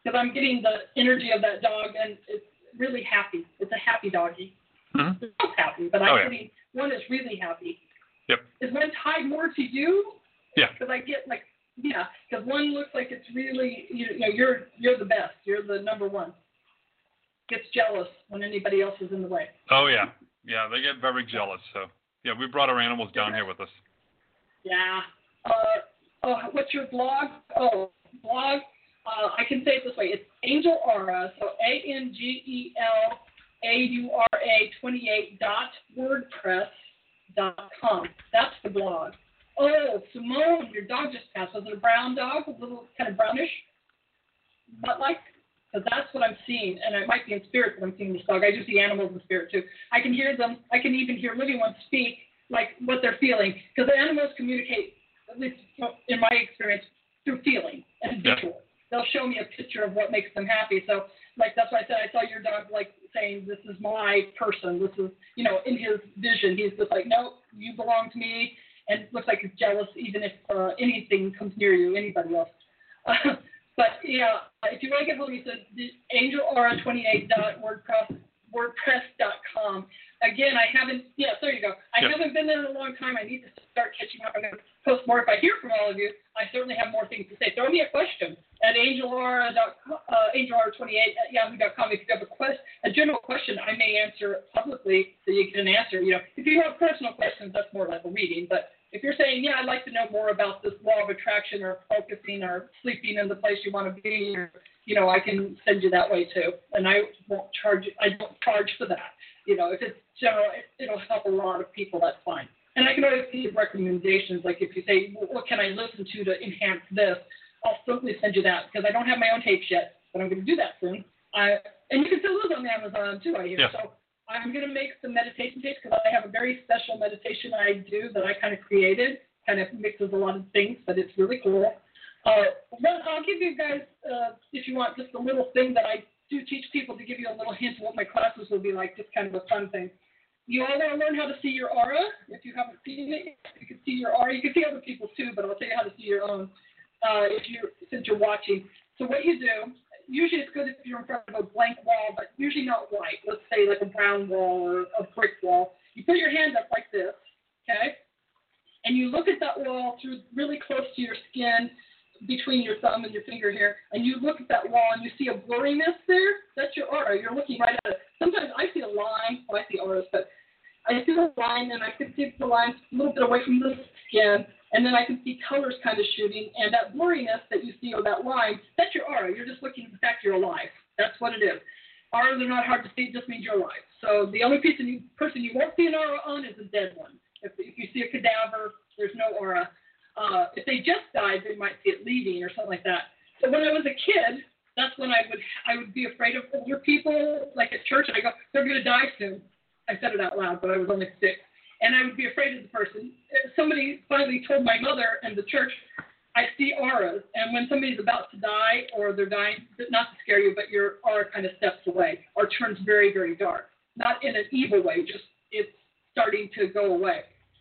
Because I'm getting the energy of that dog, and it's really happy. It's a happy doggy. Mm-hmm. It's both happy, but oh, I'm yeah. getting one is really happy. Yep. Is one tied more to you? Yeah. Because I get like, yeah, because one looks like it's really, you know, you're you're the best. You're the number one. Gets jealous when anybody else is in the way. Oh, yeah. Yeah, they get very jealous. So, yeah, we brought our animals down here with us. Yeah. Uh, oh, what's your blog? Oh, blog. Uh, I can say it this way. It's Angel Aura, so A N G E L A U R A twenty-eight dot wordpress dot com. That's the blog. Oh, Simone, your dog just passed. Was it a brown dog, a little kind of brownish? But like. Because that's what I'm seeing, and it might be in spirit that I'm seeing this dog. I do see animals in spirit, too. I can hear them. I can even hear living ones speak, like, what they're feeling. Because the animals communicate, at least in my experience, through feeling and visual. They'll show me a picture of what makes them happy. So, like, that's why I said I saw your dog, like, saying, this is my person. This is, you know, in his vision. He's just like, no, you belong to me. and looks like it's jealous, even if uh, anything comes near you, anybody else. Uh, but yeah, if you want to get hold of me, so angel aura twenty-eight dot wordpress dot com. Again, I haven't. Yeah, there you go. I yep. haven't been there in a long time. I need to start catching up. I'm going to post more. If I hear from all of you, I certainly have more things to say. Throw me a question at angel aura twenty-eight at yahoo dot com. If you have a quest, a general question, I may answer publicly so you can answer. You know, if you have personal questions, that's more like a reading. But if you're saying, yeah, I'd like to know more about this law of attraction or focusing or sleeping in the place you want to be, or, you know, I can send you that way too. And I won't charge, I don't charge for that. You know, if it's general, it'll help a lot of people, that's fine. And I can always give recommendations, like if you say, well, what can I listen to to enhance this? I'll certainly send you that because I don't have my own tapes yet, but I'm going to do that soon. I, and you can sell those on Amazon too, I hear. Yeah. So I'm going to make some meditation tapes because I have a very special meditation I do that I kind of created, kind of mixes a lot of things, but it's really cool. Uh, but I'll give you guys, uh, if you want, just a little thing that I do teach people to give you a little hint of what my classes will be like, just kind of a fun thing. You all want to learn how to see your aura. If you haven't seen it, you can see your aura. You can see other people's too, but I'll tell you how to see your own uh, if you since you're watching. So what you do, usually it's good if you're in front of a blank wall, but usually not white. Let's say like a brown wall or a brick wall. You put your hand up like this, okay? And you look at that wall through really close to your skin, between your thumb and your finger here, and you look at that wall and you see a blurriness there, that's your aura. You're looking right at it. Sometimes I see a line, well, I see auras, but I see a line and I can see the line a little bit away from the skin, and then I can see colors kind of shooting, and that blurriness that you see on that line, that's your aura. You're just looking at the fact you're alive. That's what it is. Auras are not hard to see, it just means you're alive. So the only piece of you, person you won't see an aura on is a dead one. If, if you see a cadaver, there's no aura. Uh, if they just died, they might see it leaving or something like that. So when I was a kid, that's when I would I would be afraid of older people, like at church, and I go, they're going to die soon. I said it out loud, but I was only six. And I would be afraid of the person. Somebody finally told my mother and the church, I see auras. And when somebody's about to die or they're dying, not to scare you, but your aura kind of steps away or turns very, very dark. Not in an evil way, just it's starting to go away.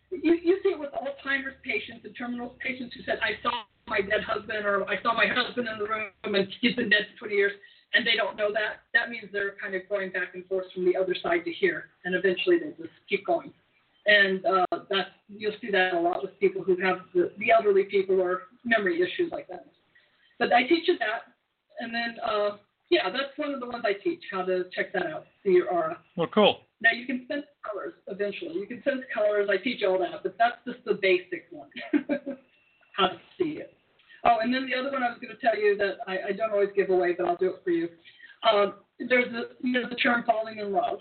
You, you see it with Alzheimer's patients and terminal patients who said, I saw my dead husband or I saw my husband in the room and he's been dead for twenty years, and they don't know that. That means they're kind of going back and forth from the other side to here, and eventually they just keep going. And uh, that's, you'll see that a lot with people who have the, the elderly people or memory issues like that. But I teach you that, and then, uh, yeah, that's one of the ones I teach, how to check that out, see your aura. Well, cool. Now, you can sense colors eventually. You can sense colors. I teach all that, but that's just the basic one, how to see it. Oh, and then the other one I was going to tell you that I, I don't always give away, but I'll do it for you. Um, there's the, you know, the term falling in love.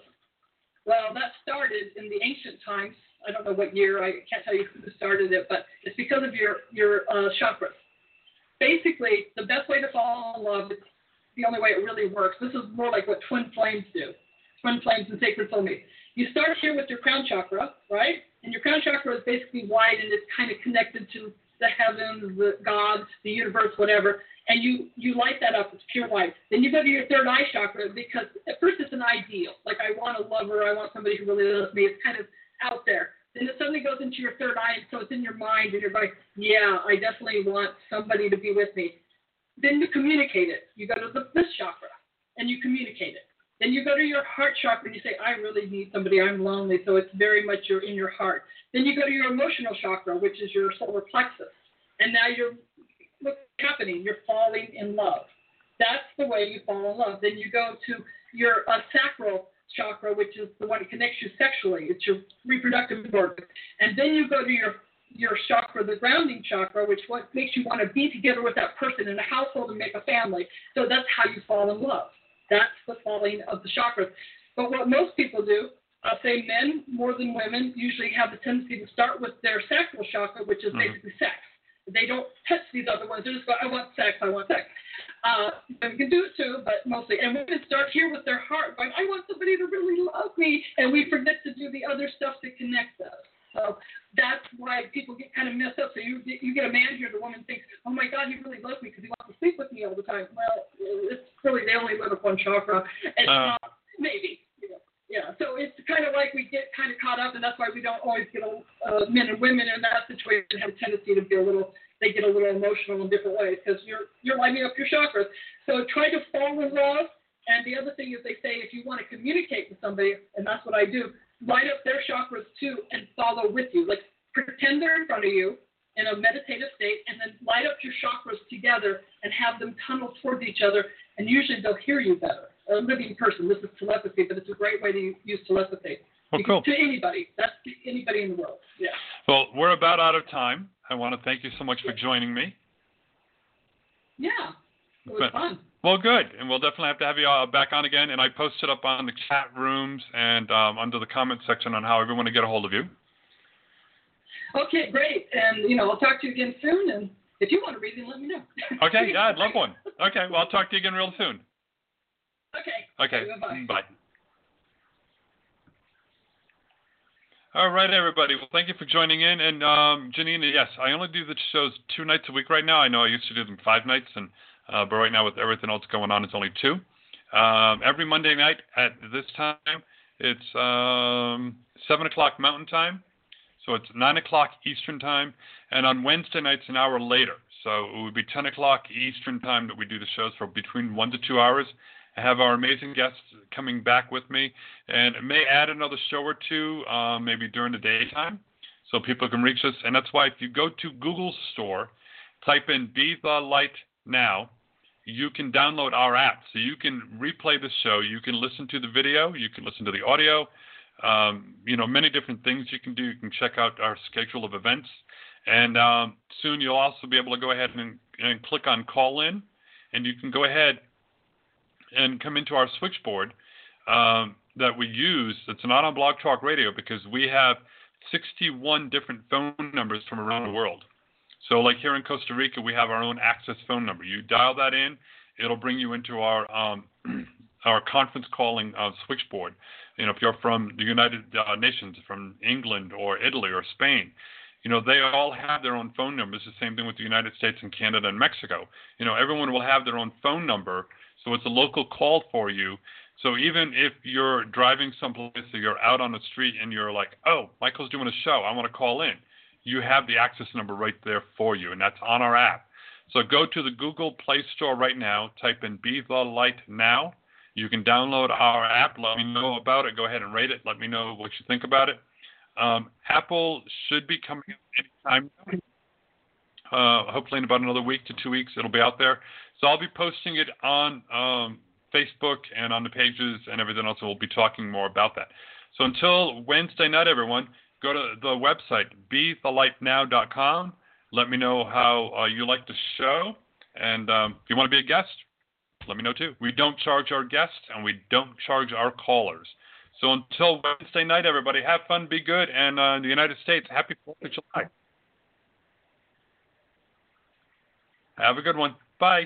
Well, that started in the ancient times. I don't know what year. I can't tell you who started it, but it's because of your, your uh, chakras. Basically, the best way to fall in love, it's the only way it really works. This is more like what twin flames do. Twin flames and sacred soulmates. You start here with your crown chakra, right? And your crown chakra is basically wide and it's kind of connected to the heavens, the gods, the universe, whatever. And you, you light that up. It's pure light. Then you go to your third eye chakra because at first it's an ideal. Like I want a lover. I want somebody who really loves me. It's kind of out there. Then it suddenly goes into your third eye. So it's in your mind and you're like, yeah, I definitely want somebody to be with me. Then you communicate it. You go to the fifth chakra and you communicate it. Then you go to your heart chakra and you say, I really need somebody. I'm lonely. So it's very much you're in your heart. Then you go to your emotional chakra, which is your solar plexus. And now you're, what's happening? You're falling in love. That's the way you fall in love. Then you go to your uh, sacral chakra, which is the one that connects you sexually. It's your reproductive organ. And then you go to your your chakra, the grounding chakra, which what makes you want to be together with that person in a household and make a family. So that's how you fall in love. That's the falling of the chakras. But what most people do, I'll say men more than women, usually have the tendency to start with their sacral chakra, which is mm-hmm. basically sex. They don't touch these other ones. They're just going, I want sex, I want sex. Uh, we can do it too, but mostly. And women start here with their heart, going, I want somebody to really love me. And we forget to do the other stuff that connects us. So that's why people get kind of messed up. So you you get a man here, the woman thinks, oh, my God, he really loves me because he wants to sleep with me all the time. Well, it's really they only live up one chakra. And uh, uh, maybe. You know, yeah. So it's kind of like we get kind of caught up, and that's why we don't always get a, uh, men and women in that situation have a tendency to be a little, they get a little emotional in different ways because you're you're lighting up your chakras. So try to fall in love. And the other thing is they say if you want to communicate with somebody, and that's what I do, light up their chakras too and follow with you. Like pretend they're in front of you in a meditative state and then light up your chakras together and have them tunnel towards each other. And usually they'll hear you better. A living person. This is telepathy, but it's a great way to use telepathy. Well, cool. To anybody. That's anybody in the world. Yeah. Well, we're about out of time. I want to thank you so much for joining me. Yeah. It was but, fun. Well, good. And we'll definitely have to have you uh, back on again. And I posted up on the chat rooms and um, under the comment section on how everyone to get a hold of you. Okay, great. And, you know, I'll talk to you again soon. And if you want a reading, let me know. Okay. Yeah, I'd love one. Okay. Well, I'll talk to you again real soon. Okay. Okay. Bye. Bye. All right, everybody. Well, thank you for joining in. And, um, Janina, yes, I only do the shows two nights a week right now. I know I used to do them five nights, and uh, but right now with everything else going on, it's only two. Um, every Monday night at this time, it's um, seven o'clock Mountain Time, so it's nine o'clock Eastern Time. And on Wednesday nights, an hour later, so it would be ten o'clock Eastern Time that we do the shows for between one to two hours. I have our amazing guests coming back with me, and may add another show or two, uh, maybe during the daytime, so people can reach us. And that's why if you go to Google Store, type in Be The Light Now, you can download our app. So you can replay the show. You can listen to the video. You can listen to the audio. Um, you know, many different things you can do. You can check out our schedule of events. And um, soon you'll also be able to go ahead and, and click on Call In, and you can go ahead and come into our switchboard um, that we use. It's not on Blog Talk Radio because we have sixty-one different phone numbers from around the world. So like here in Costa Rica, we have our own access phone number. You dial that in, it'll bring you into our um, our conference calling uh, switchboard. You know, if you're from the United Nations, from England or Italy or Spain, you know, they all have their own phone numbers. The same thing with the United States and Canada and Mexico. You know, everyone will have their own phone number. So it's a local call for you. So even if you're driving someplace or you're out on the street and you're like, oh, Michael's doing a show, I want to call in, you have the access number right there for you, and that's on our app. So go to the Google Play Store right now, type in Be The Light Now. You can download our app. Let me know about it. Go ahead and rate it. Let me know what you think about it. Um, Apple should be coming out anytime, uh, hopefully in about another week to two weeks. It'll be out there. So I'll be posting it on um, Facebook and on the pages and everything else. We'll be talking more about that. So until Wednesday night, everyone, go to the website, Be The Light Now dot com. Let me know how uh, you like the show. And um, if you want to be a guest, let me know too. We don't charge our guests and we don't charge our callers. So until Wednesday night, everybody, have fun, be good. And uh, in the United States, happy fourth of July. Have a good one. Bye.